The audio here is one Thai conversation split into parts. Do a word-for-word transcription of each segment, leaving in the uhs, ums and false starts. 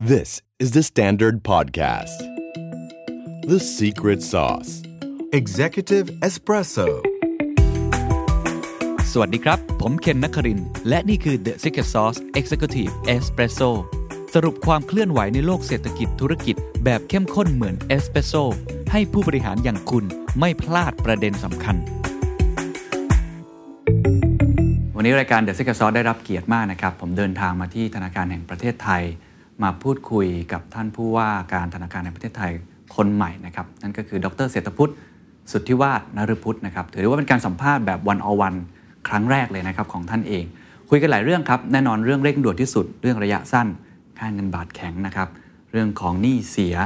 This is The Standard Podcast. The Secret Sauce Executive Espresso. สวัสดีครับผมเคนนครินทร์และนี่คือ The Secret Sauce Executive Espresso สรุปความเคลื่อนไหวในโลกเศรษฐกิจธุรกิจแบบเข้มข้นเหมือนเอสเปรสโซ่ให้ผู้บริหารอย่างคุณไม่พลาดประเด็นสำคัญวันนี้รายการ The Secret Sauce ได้รับเกียรติมากนะครับผมเดินทางมาที่ธนาคารแห่งประเทศไทยมาพูดคุยกับท่านผู้ว่าการธนาคารแห่งประเทศไทยคนใหม่นะครับนั่นก็คือดร.เศรษฐพุทธสุทธิวาทนฤพุทธนะครับถือได้ว่าเป็นการสัมภาษณ์แบบวันออนวันครั้งแรกเลยนะครับของท่านเองคุยกันหลายเรื่องครับแน่นอนเรื่องเร่งด่วนที่สุดเรื่องระยะสั้นค่าเงินบาทแข็งนะครับเรื่องของหนี้เสีย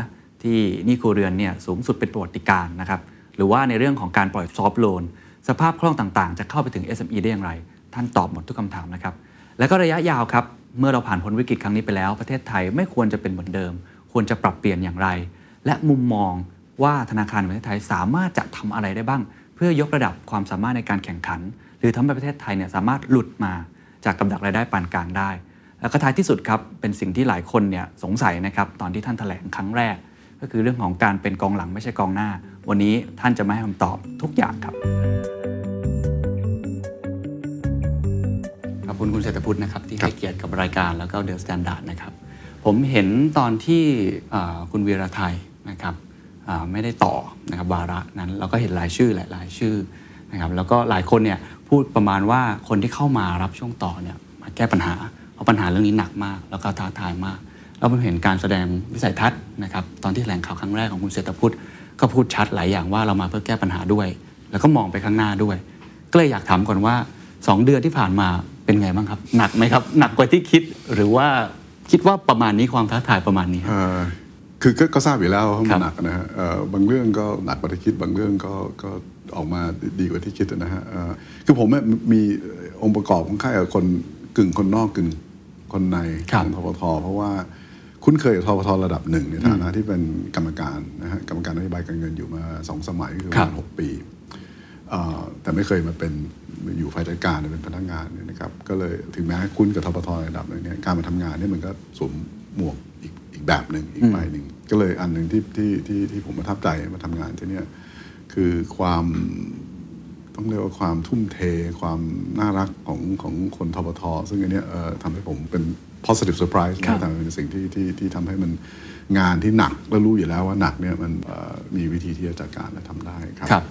ที่หนี้ครัวเรือนเนี่ยสูงสุดเป็นประวัติการณ์นะครับหรือว่าในเรื่องของการปล่อย Soft Loan สภาพคล่องต่างๆจะเข้าไปถึง เอส เอ็ม อี ได้อย่างไรท่านตอบหมดทุกคำถามนะครับแล้วก็ระยะยาวครับเมื่อเราผ่านพ้นวิกฤตครั้งนี้ไปแล้วประเทศไทยไม่ควรจะเป็นเหมือนเดิมควรจะปรับเปลี่ยนอย่างไรและมุมมองว่าธนาคารแห่งประเทศไทยสามารถจะทำอะไรได้บ้างเพื่อยกระดับความสามารถในการแข่งขันหรือทำให้ประเทศไทยเนี่ยสามารถหลุดมาจากกับดักรายได้ปานกลางได้และท้ายที่สุดครับเป็นสิ่งที่หลายคนเนี่ยสงสัยนะครับตอนที่ท่านแถลงครั้งแรกก็คือเรื่องของการเป็นกองหลังไม่ใช่กองหน้าวันนี้ท่านจะมาให้คำตอบทุกอย่างครับขอบคุณคุณเศรษฐพุทธนะครับที่ให้เกียรติกับรายการแล้วก็เดอะสแตนดาร์ดนะครับผมเห็นตอนที่คุณวีระไทยนะครับไม่ได้ต่อนะครับวาระนั้นเราก็เห็นรายชื่อหลายๆชื่อนะครับแล้วก็หลายคนเนี่ยพูดประมาณว่าคนที่เข้ามารับช่วงต่อเนี่ยมาแก้ปัญหาเพราะปัญหาเรื่องนี้หนักมากแล้วก็ท้าทายมากแล้วผมเห็นการแสดงวิสัยทัศน์นะครับตอนที่แถลงข่าวครั้งแรกของคุณเศรษฐพุทธก็พูดชัดหลายอย่างว่าเรามาเพื่อแก้ปัญหาด้วยแล้วก็มองไปข้างหน้าด้วยก็เลยอยากถามก่อนว่าสองเดือนที่ผ่านมาเป็นไงบ้างครับหนักไหมครับหนักกว่าที่คิดหรือว่าคิดว่าประมาณนี้ความท้าทายประมาณนี้คือก็ทราบอยู่แล้วว่ามันหนักนะฮะบางเรื่องก็หนักกว่าที่คิดบางเรื่องก็ก็ออกมาดีกว่าที่คิดนะฮะคือผมมีองค์ประกอบของค่ายคนกึ่งคนนอกกึ่งคนในของทปท.เพราะว่าคุ้นเคยทปท.ระดับหนึ่งในฐานะที่เป็นกรรมการนะฮะกรรมการนโยบายการเงินอยู่มาสองสมัยคือประมาณหกปีแต่ไม่เคยมาเป็นอยู่ฝ่ายจัดการเป็นพนักงานเนี่ยนะครับก็เลยถึงแม้คุ้นกับทปท.ระดับหนึ่งเนี่ยการมาทำงานเนี่ยมันก็สวมหมวกอีกอีกแบบหนึ่งอีกใบหนึ่งก็เลยอันหนึ่งที่ที่ที่ที่ผมประทับใจมาทำงานที่เนี่ยคือความต้องเรียกว่าความทุ่มเทความน่ารักของของคนทปท.ซึ่งอันเนี้ยทำให้ผมเป็น positive surprise นะแต่เป็นสิ่งที่ที่ที่ทำให้มันงานที่หนักและรู้อยู่แล้วว่าหนักเนี่ยมันมีวิธีที่จะจัดการและทำได้ครับ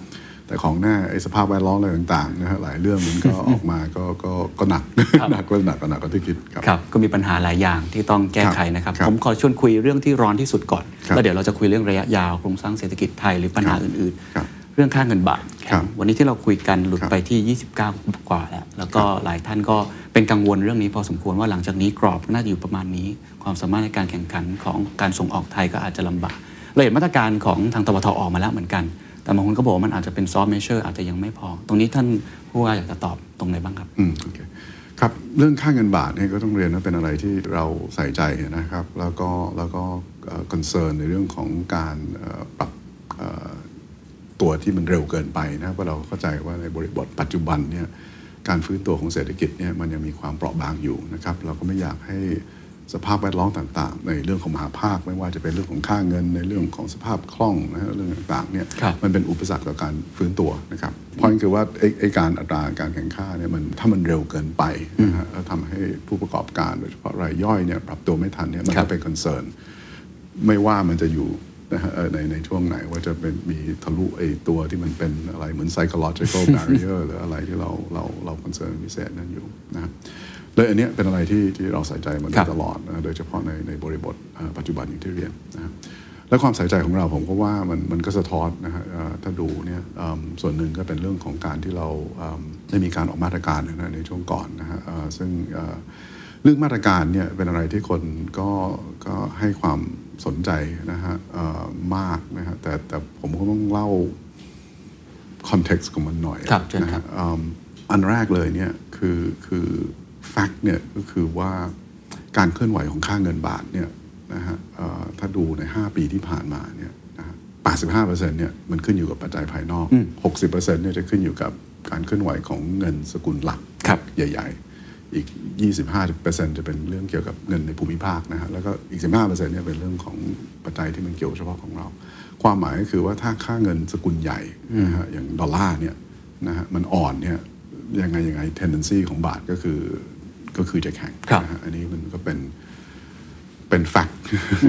แต่ของแน่ไอ้สภาพแวดล้อมอะไรต่างๆนะฮะหลายเรื่องมันก็ ออกมาก็ก็ก็หนัก หนักก็หนักก็หนักก็ที่คิดครับครับก็มีปัญหาหลายอย่างที่ต้องแก้ไขนะครับผมขอชวนคุยเรื่องที่ร้อนที่สุดก่อนแล้วเดี๋ยวเราจะคุยเรื่องระยะยาวโครงสร้างเศรษฐกิจไทยหรือปัญหาอื่นๆเรื่องค่าเงินบาทวันนี้ที่เราคุยกันหลุดไปที่ยี่สิบเก้ากว่าแล้วแล้วก็หลายท่านก็เป็นกังวลเรื่องนี้พอสมควรว่าหลังจากนี้กรอบน่าจะอยู่ประมาณนี้ความสามารถในการแข่งขันของการส่งออกไทยก็อาจจะลำบากเราเห็นมาตรการของทางตปท.ออกมาแล้วเหมือนกันแต่บางคนก็บอกว่ามันอาจจะเป็นซอฟต์แวร์อาจจะยังไม่พอตรงนี้ท่านผู้ว่าอยากจะตอบตรงไหนบ้างครับอืมโอเคครับเรื่องค่าเงินบาทเนี่ยก็ต้องเรียนว่าเป็นอะไรที่เราใส่ใจนะครับแล้วก็แล้วก็คอนเซิร์นในเรื่องของการปรับตัวที่มันเร็วเกินไปนะเพราะเราเข้าใจว่าในบริบทปัจจุบันเนี่ยการฟื้นตัวของเศรษฐกิจเนี่ยมันยังมีความเปราะบางอยู่นะครับเราก็ไม่อยากให้สภาพแวดล้อมต่างๆในเรื่องของมหาภาคไม่ว่าจะเป็นเรื่องของค่าเงินในเรื่องของสภาพคล่องนะเรื่องต่างๆเนี่ยมันเป็นอุปสรรคต่อการฟื้นตัวนะครับเพราะนั่นคือว่าไอ้ไอ้การอัตราการแข่งข้าเนี่ยมันถ้ามันเร็วเกินไปนะฮะแล้วทำให้ผู้ประกอบการโดยเฉพาะรายย่อยเนี่ยปรับตัวไม่ทันเนี่ยมันก็เป็นคอนเซิร์นไม่ว่ามันจะอยู่ในในช่วงไหนว่าจะเป็นมีทะลุไอ้ตัวที่มันเป็นอะไรเหมือน psychological barrier หรืออะไรที่เราเราเราคอนเซิร์นพิเศษนั่นอยู่นะเลยอันนี้เป็นอะไรที่ที่เราใส่ใจมาตลอดนะโดยเฉพาะในในบริบทปัจจุบันอย่างที่เรียนนะและความใส่ใจของเราผมก็ว่ามันมันก็สะท้อนนะฮะถ้าดูเนี่ยส่วนหนึ่งก็เป็นเรื่องของการที่เราได้มีการออกมาตรการนะในช่วงก่อนนะฮะซึ่งเรื่องมาตรการเนี่ยเป็นอะไรที่คนก็ก็ให้ความสนใจนะฮะมากนะฮะแต่แต่ผมก็ต้องเล่าคอนเท็กซ์ของมันหน่อยนะฮะอันแรกเลยเนี่ยคือคือแฟกต์เนี่ยก็คือว่าการเคลื่อนไหวของค่าเงินบาทเนี่ยนะฮะถ้าดูในห้าปีที่ผ่านมาเนี่ยนะฮะ แปดสิบห้าเปอร์เซ็นต์ เนี่ยมันขึ้นอยู่กับปัจจัยภายนอก หกสิบเปอร์เซ็นต์ เนี่ยจะขึ้นอยู่กับการเคลื่อนไหวของเงินสกุลหลักใหญ่ๆ อีก ยี่สิบห้าเปอร์เซ็นต์ จะเป็นเรื่องเกี่ยวกับเงินในภูมิภาคนะฮะแล้วก็อีก สิบห้าเปอร์เซ็นต์ เนี่ยเป็นเรื่องของปัจจัยที่มันเกี่ยวเฉพาะของเราความหมายก็คือว่าถ้าค่าเงินสกุลใหญ่นะฮะอย่างดอลลาร์เนี่ยนะฮะมันอ่อนเนี่ยยังไงยังไง tendency ของบาทก็คือก็คือจะแข็งนะฮะอันนี้มันก็เป็นเป็นแฟกต์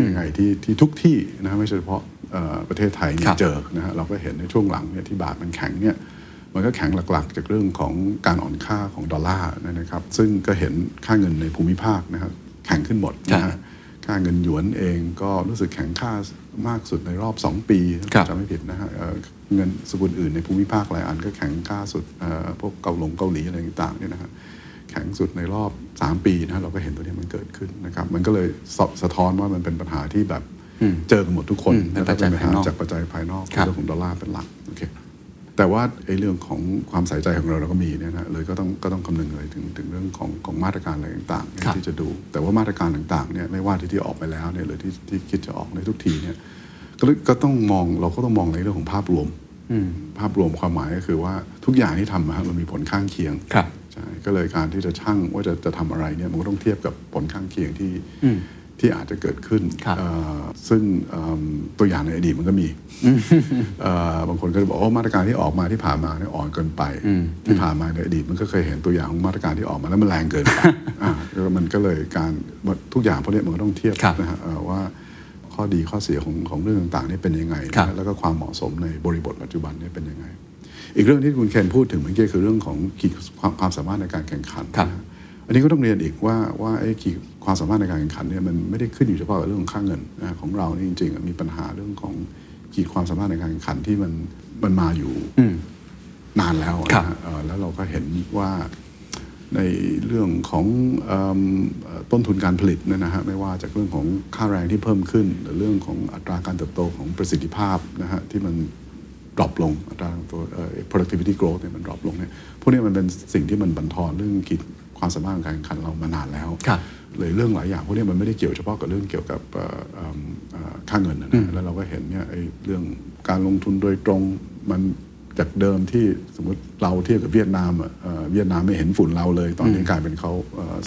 ยังไงที่ที่ทุกที่นะไม่เฉพาะประเทศไทยเจอนะฮะเราก็เห็นในช่วงหลังเนี่ยที่บาทมันแข็งเนี่ยมันก็แข็งหลักๆจากเรื่องของการอ่อนค่าของดอลลาร์นะครับซึ่งก็เห็นค่าเงินในภูมิภาคนะครับแข็งขึ้นหมดนะฮะค่าเงินหยวนเองก็รู้สึกแข็งค่ามากสุดในรอบสองปีจำไม่ผิดนะฮะเงินสกุลอื่นในภูมิภาคหลายอันก็แข็งค่าสุดพวกเกาหลงเกาหลีอะไรต่างๆเนี่ยนะฮะแข็งสุดในรอบสามปีนะเราก็เห็นตัวนี้มันเกิดขึ้นนะครับมันก็เลยสะท้อนว่ามันเป็นปัญหาที่แบบเจอกันหมดทุกคนและเป็นปัญหาจากปัจจัยภายนอกเรื่องของดอลลาร์เป็นหลักโอเคแต่ว่าไอ้เรื่องของความใส่ใจของเราเราก็มีเนี่ยนะเลยก็ต้องก็ต้องคำนึงเลยถึงถึงเรื่องของของมาตรการอะไรต่างๆที่จะดูแต่ว่ามาตรการต่างๆเนี่ยไม่ว่าที่ที่ออกไปแล้วเนี่ยหรือที่ที่คิดจะออกในทุกทีเนี่ยก็ก็ต้องมองเราก็ต้องมองในเรื่องของภาพรวมภาพรวมความหมายก็คือว่าทุกอย่างที่ทำนะฮะมันมีผลข้างเคียงใช่ก็เลยการที่จะชั่งว่าจะจะทำอะไรเนี่ยมันก็ต้องเทียบกับผลข้างเคียงที่ที่อาจจะเกิดขึ้นซึ่งตัวอย่างในอดีตมันก็มีบางคนก็จะบอกว่ามาตรการที่ออกมาที่ผ่านมาเนี่ยอ่อนเกินไปที่ผ่านมาในอดีตมันก็เคยเห็นตัวอย่างของมาตรการที่ออกมาแล้วมันแรงเกินไปมันก็เลยการทุกอย่างพวกนี้มันก็ต้องเทียบนะฮะว่าข้อดีข้อเสียของของเรื่องต่างๆนี่เป็นยังไงแล้วก็ความเหมาะสมในบริบทปัจจุบันนี่เป็นยังไงอีกเรื่องที่คุณเคนพูดถึงเมื่อกี้คือเรื่องของความสามารถในการแข่งขันอันนี้ก็ต้องเรียนอีกว่าว่าไอ้กี่ความสามารถในการแข่งขันเนี่ยมันไม่ได้ขึ้นอยู่เฉพาะกับเรื่องของค่าเงินนะของเรานี่จริงๆมีปัญหาเรื่องของขีดความสามารถในการแข่งขันที่มันมันมาอยู่นานแล้วนะแล้วเราก็เห็นว่าในเรื่องของต้นทุนการผลิตเนี่ยนะฮะไม่ว่าจากเรื่องของค่าแรงที่เพิ่มขึ้นหรือเรื่องของอัตราการเติบโตของประสิทธิภาพนะฮะที่มันดรอปลงอัตราตัว productivity growth เนี่ยมันดรอปลงเนี่ยพวกนี้มันเป็นสิ่งที่มันบั่นทอนเรื่องขีดความสามารถในการแข่งขันเรามานานแล้วเลยเรื่องหลายอย่างพวกนี้มันไม่ได้เกี่ยวเฉพาะกับเรื่องเกี่ยวกับค่าเงินนะแล้วเราก็เห็นเนี่ยไอ้เรื่องการลงทุนโดยตรงมันจากเดิมที่สมมติเราเทียบกับเวียดนามเวียดนามไม่เห็นฝุ่นเราเลยตอนนี้กลายเป็นเขา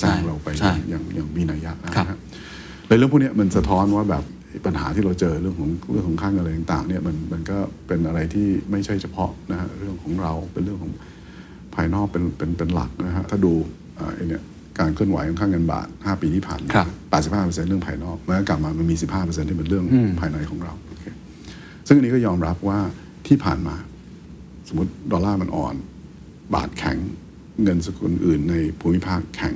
สร้างเราไปอย่างอย่างมีนัยยะนะครับเลยเรื่องพวกนี้มันสะท้อนว่าแบบปัญหาที่เราเจอเรื่องของเรื่องของค่าเงินอะไรต่างๆเนี่ยมันมันก็เป็นอะไรที่ไม่ใช่เฉพาะนะฮะเรื่องของเราเป็นเรื่องของภายนอกเป็นเป็นเป็นหลักนะฮะถ้าดูไอ้เนี่ยการเคลื่อนไหวของค่าเงินบาทห้าปีที่ผ่านมา แปดสิบห้าเปอร์เซ็นต์ เรื่องภายนอกแล้วกลับมามันมี สิบห้าเปอร์เซ็นต์ ที่เป็นเรื่องภายในของเรา okay. ซึ่งอันนี้ก็ยอมรับว่าที่ผ่านมาสมมติดอลลาร์มันอ่อนบาทแข็งเงินสกุลอื่นในภูมิภาคแข็ง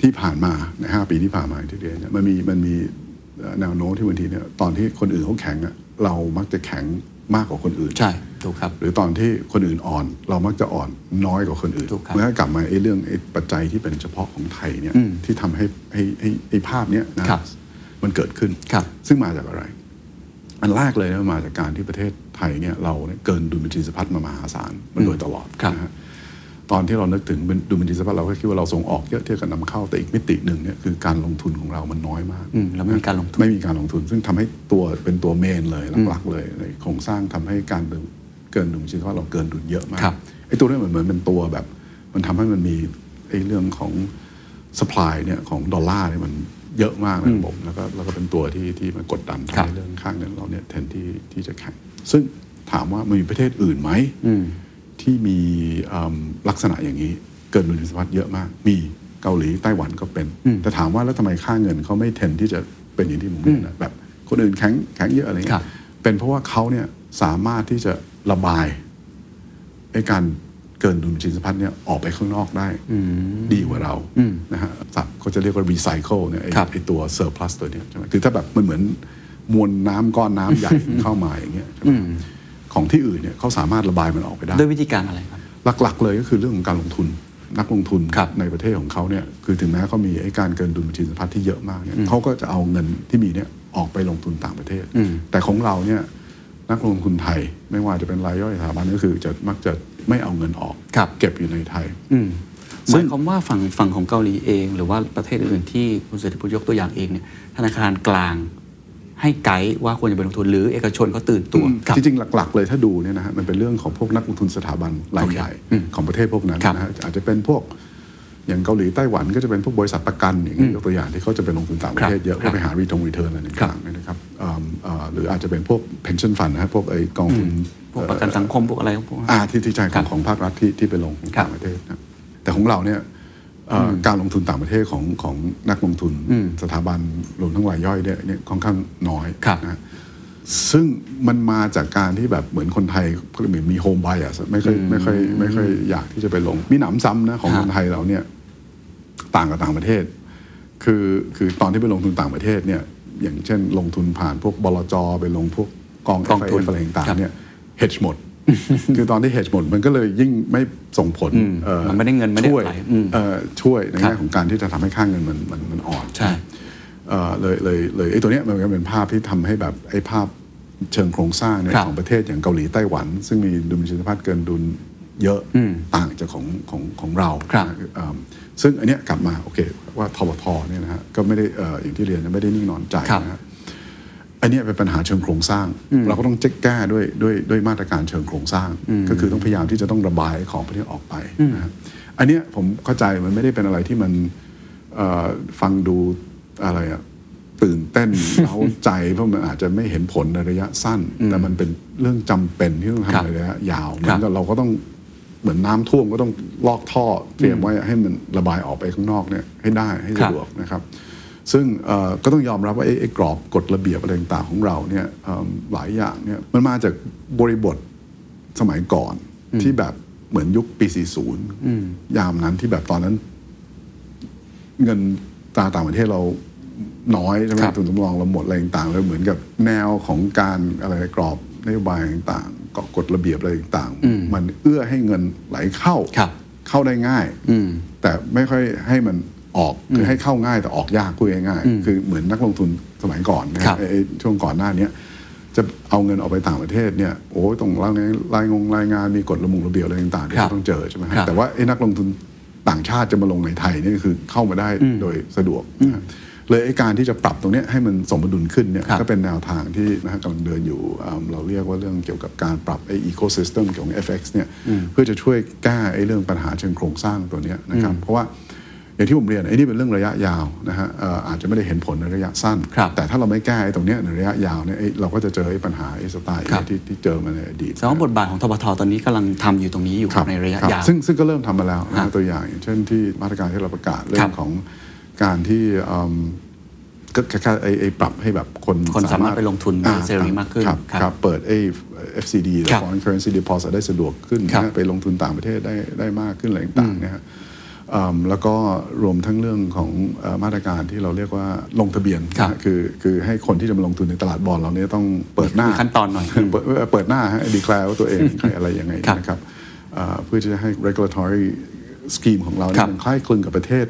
ที่ผ่านมาในห้าปีที่ผ่านมาที่เรียนเนี่ยมันมีมันมีแนวโน้มที่บางทีเนี่ยตอนที่คนอื่นเขาแข็งอ่ะเรามักจะแข็งมากกว่าคนอื่นใช่ถูกครับหรือตอนที่คนอื่นอ่อนเรามักจะอ่อนน้อยกว่าคนอื่นเมื่อกลับมาไอ้เรื่องไอ้ปัจจัยที่เป็นเฉพาะของไทยเนี่ยที่ทำให้ไอ้ไอ้ไอ้ภาพเนี้ยนะมันเกิดขึ้นซึ่งมาจากอะไรอันแรกเลยนะมาจากการที่ประเทศไทยเนี่ยเราเนี่ยเกินดุลบัญชีสะพัดมามหาศาลมาโดยตลอดนะฮะตอนที่เรานึกถึงดุลบัญชีสะพัดเราก็คิดว่าเราส่งออกเยอะเทียบกับนำเข้าแต่อีกมิติหนึ่งเนี่ยคือการลงทุนของเรามันน้อยมากแล้วไม่มีการลงทุนไม่มีการลงทุนซึ่งทำให้ตัวเป็นตัวเมนเลยหลักๆเลยในโครงสร้างทำให้การเกินดุลบัญชีสะพัดเราเกินดุลเยอะมากไอ้ตัวนี้เหมือนเหมือนเป็นตัวแบบมันทำให้มันมีไอ้เรื่องของ supply เนี่ยของดอลลาร์เนี่ยมันเยอะมากในระบบแล้วก็แล้วก็เป็นตัวที่ที่มันกดดันทำให้เรื่องข้างเงินเราเนี่ยแทนที่ที่จะแข็งซึ่งถามว่ามันมีประเทศอื่นไหมที่มีลักษณะอย่างนี้เกินดุลบัญชีสะพัดเยอะมากมีเกาหลีไต้หวันก็เป็นแต่ถามว่าแล้วทำไมค่าเงินเขาไม่เทนที่จะเป็นอย่างที่ผมพูดนะแบบคนอื่นแข็งแข็งเยอะอะไรเงี้ยเป็นเพราะว่าเขาเนี่ยสามารถที่จะระบายไอ้การเกินดุลบัญชีสะพัดเนี่ยออกไปข้างนอกได้ดีกว่าเรานะฮะศัพท์เขาจะเรียกว่ารีไซเคิลเนี่ยไอ้ตัวเซอร์พลัสตัวเนี้ยใช่ไหมคือถ้าแบบมันเหมือนมวลน้ำก้อนน้ำใหญ่เข้ามาอย่างเงี้ยใช่ไหมของที่อื่นเนี่ยเขาสามารถระบายมันออกไปได้ด้วยวิธีการอะไรครับหลักๆเลยก็คือเรื่องของการลงทุนนักลงทุนในประเทศของเขาเนี่ยคือถึงแม้เขามีไอ้การเกินดุลบัญชีสะพัดที่เยอะมากเนี่ยเขาก็จะเอาเงินที่มีเนี่ยออกไปลงทุนต่างประเทศแต่ของเราเนี่ยนักลงทุนไทยไม่ว่าจะเป็นรายย่อยสถาบันก็คือจะมักจะไม่เอาเงินออกเก็บอยู่ในไทยหมายความว่าฝั่งฝั่งของเกาหลีเองหรือว่าประเทศอื่นที่คุณเศรษฐพุทธยกตัวอย่างเองเนี่ยธนาคารกลางให้ไกด์ว่าควรจะไปลงทุนหรือเอกชนเขาตื่นตัวจริงๆหลักๆเลยถ้าดูเนี่ยนะฮะมันเป็นเรื่องของพวกนักลงทุนสถาบันรายใหญ่ของประเทศพวกนั้นนะฮะอาจจะเป็นพวก อย่างเกาหลีไต้หวันก็จะเป็นพวกบริษัทประกันอย่างเงี้ยยกตัวอย่างที่เขาจะเป็นลงทุนต่างประเทศเยอะเพื่อไปหารีทงรีเทิร์นอะไรต่างๆนะครับหรืออาจจะเป็นพวก pension fund นะพวกไอ้กองทุนประกันสังคมพวกอะไรพวกอ่าที่ที่จ่ายของของภาครัฐที่ที่ไปลงต่างประเทศนะแต่ของเราเนี่ยการลงทุนต่างประเทศของของนักลงทุนสถาบันรวมทั้งรายย่อยเนี่ยเนี่ยค่อนข้างน้อยนะซึ่งมันมาจากการที่แบบเหมือนคนไทยก็เหมือนมีโฮมไบอ่ะไม่ค่อยไม่ค่อยไม่ค่อยอยากที่จะไปลงมีหนำซ้ำนะของคนไทยเราเนี่ยต่างกับต่างประเทศคือคือตอนที่ไปลงทุนต่างประเทศเนี่ยอย่างเช่นลงทุนผ่านพวกบลจ.ไปลงพวกกองทุนอะไรต่างๆเนี่ยเฮดจ์หมดคือตอนที่เฮดจ์หมดมันก็เลยยิ่งไม่ส่งผลมันไม่ได้เงินไม่ได้ไหลช่วยในแง่ของการที่จะทำให้ค่าเงินมันมันมันอ่อนเลยเลยเลยไอ้ตัวเนี้ยมันก็เป็นภาพที่ทำให้แบบไอ้ภาพเชิงโครงสร้างในของประเทศอย่างเกาหลีไต้หวันซึ่งมีดุลพินิจภาพเกินดุลเยอะต่างจากของของของเราซึ่งอันเนี้ยกลับมาโอเคว่าทบทเนี่ยนะฮะก็ไม่ได้อย่างที่เรียนไม่ได้นิ่งนอนใจนะฮะอันนี้เป็นปัญหาเชิงโครงสร้างเราก็ต้องเจ๊กแก้ด้วยด้วยด้วยมาตรการเชิงโครงสร้างก็คือต้องพยายามที่จะต้องระบายของพวกนี้ออกไปนะฮะอันเนี้ยผมเข้าใจมันไม่ได้เป็นอะไรที่มันฟังดูอะไรอะตื่นเต้นเอาใจเพราะมันอาจจะไม่เห็นผลในระยะสั้นแต่มันเป็นเรื่องจำเป็นที่ต้องทำในระยะยาวเหมือนกับเราก็ต้องเหมือนน้ำท่วมก็ต้องลอกท่อเตรียมไว้ให้มันระบายออกไปข้างนอกเนี่ยให้ได้ให้สะดวกนะครับซึ่งก็ต้องยอมรับว่าไอ้กรอบกฎระเบียบอะไรต่างๆของเราเนี่ยหลายอย่างเนี่ยมันมาจากบริบทสมัยก่อนที่แบบเหมือนยุคปีสี่สิบยามนั้นที่แบบตอนนั้นเงินตราต่างประเทศเราน้อยใช่ไหมทุนสำรองเราหมดอะไรต่างๆแล้วเหมือนกับแนวของการอะไรกรอบนโยบายต่างๆกฎระเบียบอะไรต่างๆมันเอื้อให้เงินไหลเข้าเข้าได้ง่ายแต่ไม่ค่อยให้มันออกคือให้เข้าง่ายแต่ออกยากคุยง่ายคือเหมือนนักลงทุนสมัยก่อนนะช่วงก่อนหน้านี้จะเอาเงินออกไปต่างประเทศเนี่ยโอ้ยต้องรายงงรายงานมีกฎระมุงระเบียบอะไรต่างๆที่ต้องเจอใช่ไหมแต่ว่าไอ้นักลงทุนต่างชาติจะมาลงในไทยนี่คือเข้ามาได้โดยสะดวกเลยไอ้การที่จะปรับตรงนี้ให้มันสมดุลขึ้นเนี่ยก็เป็นแนวทางที่นะฮะกำลังเดินอยู่เราเรียกว่าเรื่องเกี่ยวกับการปรับไอ้ ecosystem ของ เอฟ เอ็กซ์ เนี่ยเพื่อจะช่วยแก้ไอ้เรื่องปัญหาเชิงโครงสร้างตัวนี้นะครับเพราะว่าอย่างที่ผมเรียนไอ้นี่เป็นเรื่องระยะยาวนะฮะอาจจะไม่ได้เห็นผลในระยะสั้นแต่ถ้าเราไม่แก้ไอ้ตรงนี้ในระยะยาวเนี่ยเราก็จะเจอไอ้ปัญหาไอ้สไตล์ที่เจอมาในอดีตสองบทบาทของทบทตอนนี้กำลังทำอยู่ตรงนี้อยู่ในระยะยาวซึ่งซึ่งก็เริ่มทำมาแล้วนะตัวอย่างเช่นที่มาตรการที่เราประกาศเรื่องของการที่ก็แค่ไอ้ปรับให้แบบคนสามารถไปลงทุนในเสรีมากขึ้นครับเปิดไอ้ เอฟ ซี ดี หรือ Foreign Currency Deposit ได้สะดวกขึ้นนะไปลงทุนต่างประเทศได้ได้มากขึ้นอะไรต่างๆนะฮะแล้วก็รวมทั้งเรื่องของมาตรการที่เราเรียกว่าลงทะเบียนคือคือให้คนที่จะมาลงทุนในตลาดบอนด์เราเนี่ยต้องเปิดหน้าขั้นตอนหน่อยเปิดหน้าฮะ declare ว่าตัวเองใครอะไรยังไงนะครับเพื่อจะให้ regulatory scheme ของเราเนี่ยมันคล้ายคลึงกับประเทศ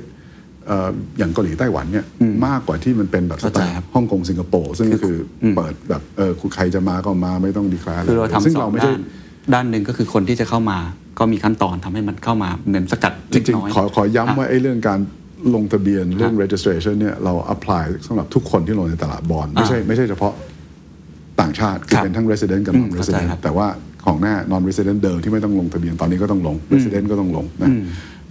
อย่างเกาหลีไต้หวันเนี่ยมากกว่าที่มันเป็นแบบสไตล์ฮ่องกงสิงคโปร์ซึ่งก็คือเปิดแบบเออใครจะมาก็มาไม่ต้องดีแคลร์คือเราทำสองด้านด้านหนึ่งก็คือคนที่จะเข้ามาก็มีขั้นตอนทำให้มันเข้ามาเหมือนสกัดเล็กน้อยจริงๆขอขอย้ำว่าไอ้เรื่องการลงทะเบียนเรื่อง registration เนี่ยเรา apply สำหรับทุกคนที่ลงในตลาดบอนด์ไม่ใช่ไม่ใช่เฉพาะต่างชาติคือเป็นทั้ง resident กับ non resident แต่ว่าของหน้า non resident เดิมที่ไม่ต้องลงทะเบียนตอนนี้ก็ต้องลง resident ก็ต้องลงนะ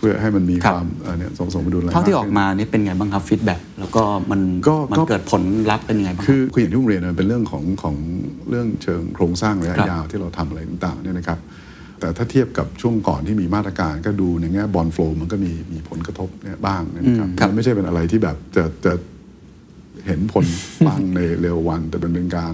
เพื่อให้มันมีความเนี่ยส่งส่งไปดูอะไรเท่าที่ออกมานี่เป็นไงบ้างครับฟีดแบ็กแล้วก็มันมันเกิดผลลัพธ์เป็นไงบ้างคือคืออย่างที่ผมเรียนมันเป็นเรื่องของของเรื่องเชิงโครงสร้างระยะยาวที่เราทำอะไรต่างๆเนี่ยนะครับแต่ถ้าเทียบกับช่วงก่อนที่มีมาตรการก็ดูในแง่บอลโฟลมันก็มีมีผลกระทบเนี่ยบ้างนะครับมันไม่ใช่เป็นอะไรที่แบบจะจะเห็นผลบางในเร็ววันแต่เป็นการ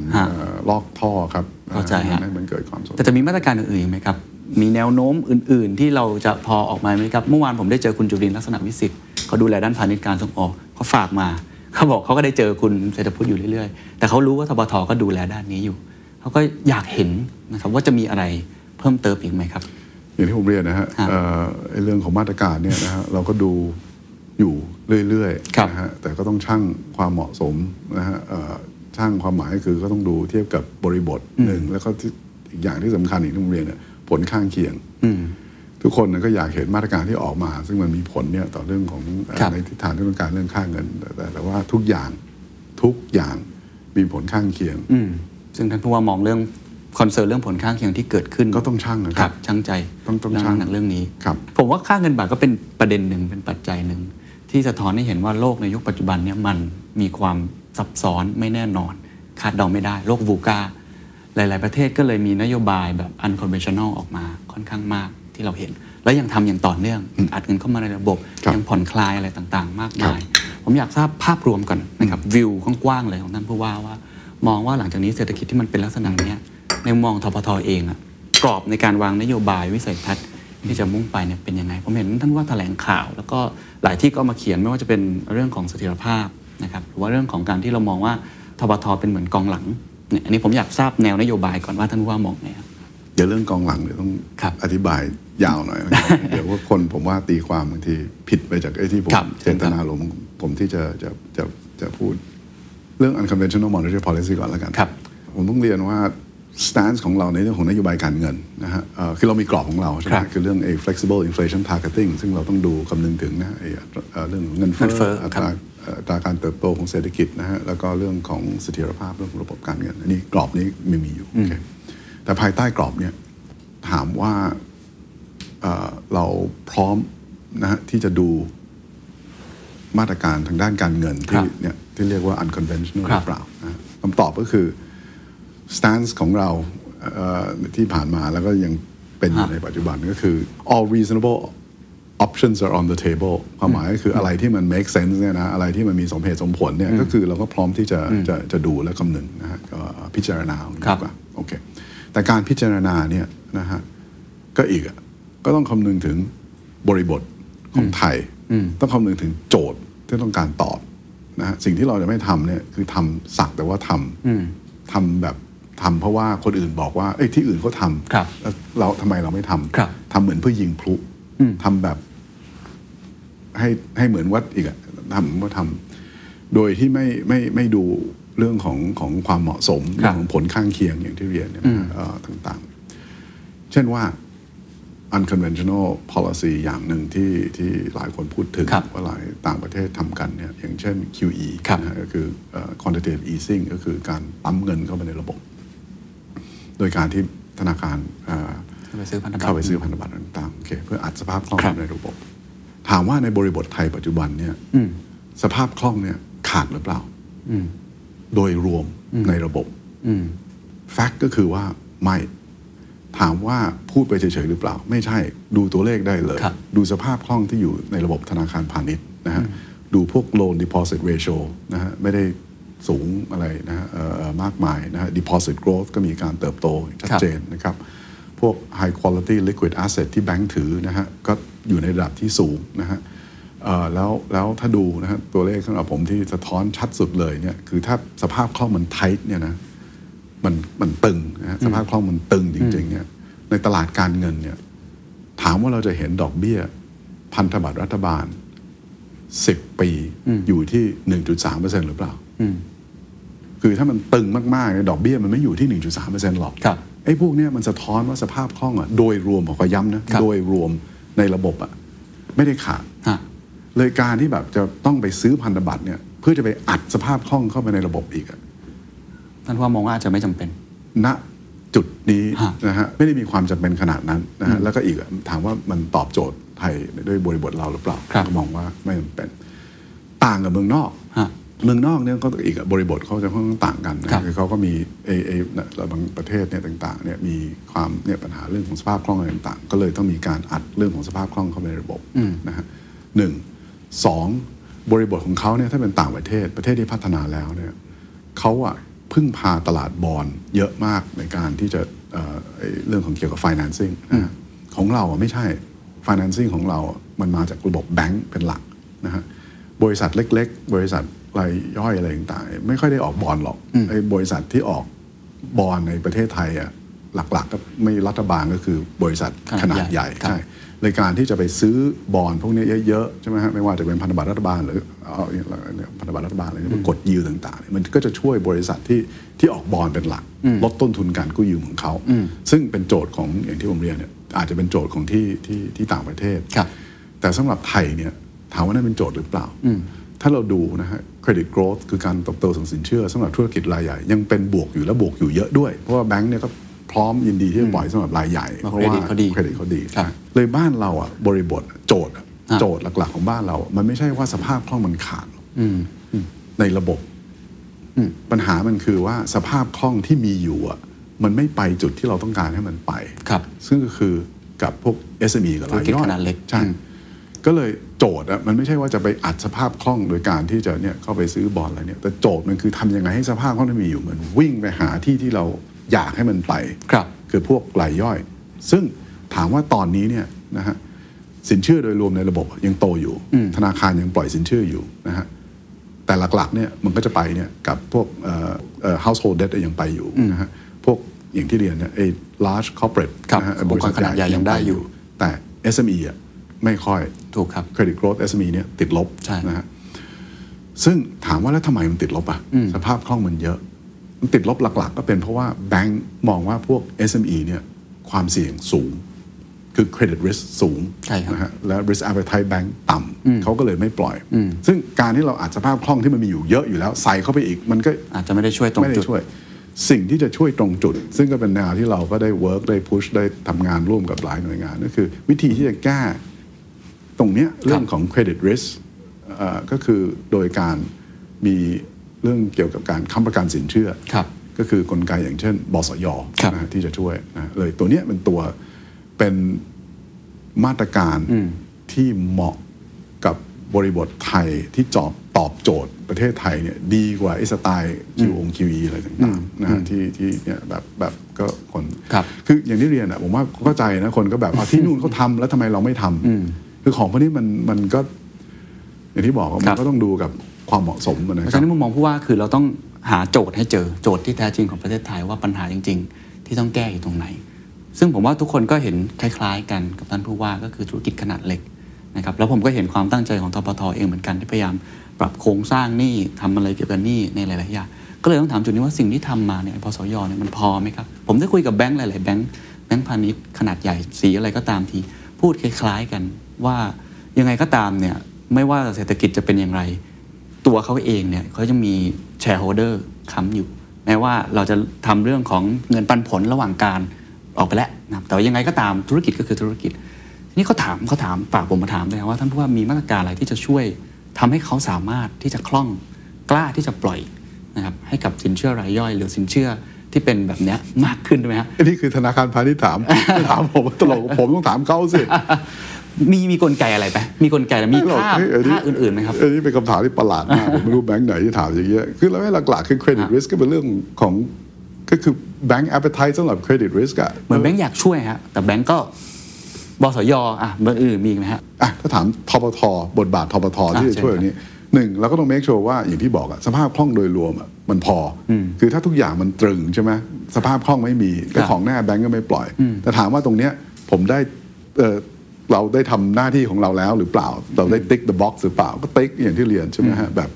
ลอกท่อครับเข้าใจฮะมันเกิดความสนแต่จะมีมาตรการอื่นๆไหมครับมีแนวโน้มอื่นๆที่เราจะพอออกมาไหมครับเมื่อวานผมได้เจอคุณจุรินทร์ลักษณะวิสิทธิ์เขาดูแลด้านพาณิชย์การส่งออกเขาฝากมาเขาบอกเขาก็ได้เจอคุณเศรษฐพุทธอยู่เรื่อยๆแต่เขารู้ว่าธปท.ก็ดูแลด้านนี้อยู่เขาก็อยากเห็นนะครับว่าจะมีอะไรเพิ่มเติมอีกไหมครับอย่างที่ผมเรียนนะฮะเรื่องของมาตรการเนี่ยนะฮะเราก็ดูอยู่เรื่อยๆนะฮะแต่ก็ต้องชั่งความเหมาะสมนะฮะชั่งความหมายคือก็ต้องดูเทียบกับบริบทหนึ่งแล้วก็อีกอย่างที่สำคัญอีกที่ผมเรียนเนี่ยผลข้างเคียงทุกคนก็อยากเห็นมาตรการที่ออกมาซึ่งมันมีผลเนี่ยต่อเรื่องของในทิศทางเรื่องการเรื่องค่าเงินแต่แต่ว่าทุกอย่างทุกอย่างมีผลข้างเคียงซึ่งท่านผู้ว่ามองเรื่อง คอนเซิร์นเรื่องผลข้างเคียงที่เกิดขึ้นก็ต้องชั่งนะครับช่างใจต้องต้องชั่งหนักเรื่องนี้ผมว่าค่าเงินบาทก็เป็นประเด็นหนึ่งเป็นปัจจัยหนึ่งที่สะท้อนให้เห็นว่าโลกในยุคปัจจุบันเนี่ยมันมีความซับซ้อนไม่แน่นอนคาดเดาไม่ได้โลกวูก้าหลายๆประเทศก็เลยมีนโยบายแบบ unconventional ออกมาค่อนข้างมากที่เราเห็นและยังทำอย่างต่อเนื่องอัดเงินเข้ามาในระบบยังผ่อนคลายอะไรต่างๆมากมายผมอยากทราบภาพรวมก่อนนะครับวิวกว้างๆเลยของท่านผู้ว่าว่ามองว่าหลังจากนี้เศรษฐกิจที่มันเป็นลักษณะเนี้ยในมองทปท.เองอะกรอบในการวางนโยบายวิสัยทัศน์ที่จะมุ่งไปเนี่ยเป็นยังไงผมเห็นท่านว่าแถลงข่าวแล้วก็หลายที่ก็มาเขียนไม่ว่าจะเป็นเรื่องของเสถียรภาพนะครับหรือว่าเรื่องของการที่เรามองว่าทปท.เป็นเหมือนกองหลังเนี่ยอันนี้ผมอยากทราบแนวนโยบายก่อนว่าท่านว่ามองไงครับเดี๋ยวเรื่องกองหลังเดี๋ยวต้องอธิบายยาวหน่อย เดี๋ยวว่าคนผมว่าตีความบางทีผิดไปจากไอ้ที่ผมเจตนาหลวงผมที่จะจะจะจะพูดเรื่อง unconventional monetary policy ก่อนแล้วกันผมต้องเรียนว่าstance ของเราในเรื่องของนโยบายการเงินนะฮะคือเรามีกรอบของเราใช่ไหมคือเรื่อง flexible inflation targeting ซึ่งเราต้องดูคำนึงถึงนะเรื่องเงินเฟ้ออัตราอัตราการเติบโตของเศรษฐกิจนะฮะแล้วก็เรื่องของเสถียรภาพเรื่องของระบบการเงินอันนี้กรอบนี้ไม่มีอยู่แต่ภายใต้กรอบเนี่ยถามว่าเราพร้อมนะฮะที่จะดูมาตรการทางด้านการเงินที่เนี่ยที่เรียกว่า unconventional หรือเปล่านะคำตอบก็คือstance ของเราที่ผ่านมาแล้วก็ยังเป็นอยู่ในปัจจุบันก็คือ all reasonable options are on the table ความหมายก็คืออะไรที่มัน make sense เนี่ยนะอะไรที่มันมีสมเหตุสมผลเนี่ยก็คือเราก็พร้อมที่จะจะจะดูและคำนึงนะฮะก็พิจารณาดีกว่าโอเคแต่การพิจารณาเนี่ยนะฮะก็อีกก็ต้องคำนึงถึงบริบทของไทยต้องคำนึงถึงโจทย์ที่ต้องการตอบนะฮะสิ่งที่เราจะไม่ทำเนี่ยคือทำสักแต่ว่าทำทำแบบทำเพราะว่าคนอื่นบอกว่าเอ้ยที่อื่นเขาทำแล้วเราทำไมเราไม่ทำทำเหมือนเพื่อยิงพลุทำแบบให้ให้เหมือนวัดอีกอะทำก็ทำโดยที่ไม่ไม่ไม่ดูเรื่องของของความเหมาะสมเรื่องของผลข้างเคียงอย่างที่เรียนต่างๆเช่นว่า unconventional policy อย่างหนึ่งที่ที่หลายคนพูดถึงว่าหลายต่างประเทศทำกันเนี่ยอย่างเช่น คิว อี นะก็คือ quantitative easing ก็คือการปั๊มเงินเข้าไปในระบบโดยการที่ธนาคารเข้าไปซื้อพันธบัตรต่างๆโอเคเพื่ออัดสภาพคล่องในระบบถามว่าในบริบทไทยปัจจุบันเนี่ยสภาพคล่องเนี่ยขาดหรือเปล่าโดยรวมในระบบแฟกต์ก็คือว่าไม่ถามว่าพูดไปเฉยๆหรือเปล่าไม่ใช่ดูตัวเลขได้เลยดูสภาพคล่องที่อยู่ในระบบธนาคารพาณิชย์นะฮะดูพวก Loan Deposit Ratio นะฮะไม่ได้สูงอะไรนะฮะมากมายนะฮะ deposit growth ก็มีการเติบโตชัดเจนนะครับพวก high quality liquid asset ที่แบงก์ถือนะฮะก็อยู่ในระดับที่สูงนะฮะแล้วแล้วถ้าดูนะฮะตัวเลขสำหรับผมที่สะท้อนชัดสุดเลยเนี่ยคือถ้าสภาพคล่องมัน tight เนี่ยนะมันมันตึงนะฮะสภาพคล่องมันตึงจริงๆเนี่ยในตลาดการเงินเนี่ยถามว่าเราจะเห็นดอกเบี้ยพันธบัตรรัฐบาลสิบปีอยู่ที่ หนึ่งจุดสามเปอร์เซ็นต์ หรือเปล่าคือถ้ามันตึงมากๆเนี่ยดอกเบี้ยมันไม่อยู่ที่ หนึ่งจุดสามเปอร์เซ็นต์ หรอกไอ้พวกเนี้ยมันสะท้อนว่าสภาพคล่องอ่ะโดยรวมผมก็ย้ำนะโดยรวมในระบบอ่ะไม่ได้ขาดเลยการที่แบบจะต้องไปซื้อพันธบัตรเนี่ยเพื่อจะไปอัดสภาพคล่องเข้าไปในระบบอีกอ่ะท่านว่ามองว่าอาจจะไม่จำเป็นณจุดนี้นะฮะไม่ได้มีความจำเป็นขนาดนั้นนะฮะแล้วก็อีกถามว่ามันตอบโจทย์ไทยด้วยบริบทเราหรือเปล่าก็มองว่าไม่จำเป็นต่างกับเมืองนอกเมืองนอกเนี่ยก็อีกบริบทเขาจะค่อนข้างต่างกันนะเขาก็มีเอเอบางประเทศเนี่ยต่างๆเนี่ยมีความเนี่ยปัญหาเรื่องของสภาพคล่องอะไรต่างๆก็เลยต้องมีการอัดเรื่องของสภาพคล่องเข้าไปในระบบนะฮะหนึ่งสองบริบทของเขาเนี่ยถ้าเป็นต่างประเทศประเทศที่พัฒนาแล้วเนี่ยเขาอะพึ่งพาตลาดบอนด์เยอะมากในการที่จะ เ, เรื่องของเกี่ยวกับ financing นะของเราอะไม่ใช่ financing ของเรามันมาจากระบบแบงก์เป็นหลักนะฮะบริษัทเล็กๆบริษัทรายย่อยอะไรต่างๆไม่ค่อยได้ออกบอนด์หรอกไอ้บริษัทที่ออกบอนด์ในประเทศไทยอ่ะหลักๆก็ไม่รัฐบาลก็คือบริษัทขนาดใหญ่ใช่เลยการที่จะไปซื้อบอนด์พวกนี้เยอะๆใช่ไหมฮะไม่ว่าจะเป็นพันธบัตรรัฐบาลหรือเอาเนี่ยพันธบัตรรัฐบาลอะไรมันกดยิวต่างๆมันก็จะช่วยบริษัทที่ที่ออกบอนด์เป็นหลักลดต้นทุนการกู้ยืมของเขาซึ่งเป็นโจทย์ของอย่างที่ผมเรียนเนี่ยอาจจะเป็นโจทย์ของที่ที่ที่ต่างประเทศแต่สำหรับไทยเนี่ยถามว่านั่นเป็นโจทย์หรือเปล่าถ้าเราดูนะฮะ credit growth คือการเติบโตของสินเชื่อสำหรับธุรกิจรายใหญ่ยังเป็นบวกอยู่และบวกอยู่เยอะด้วยเพราะว่าแบงก์เนี่ยก็พ พร้อมยินดีที่จะปล่อยสำหรับรายใหญ่เพราะว่าเครดิตเขาดีเลยบ้านเราอ่ะบริบทโจทย์โจทย์หลักๆของบ้านเรามันไม่ใช่ว่าสภาพคล่องมันขาดในระบบปัญหามันคือว่าสภาพคล่องที่มีอยู่อ่ะมันไม่ไปจุดที่เราต้องการให้มันไปซึ่งก็คือกับพวก เอส เอ็ม อี กับรายย่อยใช่ก็เลยโจทย์อ่ะมันไม่ใช่ว่าจะไปอัดสภาพคล่องโดยการที่จะเนี่ยเข้าไปซื้อบอนด์อะไรเนี่ยแต่โจทย์มันคือทำยังไงให้สภาพคล่องที่มีอยู่มันวิ่งไปหาที่ที่เราอยากให้มันไปครับคือพวกรายย่อยซึ่งถามว่าตอนนี้เนี่ยนะฮะสินเชื่อโดยรวมในระบบยังโตอยู่ธนาคารยังปล่อยสินเชื่ออยู่นะฮะแต่หลักๆเนี่ยมันก็จะไปเนี่ยกับพวกเอ่อเอ่อ household debt ยังไปอยู่นะฮะพวกอย่างที่เรียนเนี่ยไอ้ large corporate นะฮะบริษัทขนาดใหญ่ยังได้อยู่แต่ เอส เอ็ม อี อ่ะไม่ค่อยถูกครับ credit growth เอส เอ็ม อี เนี่ยติดลบนะฮะซึ่งถามว่าแล้วทำไมมันติดลบอ่ะสภาพคล่องมันเยอะมันติดลบหลักๆก็เป็นเพราะว่าแบงก์มองว่าพวก เอส เอ็ม อี เนี่ยความเสี่ยงสูงคือ credit risk สูงนะฮะและ risk appetite bank ต่ำเขาก็เลยไม่ปล่อยซึ่งการที่เราอัดสภาพคล่องที่มันมีอยู่เยอะอยู่แล้วใส่เข้าไปอีกมันก็อาจจะไม่ได้ช่วยตรงจุดไม่ได้ช่วยสิ่งที่จะช่วยตรงจุดซึ่งก็เป็นแนวที่เราก็ได้ work ได้ push ได้ทำงานร่วมกับหลายหน่วยงานนั่นคือวิธีที่จะแก้ตรงนี้เรื่องของ credit risk ก็คือโดยการมีเรื่องเกี่ยวกับการค้ำประกันสินเชื่อก็คือกลไกอย่างเช่นบสย.ที่จะช่วยเลยตัวนี้เป็นตัวเป็นมาตรการที่เหมาะกับบริบทไทยที่จอบตอบโจทย์ประเทศไทยเนี่ยดีกว่าไอ้สไตล์ คิว อี อะไรต่างๆนะฮะที่ที่เนี่ยแบบแบบก็คนคืออย่างที่เรียนอ่ะผมว่าเข้าใจนะคนก็แบบเอาที่นู่นเขาทำแล้วทำไมเราไม่ทำคือของพวกนี้มันมันก็อย่างที่บอกมันก็ต้องดูกับความเหมาะสมมันนะครับฉะนั้นมุมมองผู้ว่าคือเราต้องหาโจทย์ให้เจอโจทย์ที่แท้จริงของประเทศไทยว่าปัญหาจริงๆที่ต้องแก้อยู่ตรงไหนซึ่งผมว่าทุกคนก็เห็นคล้ายๆกันกับท่านผู้ว่าก็คือธุรกิจขนาดเล็กนะครับแล้วผมก็เห็นความตั้งใจของธปท.เองเหมือนกันที่พยายามปรับโครงสร้างหนี้ทำอะไรเกี่ยวกับหนี้ในหลายๆอย่างก็เลยต้องถามจุดนี้ว่าสิ่งที่ทำมาเนี่ยพสย.เนี่ยมันพอไหมครับผมได้คุยกับแบงค์หลายๆแบงค์แบงค์พาณิชย์ขนาดใหญ่สีอะไรก็ตามทีพูดคล้ายๆกันว่ายังไงก็ตามเนี่ยไม่ว่าเศรษฐกิจจะเป็นอย่างไรตัวเขาเองเนี่ยเขาจะมีแชร์โฮลเดอร์ค้ำอยู่แม้ว่าเราจะทำเรื่องของเงินปันผลระหว่างการออกไปแล้วนะแต่ว่ายังไงก็ตามธุรกิจก็คือธุรกิจทีนี้เขาถามเขาถามฝากผมมาถามเลยว่าท่านผู้ว่ามีมาตรการอะไรที่จะช่วยทำให้เขาสามารถที่จะคล่องกล้าที่จะปล่อยนะครับให้กับสินเชื่อรายย่อยหรือสินเชื่อที่เป็นแบบนี้มากขึ้นใช่ไหมครับนี่คือธนาคารพาณิชย์ถาม ถามผมตลกผมต้องถามเขาสิ มีมีกลไกอะไรไปมีกลไกอะไรมีค่าค่าอื่นๆนะครับอันนี้เป็นคำถามที่ประหลาดมากผมไม่รู้แบงค์ไหนที่ถามอย่างเงี้ยคือเราให้หลักๆคือ credit risk ก็เป็นเรื่องของก็คือ bank appetite สำหรับ credit risk อะเหมือนแบงค์อยากช่วยฮะแต่แบงค์ก็บสย.อ่ะเมื่ออื่นมีไหมฮะอ่ะถ้าถามธปท.บทบาทธปท.ที่จะช่วยอันนี้หนึ่งเราก็ต้อง make sure ว่าอย่างที่บอกอะสภาพคล่องโดยรวมอะมันพอคือถ้าทุกอย่างมันตรึงใช่ไหมสภาพคล่องไม่มีแต่ของแน่แบงค์ก็ไม่ปล่อยแต่ถามว่าตรงเนี้ยผมได้เราได้ทำหน้าที่ของเราแล้วหรือเปล่าเราได้ติ๊ก the box หรือเปล่าก็ติ๊กอย่างที่เรียนใช่ไหมฮะแบบ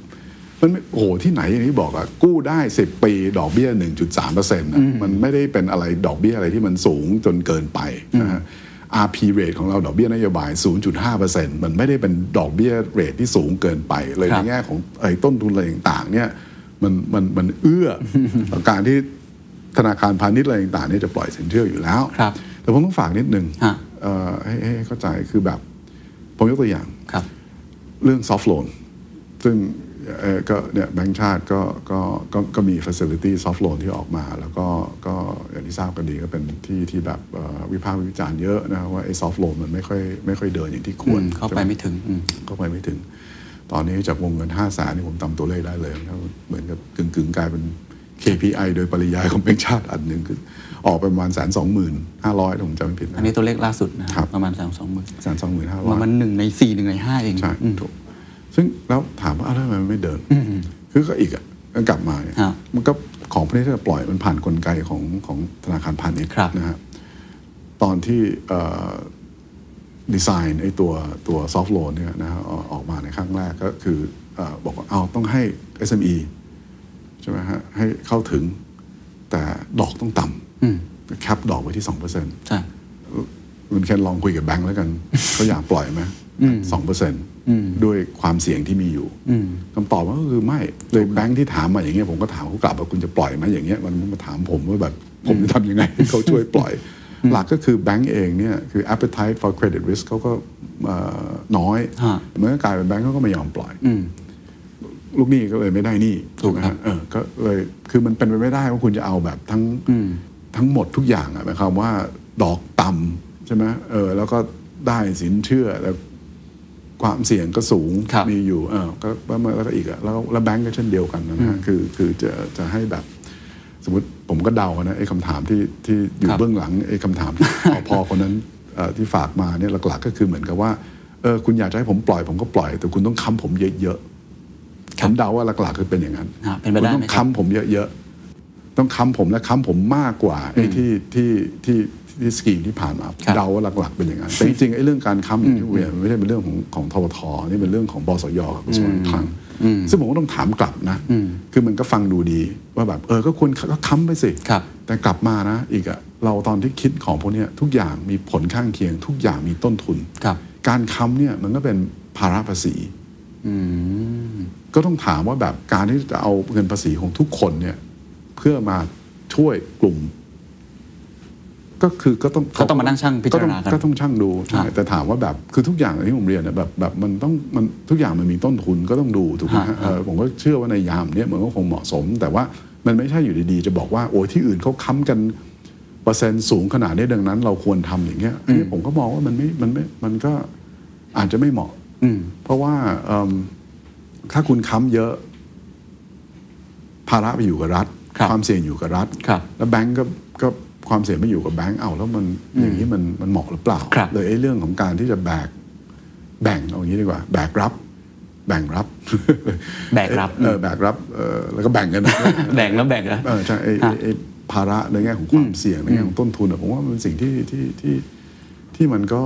มันโอ้โหที่ไหนอย่างที่บอกอะกู้ได้สิบปีดอกเบี้ย หนึ่งจุดสามเปอร์เซ็นต์ นะมันไม่ได้เป็นอะไรดอกเบี้ยอะไรที่มันสูงจนเกินไปนะฮะ อาร์ พี rate ของเราดอกเบี้ยนโยบาย ศูนย์จุดห้าเปอร์เซ็นต์ มันไม่ได้เป็นดอกเบี้ย rate ที่สูงเกินไปเลยในแง่ของไอ้ต้นทุนอะไรต่างๆเนี่ยมันมันมันเอื้อต่อการที่ธนาคารพาณิชย์อะไรต่างๆนี่จะปล่อยสินเชื่ออยู่แล้วแต่ผมต้องฝากนิดนึงให้เข้าใจคือแบบผมยกตัวอย่างเรื่อง Soft Loan ซึ่งก็เนี่ยแบงก์ชาติก็ก็ก็ก็มี facility Soft Loan ที่ออกมาแล้วก็ก็อย่างที่ทราบกันดีก็เป็นที่ที่แบบวิพากษ์วิจารณ์เยอะนะว่าไอ้ Soft Loan มันไม่ค่อยไม่ค่อยเดินอย่างที่ควรเข้าไปไม่ถึงเข้าไปไม่ถึงตอนนี้จากวงเงิน ห้าแสน นี่ผมจำตัวเลขได้เลยเหมือนกับกึ่งๆกลายเป็น เค พี ไอ โดยปริยายของแบงก์ชาติอันนึงคือออกประมาณ หนึ่งแสนสองหมื่นห้าพัน ถ้าผมจำไม่ผิดนะอันนี้ตัวเลขล่าสุดนะประมาณ หนึ่งแสนสองหมื่นห้าพัน ประมาณหนึ่งในสี่ หนึ่งในห้าเองใช่ถูกซึ่งแล้วถามว่าอ้าวทำไมมันไม่เดินคือก็อีกอ่ะก็กลับมาเนี่ยมันก็ของพวกนี้ที่จะปล่อยมันผ่านกลไกของของธนาคารพาณิชย์นะฮะตอนที่ดีไซน์ไอ้ตัวตัว soft loan เนี่ยนะฮะออกมาในครั้งแรกก็คือบอกว่าเอาต้องให้ เอส เอ็ม อี ใช่ไหมฮะให้เข้าถึงแต่ดอกต้องต่ำแคปดอกไว้ที่ สองเปอร์เซ็นต์ ใช่ คุณเคนลองคุยกับแบงค์แล้วกันเขาอยากปล่อยไหมสองเปอร์เซ็นต์ด้วยความเสี่ยงที่มีอยู่คำตอบก็คือไม่เลยแบงค์ที่ถามมาอย่างเงี้ยผมก็ถามเขากลับว่าคุณจะปล่อยไหมอย่างเงี้ยมันมาถามผมว่าแบบผมจะทำยังไงให้เขาช่วยปล่อยหลักก็คือแบงค์เองเนี่ยคือ appetite for credit risk เขาก็น้อยเมื่อกลายเป็นแบงค์เขาก็ไม่ยอมปล่อยลูกหนี้ก็เลยไม่ได้หนี้ถูกไหมฮะเออก็เลยคือมันเป็นไปไม่ได้ว่าคุณจะเอาแบบทั้งทั้งหมดทุกอย่างอะหมายความว่าดอกต่ำใช่ไหมเออแล้วก็ได้สินเชื่อแล้วความเสี่ยงก็สูงมีอยู่เออก็แล้วก็อีกอะแล้วแล้วแบงก์ก็เช่นเดียวกันนะฮะคือคือจะจะให้แบบสมมติผมก็เดานะไอ้คำถามที่ที่อยู่เบื้องหลังไอ้คำถามที่พอคนนั้นที่ฝากมาเนี่ยหลักๆก็คือเหมือนกับว่าเออคุณอยากจะให้ผมปล่อยผมก็ปล่อยแต่คุณต้องค้ำผมเยอะๆผมเดาว่าหลักๆคือเป็นอย่างนั้นคุณต้องค้ำผมเยอะๆต้องค้ำผมและค้ำผมมากกว่าไอ้ที่ที่ที่ที่สกีที่ผ่านมาเดาว่าหลักๆเป็นอย่างนั้นแต่จริงๆไอ้เรื่องการค้ำอย่างที่เวียนไม่ใช่เป็นเรื่องของของทบทนี่เป็นเรื่องของบสยกับกระทรวงคลังซึ่งผมก็ต้องถามกลับนะคือมันก็ฟังดูดีว่าแบบเออก็ควรก็ค้ำไปสิแต่กลับมานะอีกอะเราตอนที่คิดของพวกนี้ทุกอย่างมีผลข้างเคียงทุกอย่างมีต้นทุนการค้ำเนี่ยมันก็เป็นภาระภาษีก็ต้องถามว่าแบบการที่จะเอาเงินภาษีของทุกคนเนี่ยเพื่อมาช่วยกลุ่มก็คือก็ต้องก็ต้องมานั่งช่างพิจารณากันก็ต้องช่างดูใช่แต่ถามว่าแบบคือทุกอย่างที่ผมเรียนเนี่ยแบบแบบมันต้องมันทุกอย่างมันมีต้นทุนก็ต้องดูถูกไหมเออผมก็เชื่อว่าในยามนี้มันก็คงเหมาะสมแต่ว่ามันไม่ใช่อยู่ดีๆจะบอกว่าโอ้ยที่อื่นเขาค้ำกันเปอร์เซ็นต์สูงขนาดนี้ดังนั้นเราควรทำอย่างเงี้ยอันนี้ผมก็มองว่ามันไม่มันไม่มันก็อาจจะไม่เหมาะเพราะว่าถ้าคุณค้ำเยอะภาระไปอยู่กับรัฐความเสี่ยงอยู่กับรัฐแล้วแบงก์ก็ก็ความเสี่ยงไม่อยู่กับแบงก์เอาแล้วมันอย่างนี้มันมันเหมาะหรือเปล่าเลยไอ้เรื่องของการที่จะแบกแบ่งเอาอย่างนี้ดีกว่าแบกรับแบ่งรับแบกรับเออแบกรับเออแล้วก็แบ่งกันแบ่งแล้วแบ่งนะเออใช่ไอ้ไอ้ภาระในแง่ของความเสี่ยงในแง่ของต้นทุนผมว่ามันเป็นสิ่งที่ที่ที่ที่มันก็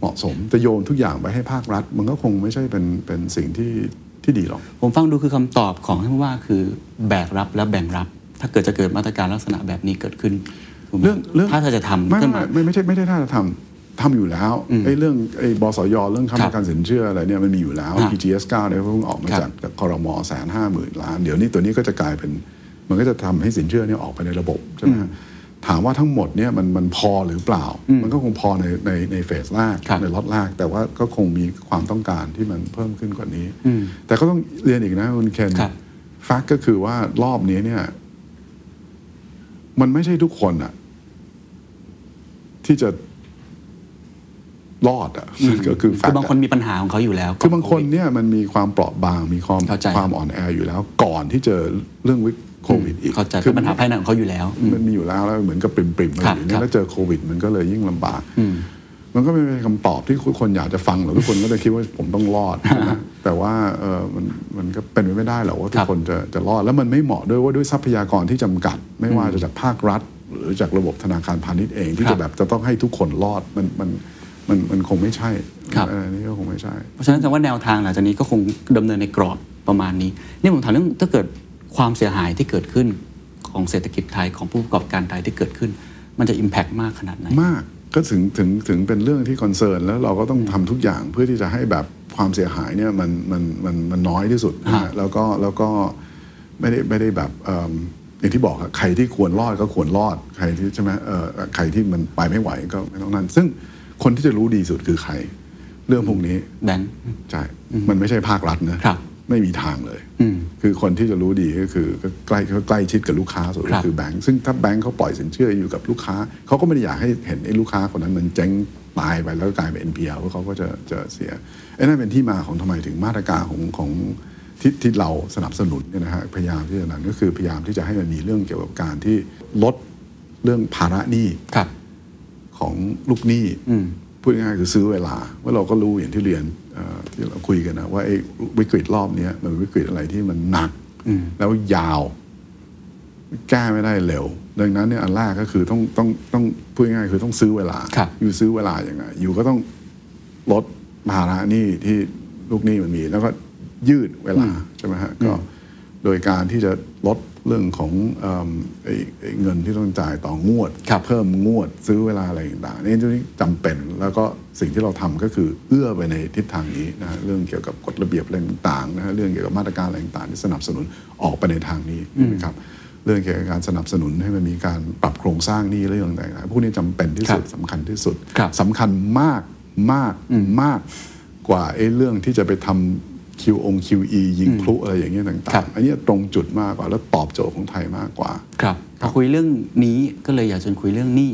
เหมาะสมจะโยนทุกอย่างไปให้ภาครัฐมันก็คงไม่ใช่เป็นเป็นสิ่งที่ที่ดีหรอกผมฟังดูคือคำตอบของท่านว่าคือแบกรับและแบ่งรับถ้าเกิดจะเกิดมาตรการลักษณะแบบนี้เกิดขึ้นเรื่องเรื่องถ้าจะทำไม่ไม่ไม่ใช่ไม่ได้ถ้าจะทำทำอยู่แล้วไอ้เรื่องไอ้บสยเรื่องค้ำประกันสินเชื่ออะไรเนี่ยมันมีอยู่แล้ว พี จี เอส ไนน์ เนี่ยเพิ่งออกมาจากครม.แสนห้าหมื่นล้านเดี๋ยวนี้ตัวนี้ก็จะกลายเป็นมันก็จะทำให้สินเชื่อเนี่ยออกไปในระบบใช่ไหมถามว่าทั้งหมดเนี่ยมันมันพอหรือเปล่ามันก็คงพอในในในเฟสแรกในล็อตแรกแต่ว่าก็คงมีความต้องการที่มันเพิ่มขึ้นกว่านี้แต่ก็ต้องเรียนอีกนะคุณเคนแฟกต์ก็คือว่ารอบนี้เนี่ยมันไม่ใช่ทุกคนอะที่จะรอดอ่ะก็คือคือบางคนมีปัญหาของเขาอยู่แล้วคือบางคนเนี่ยมันมีความเปราะบางมีความความอ่อนแออยู่แล้วก่อนที่เจอเรื่องวิกฤตโควิดอีกคือปัญหาภายในของเขาอยู่แล้วมันมีอยู่แล้วแล้วเหมือนกับปริ่มๆอะไรอย่างเงี้ยแล้วเจอโควิดมันก็เลยยิ่งลำบากมันก็ไม่เป็นคำตอบที่ทุกคนอยากจะฟังหรอกทุกคนก็จะคิดว่าผมต้องรอดแต่ว่าเออมันมันก็เป็นไปไม่ได้หรอกว่าทุกคนจะจะรอดแล้วมันไม่เหมาะด้วยว่าด้วยทรัพยากรที่จำกัดไม่ว่าจะจากภาครัฐหรือจากระบบธนาคารพาณิชย์เองที่จะแบบจะต้องให้ทุกคนรอดมันมันมันมันคงไม่ใช่อันนี้ก็คงไม่ใช่เพราะฉะนั้นแสดงว่าแนวทางหลังจากนี้ก็คงดำเนินในกรอบประมาณนี้นี่ผมถามเรื่องถ้าเกิดความเสียหายที่เกิดขึ้นของเศรษฐกิจไทยของผู้ประกอบการไทยที่เกิดขึ้นมันจะ impact มากขนาดไหนมากก็ถึงถึงถึงเป็นเรื่องที่คอนเซิร์นแล้วเราก็ต้องทำทุกอย่างเพื่อที่จะให้แบบความเสียหายเนี่ยมันมันมันมันน้อยที่สุดแล้วก็แล้วก็ไม่ได้ไม่ได้แบบอย่างที่บอกใครที่ควรรอดก็ควรรอดใครที่ใช่ไหมเอ่อใครที่มันไปไม่ไหวก็ไม่ต้องนั่นซึ่งคนที่จะรู้ดีสุดคือใครเรื่องพวกนี้แบงค์ใช่มันไม่ใช่ภาครัฐนะไม่มีทางเลยคือคนที่จะรู้ดีก็คือใกล้ใกล้ชิดกับลูกค้าสุดก็คือแบงค์ซึ่งถ้าแบงค์เขาปล่อยสินเชื่ออยู่กับลูกค้าเขาก็ไม่ได้อยากให้เห็นไอ้ลูกค้าคนนั้นมันเจ๊งตายไปแล้วกลายเป็น เอ็น พี แอล เพราะเขาก็จะจะเสียไอ้นั่นเป็นที่มาของทำไมถึงมาตรการของของที่ที่เราสนับสนุนเนี่ยนะฮะพยายามที่จะนั้นก็คือพยายามที่จะให้มันมีเรื่องเกี่ยวกับการที่ลดเรื่องภาระหนี้ของลูกหนี้พูดง่ายๆคือซื้อเวลาว่าเราก็รู้อย่างที่เรียนที่เราคุยกันนะว่าไอ้วิกฤตรอบนี้มันวิกฤตอะไรที่มันหนักแล้วยาวแก้ไม่ได้เร็วดังนั้นเนี่ยอันแรกก็คือต้องต้องต้องพูดง่ายๆคือต้องซื้อเวลาอยู่ซื้อเวลาอย่างไงอยู่ก็ต้องลดภาระหนี้ที่ลูกหนี้มันมีแล้วก็ยืดเวลาใช่ไหมฮะก็โดยการที่จะลด เรื่องของเอ่อเงินที่ต้องจ่ายต่องวดเพิ่มงวดซื้อเวลาอะไรต่างๆนี่จำเป็นแล้วก็สิ่งที่เราทำก็คือเอื้อไปในทิศทางนี้นะเรื่องเกี่ยวกับกฎระเบียบอะไรต่างๆนะเรื่องเกี่ยวกับมาตรการอะไรต่างๆที่สนับสนุนออกไปในทางนี้นะครับเรื่องเกี่ยวกับการสนับสนุนให้มันมีการปรับโครงสร้างหนี้เรื่องต่างๆพวกนี้จำเป็นที่สุดสำคัญที่สุดสำคัญมากมากมากกว่าไอ้เรื่องที่จะไปทำ คิว อง คิว อี ยิงพลุอะไรอย่างเงี้ยต่างๆอันนี้ตรงจุดมากกว่าแล้วตอบโจทย์ของไทยมากกว่าครับพอคุยเรื่องนี้ก็เลยอยากชวนคุยเรื่องหนี้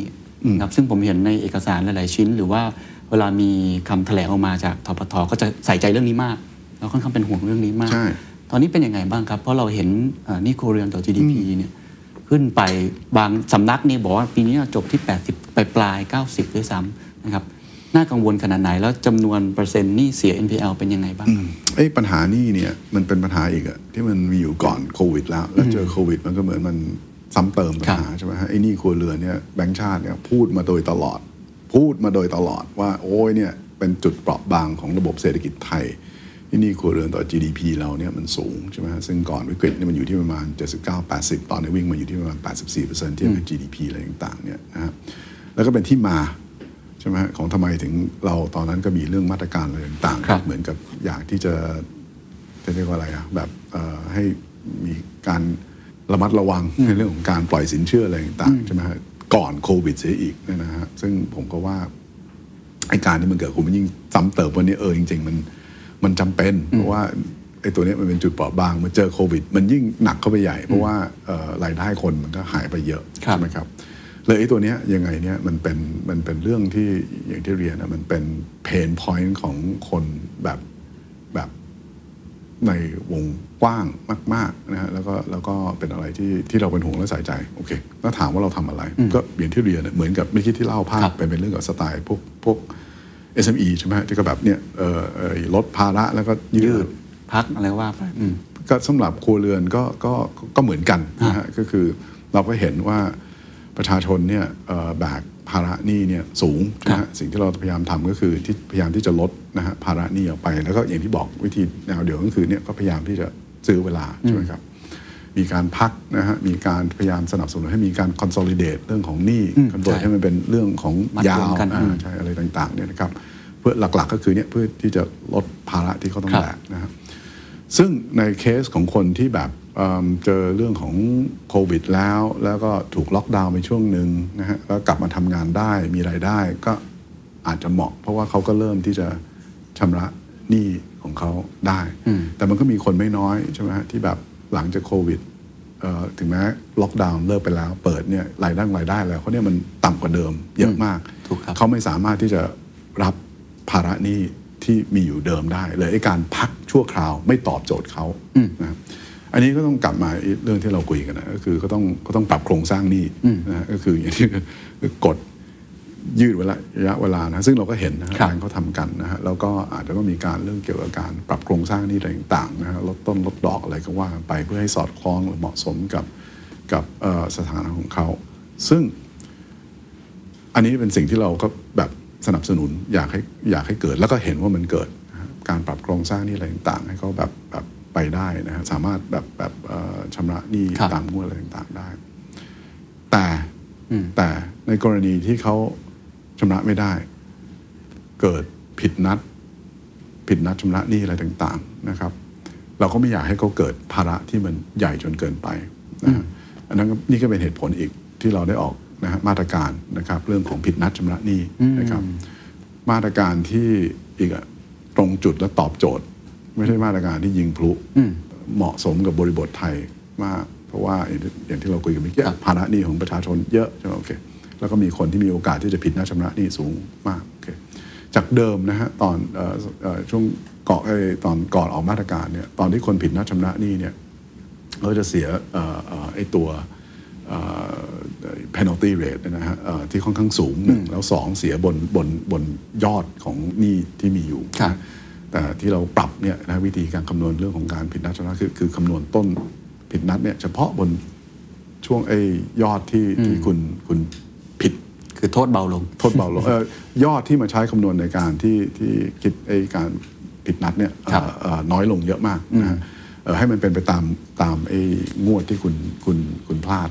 ครับซึ่งผมเห็นในเอกสารหลายๆชิ้นหรือว่าเวลามีคำแถลงออกมาจากธปท.ก็จะใส่ใจเรื่องนี้มากเราค่อนข้างเป็นห่วงเรื่องนี้มากตอนนี้เป็นยังไงบ้างครับเพราะเราเห็นหนี้ครัวเรือนต่อ จี ดี พี เนี่ยขึ้นไปบางสำนักนี่บอกว่าปีนี้จบที่แปดสิบไปปลายเก้าสิบด้วยซ้ำนะครับน่ากังวลขนาดไหนแล้วจำนวนเปอร์เซ็นต์หนี้เสีย เอ็น พี แอล เป็นยังไงบ้างไอ้ปัญหาหนี้เนี่ยมันเป็นปัญหาอีกอะที่มันมีอยู่ก่อนโควิดแล้วแล้วเจอโควิดมันก็เหมือนมันซ้ำเติมปัญหาใช่ไหมฮะไอ้หนี้ครัวเรือนเนี่ยแบงก์ชาติเนี่ยพูดมาโดยตลอดพูดมาโดยตลอดว่าโอ้ยเนี่ยเป็นจุดเปราะบางของระบบเศรษฐกิจไทยที่นี่ครัวเรือนต่อ จี ดี พี เราเนี่ยมันสูงใช่ไหมซึ่งก่อนวิกฤตเนี่ยมันอยู่ที่ประมาณ เจ็ดสิบเก้าถึงแปดสิบ ตอนนี้วิ่งมาอยู่ที่ประมาณ แปดสิบสี่เปอร์เซ็นต์ ที่เป็น จี ดี พี อะไรต่างๆเนี่ยนะฮะแล้วก็เป็นที่มาใช่ไหมของทำไมถึงเราตอนนั้นก็มีเรื่องมาตรการอะไรต่างๆเหมือนกับอยากที่จะจะเรียกว่าอะไรอะแบบให้มีการระมัดระวังในเรื่องของการปล่อยสินเชื่ออะไรต่างๆใช่ไหมก่อนโควิดเสียอีกเนี่ยนะฮะซึ่งผมก็ว่าไอ้การที่มันเกิดขึ้นมันยิ่งซ้ำเติมวันนี้เออจริงๆมันมันจำเป็นเพราะว่าไอ้ตัวนี้มันเป็นจุดเปราะบางมาเจอโควิดมันยิ่งหนักเข้าไปใหญ่เพราะว่ารายได้คนมันก็หายไปเยอะใช่ไหมครับเลยไอ้ตัวนี้ยังไงเนี่ยมันเป็นมันเป็นเรื่องที่อย่างที่เรียนนะมันเป็นเพนพอยท์ของคนแบบแบบในวงกว้างมากๆนะฮะแล้วก็แล้วก็เป็นอะไรที่ที่เราเป็นห่วงและใส่ใจโอเคแล้วถามว่าเราทำอะไรก็อย่างที่เรียนเหมือนกับไม่คิดที่เล่าภาพไปเป็นเรื่องกับสไตล์พวกพวกเอส เอ็ม อี ใช่ไหมที่ก็แบบเนี่ยลดภาระแล้วก็ยืดพักอะไรว่าไปก็สำหรับครัวเรือนก็ก็ก็เหมือนกันนะฮะก็คือเราก็เห็นว่าประชาชนเนี่ยแบกภาระหนี้เนี่ยสูงนะฮะสิ่งที่เราพยายามทำก็คือที่พยายามที่จะลดนะฮะภาระหนี้ออกไปแล้วก็อย่างที่บอกวิธีแนวเดียวก็คือเนี่ยก็พยายามที่จะซื้อเวลาใช่ไหมครับมีการพักนะฮะมีการพยายามสนับสนุนให้มีการคอนโซลิเดตเรื่องของหนี้คอนโซลิเดตให้มันเป็นเรื่องของยาวใช่อะไรต่างๆเนี่ยนะครับเพื่อหลักๆก็คือเนี่ยเพื่อที่จะลดภาระที่เขาต้องแบกนะฮะซึ่งในเคสของคนที่แบบเจอเรื่องของโควิดแล้วแล้วก็ถูกล็อกดาวน์ไปช่วงหนึ่งนะฮะแล้วกลับมาทำงานได้มีรายได้ก็อาจจะเหมาะเพราะว่าเขาก็เริ่มที่จะชำระหนี้ของเขาได้แต่มันก็มีคนไม่น้อยใช่ไหมฮะที่แบบหลังจากโควิดถึงแม้ล็อกดาวน์เลิกไปแล้วเปิดเนี่ยรายได้รายได้แล้วเขาเนี่ยมันต่ำกว่าเดิมเยอะมากเขาไม่สามารถที่จะรับภาระหนี้ที่มีอยู่เดิมได้เลยไอ้การพักชั่วคราวไม่ตอบโจทย์เขานะอันนี้ก็ต้องกลับมาเรื่องที่เราคุยกันนะก็คือก็ต้องก็ต้องปรับโครงสร้างหนี้นะก็คืออย่างที่กดยืดเวลาระยะเวลานะซึ่งเราก็เห็นนะการเขาทำกันนะฮะแล้วก็อาจจะต้องมีการเรื่องเกี่ยวกับการปรับโครงสร้างหนี้ต่างๆนะฮะลดต้นลดดอกอะไรก็ว่ากันไปเพื่อให้สอดคล้องหรือเหมาะสมกับกับสถานะของเขาซึ่งอันนี้เป็นสิ่งที่เราก็แบบสนับสนุนอยากให้อยากให้เกิดแล้วก็เห็นว่ามันเกิดการปรับโครงสร้างหนี้อะไรต่างๆให้เขาแบบแบบไปได้นะฮะสามารถแบบแบบชำระหนี้ตามงวดอะไรต่างๆได้แต่แต่ในกรณีที่เขาชำระไม่ได้เกิดผิดนัดผิดนัดชำระหนี้อะไรต่างๆนะครับเราก็ไม่อยากให้เขาเกิดภาระที่มันใหญ่จนเกินไปนะอันนั้นนี่ก็เป็นเหตุผลอีกที่เราได้ออกนะฮะมาตรการนะครับเรื่องของผิดนัดชำระหนี้นะครับมาตรการที่อีกตรงจุดและตอบโจทย์ไม่ใช่มาตรการที่ยิงพลุเหมาะสมกับบริบทไทยมากเพราะว่าอย่างที่เราคุยกันเมื่อกี้ภาระหนี้ของประชาชนเยอะใช่ไหมโอเคแล้วก็มีคนที่มีโอกาสที่จะผิดนัดชำระหนี้สูงมากโอเคจากเดิมนะฮะตอนเอ่อเอ่อช่วงก่อนตอนก่อนออกมาตรการเนี่ยตอนที่คนผิดนัดชำระหนี้เนี่ยเขาจะเสียเอ่อเอ่อไอ้ตัวเอ่อ penalty rate นะฮะเอ่อที่ค่อนข้างสูงหนึ่งแล้วสองเสียบนบนบนยอดของหนี้ที่มีอยู่แต่ที่เราปรับเนี่ยนะวิธีการคำนวณเรื่องของการผิดนัดชำระคือคือคำนวณต้นผิดนัดเนี่ยเฉพาะบนช่วงไอ้ยอดที่ที่คุณคุณผิดคือโทษเบาลงโทษเบาลงเออยอดที่มาใช้คำนวณในการที่ที่คิดไอ้การผิดนัดเนี่ยน้อยลงเยอะมากนะ ให้มันเป็นไปตามตามไอ้งวดที่คุณคุณคุณพลาด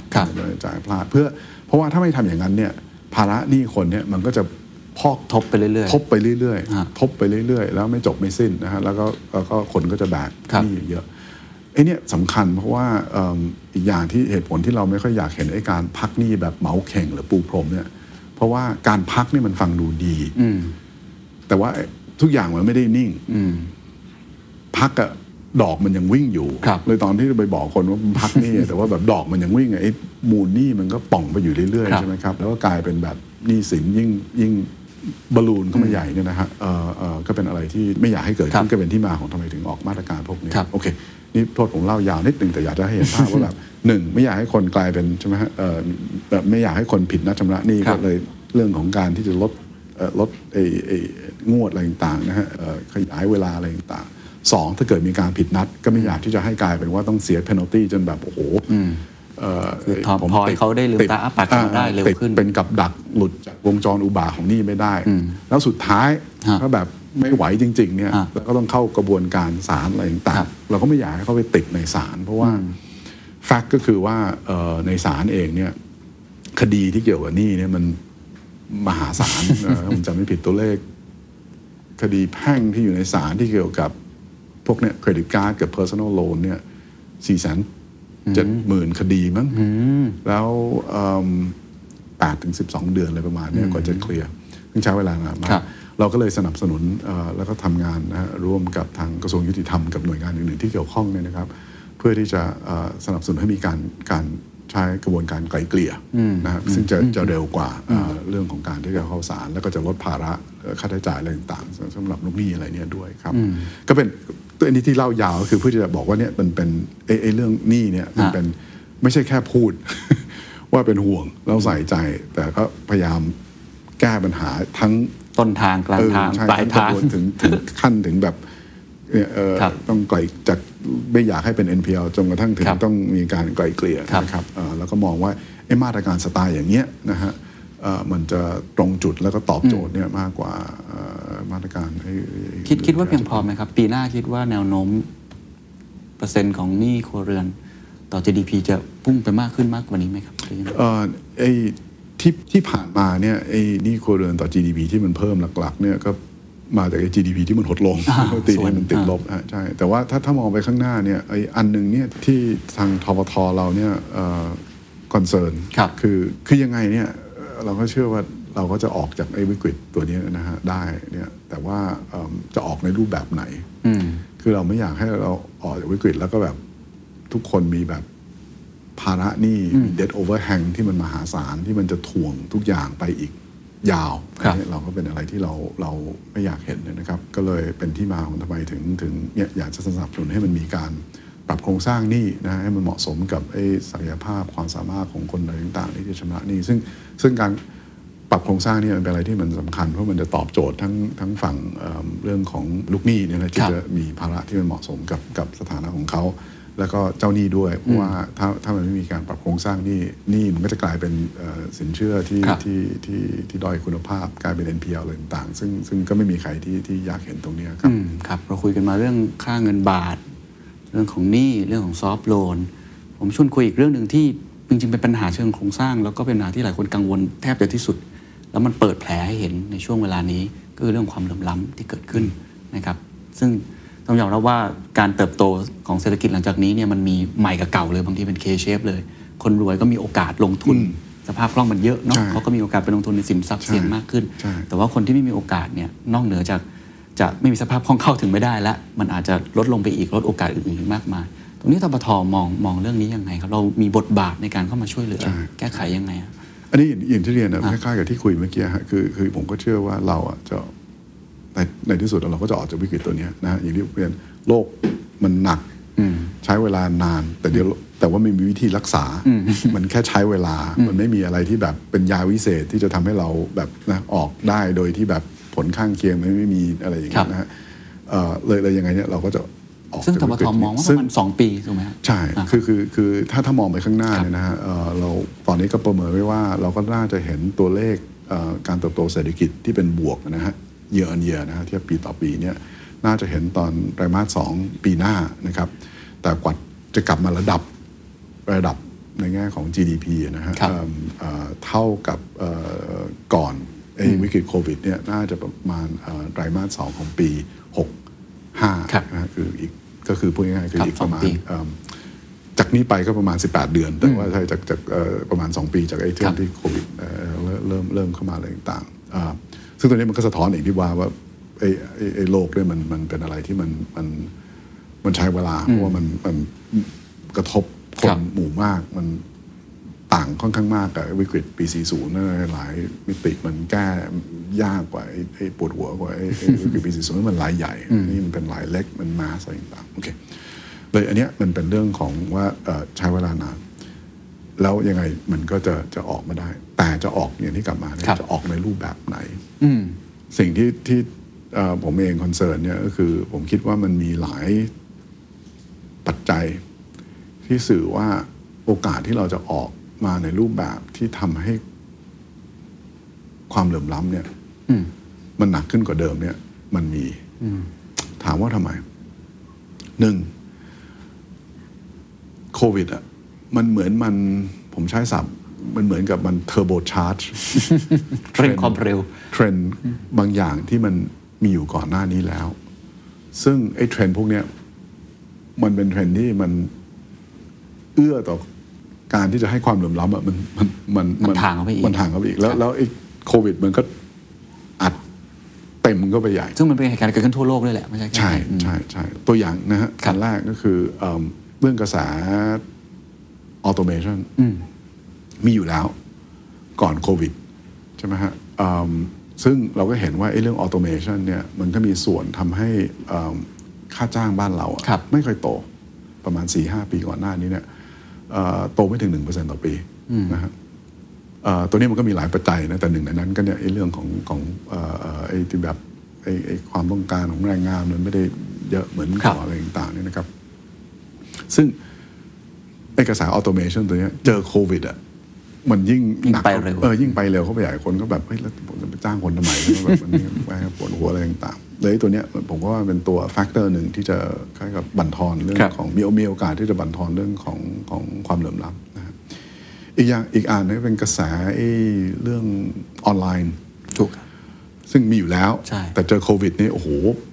จ่ายพลาดเพื่อเพราะว่าถ้าไม่ทำอย่างนั้นเนี่ยภาระหนี้คนเนี่ยมันก็จะพอกทบไปเรื่อยๆทบไปเรื่อยๆทบไปเรื่อยๆแล้วไม่จบไม่สิ้นนะฮะแล้วก็แล้วก็คนก็จะแบกหนี้เยอะไอ้เนี่ยสำคัญเพราะว่า อ, อีกอย่างที่เหตุผลที่เราไม่ค่อยอยากเห็นไอ้การพักหนี้แบบเหมาแข่งหรือปูพรมเนี่ยเพราะว่าการพักนี่มันฟังดูดีแต่ว่าทุกอย่างมันไม่ได้นิ่งพักอะดอกมันยังวิ่งอยู่เลยตอนที่ไปบอกคนว่าพักหนี้ แต่ว่าแบบดอกมันยังวิ่งไอ้มูลหนี้มันก็ป่องไปอยู่เรื่อยๆใช่ไหมครับแล้วก็กลายเป็นแบบหนี้สินยิ่งยิ่งบอลลูนเข้ามาใหญ่เนี่ยนะฮะเออเออก็เป็นอะไรที่ไม่อยากให้เกิดขึ้นก็เป็นที่มาของทำไมถึงออกมาตรการพวกนี้โอเคนี่โทษผมเล่ายาวนิดนึงแต่อยากจะให้เห็นภาพว่าแบบหนึ่งไม่อยากให้คนกลายเป็นใช่ไหมฮะแบบไม่อยากให้คนผิดนัดชำระหนี้ก็เลยเรื่องของการที่จะลดลดไอ้ไอ้งวดอะไรต่างๆนะฮะขยายเวลาอะไรต่างๆสองถ้าเกิดมีการผิดนัดก็ไม่อยากที่จะให้กลายเป็นว่าต้องเสียเพนัลตี้จนแบบโอ้โหผมพอเขาได้ลืมตาอ้าปากได้เร็วขึ้นเป็นกับดักหลุดจากวงจรอุบาของหนี้ไม่ได้แล้วสุดท้ายถ้าแบบไม่ไหวจริงๆเนี่ยแล้วก็ต้องเข้ากระบวนการศาลอะไรต่างๆเราก็ไม่อยากให้เขาไปติดในศาลเพราะว่าแฟกต์ก็คือว่าในศาลเองเนี่ยคดีที่เกี่ยวกับหนี้เนี่ยมันมหาศาลผมจำไม่ผิดตัวเลขคดีแพ่งที่อยู่ในศาลที่เกี่ยวกับพวกเนี่ยเครดิตการ์ดกับ personal loan เนี่ยสี่แสนเจ็ดหมื่นคดีมั้งแล้วแปดถึงสิบสองเดือนอะไรประมาณนี้กว่าจะเคลียร์ต้องใช้เวลานานมากเราก็เลยสนับสนุนแล้วก็ทำงานนะร่วมกับทางกระทรวงยุติธรรมกับหน่วยงานอื่นๆที่เกี่ยวข้องเนี่ยนะครับเพื่อที่จะสนับสนุนให้มีการการใช้กระบวนการไกลเกลี่ยนะครับซึ่งจะจะเร็วกว่าเรื่องของการที่จะเข้าศาลแล้วก็จะลดภาระค่าใช้จ่ายอะไรต่างๆสำหรับลูกหนี้อะไรเนี่ยด้วยครับก็เป็นตัวนี้ที่เล่ายาวก็คือเพื่อจะบอกว่าเนี่ยมันเป็นไอ้เรื่องหนี้เนี่ยมันเป็นไม่ใช่แค่พูดว่าเป็นห่วงเราใส่ใจแต่ก็พยายามแก้ปัญหาทั้งต้นทางกลางทางปลายทางถึงขั้นถึงแบบต้องไกลจากไม่อยากให้เป็น เอ็น พี แอล จนกระทั่งถึงต้องมีการไกลเกลี่ยนะครับแล้วก็มองว่าไอ้มาตรการสไตล์อย่างเงี้ยนะฮะมันจะตรงจุดแล้วก็ตอบโจทย์เนี่ยมากกว่ามาตรการให้คิดคิดว่าเพียงพอไหมครับปีหน้าคิดว่าแนวโน้มเปอร์เซ็นต์ของหนี้ครัวเรือนต่อ จี ดี พี จะพุ่งไปมากขึ้นมากกว่านี้ไหมครับไอ้ที่ที่ผ่านมาเนี่ยไอ้หนี้ครัวเรือนต่อ จี ดี พี ที่มันเพิ่มหลักๆเนี่ยก็มาจากไอ้ จี ดี พี ที่มันหดลงตีนี้มันติดลบฮะใช่แต่ว่าถ้าถ้ามองไปข้างหน้าเนี่ยไอ้อันนึงเนี่ยที่ทางทบทเราเนี่ยคอนเซิร์นคือคือยังไงเนี่ยเราก็เชื่อว่าเราก็จะออกจากไอ้วิกฤตตัวนี้นะฮะได้เนี่ยแต่ว่าจะออกในรูปแบบไหนคือเราไม่อยากให้เราออกจากวิกฤตแล้วก็แบบทุกคนมีแบบภาระหนี้ debt overhang ที่มันมหาศาลที่มันจะถ่วงทุกอย่างไปอีกยาวเราก็เป็นอะไรที่เราเราไม่อยากเห็นนะครับก็เลยเป็นที่มาของทำไมถึงถึงเนี่ยอยากจะสนับสนุนให้มันมีการปรับโครงสร้างหนี้นะให้มันเหมาะสมกับไอ้ศักยภาพความสามารถของคนต่างๆที่จะชำระหนี้ซึ่งซึ่งการปรับโครงสร้างนี่มันเป็นอะไรที่มันสำคัญเพราะมันจะตอบโจทย์ทั้งทั้งฝั่ง เอ่อ เรื่องของลูกหนี้เนี่ยนะที่จะมีภาระที่มันเหมาะสมกับกับสถานะของเขาแล้วก็เจ้าหนี้ด้วยเพราะว่าถ้าถ้ามันไม่มีการปรับโครงสร้างหนี้หนี้มันก็จะกลายเป็นสินเชื่อที่ที่ที่ที่ด้อยคุณภาพกลายเป็น เอ็น พี แอล อะไรต่างๆซึ่งซึ่งก็ไม่มีใครที่ที่อยากเห็นตรงนี้ครับครับเราคุยกันมาเรื่องค่าเงินบาทเรื่องของหนี้เรื่องของซอฟท์โลนผมชวนคุยอีกเรื่องนึงที่จริงๆเป็นปัญหาเชิงโครงสร้างแล้วก็เป็นปัญหาที่หลายคนกังวลแทบจะที่สุดแล้วมันเปิดแผลให้เห็นในช่วงเวลานี้ก็คือเรื่องความเหลื่อมล้ำที่เกิดขึ้นนะครับซึ่งต้องยอมรับว่าการเติบโตของเศรษฐกิจหลังจากนี้เนี่ยมันมีใหม่กับเก่าเลยบางทีเป็น K shape เลยคนรวยก็มีโอกาสลงทุนสภาพคล่องมันเยอะเนาะเขาก็มีโอกาสไปลงทุนในสินทรัพย์เสี่ยงมากขึ้นแต่ว่าคนที่ไม่มีโอกาสเนี่ยนอกเหนือจากจะไม่มีสภาพคล่องเข้าถึงไม่ได้แล้วมันอาจจะลดลงไปอีกลดโอกาสอื่นๆมากมายตรงนี้ธปท.มองมองเรื่องนี้ยังไงครับเรามีบทบาทในการเข้ามาช่วยเหลือแก้ไขยังไงอันนี้อย่างที่เรียนนะคล้ายๆกับที่คุยเมื่อกี้ฮะคือคือผมก็เชื่อว่าเราจะในในที่สุดเราก็จะออกจากวิกฤตตัวนี้นะอย่างที่เรียนโรคมันหนักใช้เวลานานแต่เดี๋ยวแต่ว่ามีวิธีรักษามันแค่ใช้เวลามันไม่มีอะไรที่แบบเป็นยาวิเศษที่จะทำให้เราแบบนะออกได้โดยที่แบบผลข้างเคียงมันไม่มีอะไรอย่างเงี้ยนะฮะเลยเลยยังไงเนี่ยเราก็จะออกจากวิกฤตมองว่ามันสองปีถูกไหมใช่คือคือคือถ้าถ้ามองไปข้างหน้าเนี่ยนะฮะเราตอนนี้ก็ประเมินไว้ว่าเราก็น่าจะเห็นตัวเลขการเติบโตเศรษฐกิจที่เป็นบวกนะฮะเยอะอันเยอะนะฮะเทียบปีต่อปีเนี่ยน่าจะเห็นตอนไตรมาสสองปีหน้านะครับ แต่กว่าจะกลับมาระดับระดับในแง่ของ จี ดี พี นะฮะเท่ากับก่อนวิกฤตโควิดเนี่ยน่าจะประมาณไตรมาสสองของปีหกสิบห้านะคืออีกก็คือพูดง่ายๆคืออีกประมาณจากนี้ไปก็ประมาณสิบแปดเดือนแต่ว่าใช่จากจากประมาณสองปีจากไอ้ที่โควิดเริ่มเริ่มเข้ามาอะไรต่างๆซึ่งตัวนี้มันก็สะท้อนอีกที่ว่าว่าไอ้ไอ้โลกเนี่ยมันมันเป็นอะไรที่มันมันมันใช้เวลาเพราะว่ามันมันกระทบคนหมู่มากมันต่างค่อนข้างมากกับวิกฤตปีสี่สิบนั่นหลายมิติมันแก้ยากกว่าไอ้ปวดหัวกว่าไอ้วิกฤตปีสี่สิบมันหลายใหญ่นี่มันเป็นหลายเล็กมันมาอะไรต่างๆโอเคเลยอันเนี้ยมันเป็นเรื่องของว่าใช้เวลานานแล้วยังไงมันก็จะจะออกมาได้แต่จะออกอย่างที่กลับมาจะออกในรูปแบบไหนสิ่งที่ที่ผมเองคอนเซิร์นเนี่ยก็คือผมคิดว่ามันมีหลายปัจจัยที่สื่อว่าโอกาสที่เราจะออกมาในรูปแบบที่ทำให้ความเหลื่อมล้ำเนี่ยมันหนักขึ้นกว่าเดิมเนี่ยมันมีถามว่าทำไมหนึ่งโควิดอ่ะมันเหมือนมันผมใช้ศัพท์มันเหมือนกับมันเทอร์โบชาร์จเร่งความเร็วเทรนด์บางอย่างที่มันมีอยู่ก่อนหน้านี้แล้วซึ่งไอ้เทรนด์พวกเนี้ยมันเป็นเทรนด์ที่มันเอื้อต่อการที่จะให้ความเหลื่อมล้ำอ่ะมันมันมันมันทางเข้าไปอีกมันทางเข้าไปอีกแล้วแล้วไอ้โควิดมันก็อัดเต็มก็ไปใหญ่ซึ่งมันเป็นเหตุการณ์เกิดขึ้นทั่วโลกด้วยแหละไม่ใช่แค่ใช่ใช่ใช่ตัวอย่างนะฮะขั้นแรกก็คือเรื่องกระแสออโตเมชันมีอยู่แล้วก่อนโควิดใช่ไหมฮะซึ่งเราก็เห็นว่าไอ้เรื่องออโตเมชันเนี่ยมันก็มีส่วนทำให้ค่าจ้างบ้านเราไม่ค่อยโตประมาณ สี่ถึงห้า ปีก่อนหน้านี้เนี่ยโตไม่ถึง หนึ่งเปอร์เซ็นต์ ต่อปีนะฮะตัวนี้มันก็มีหลายปัจจัยนะแต่หนึ่งในนั้นก็เนี่ยไอ้เรื่องของของไอ้ที่แบบไอ้ความต้องการของแรงงานมันไม่ได้เยอะเหมือนก่อนอะไรต่างๆเนี่ยนะครับซึ่งไอ้กระแสออโตเมชันตัวนี้เจอโควิดอ่ะมันยิ่งหนักเออยิ่งไปเร็วเข้าไปใหญ่คนก็แบบเฮ้ยแล้วผมจะไปจ้างคนทำไมแบบมันไปปวดหัวอะไรต่างๆเลยตัวเนี้ยผมว่าเป็นตัวแฟกเตอร์หนึ่งที่จะคล้ายกับบั่นทอนเรื่องของมีมีโอกาสที่จะบั่นทอนเรื่องของของความเหลื่อมล้ำนะครับอีกอย่างอีกอันนึงเป็นกระแสไอ้เรื่องออนไลน์ถูกซึ่งมีอยู่แล้วแต่เจอโควิดนี่โอ้โห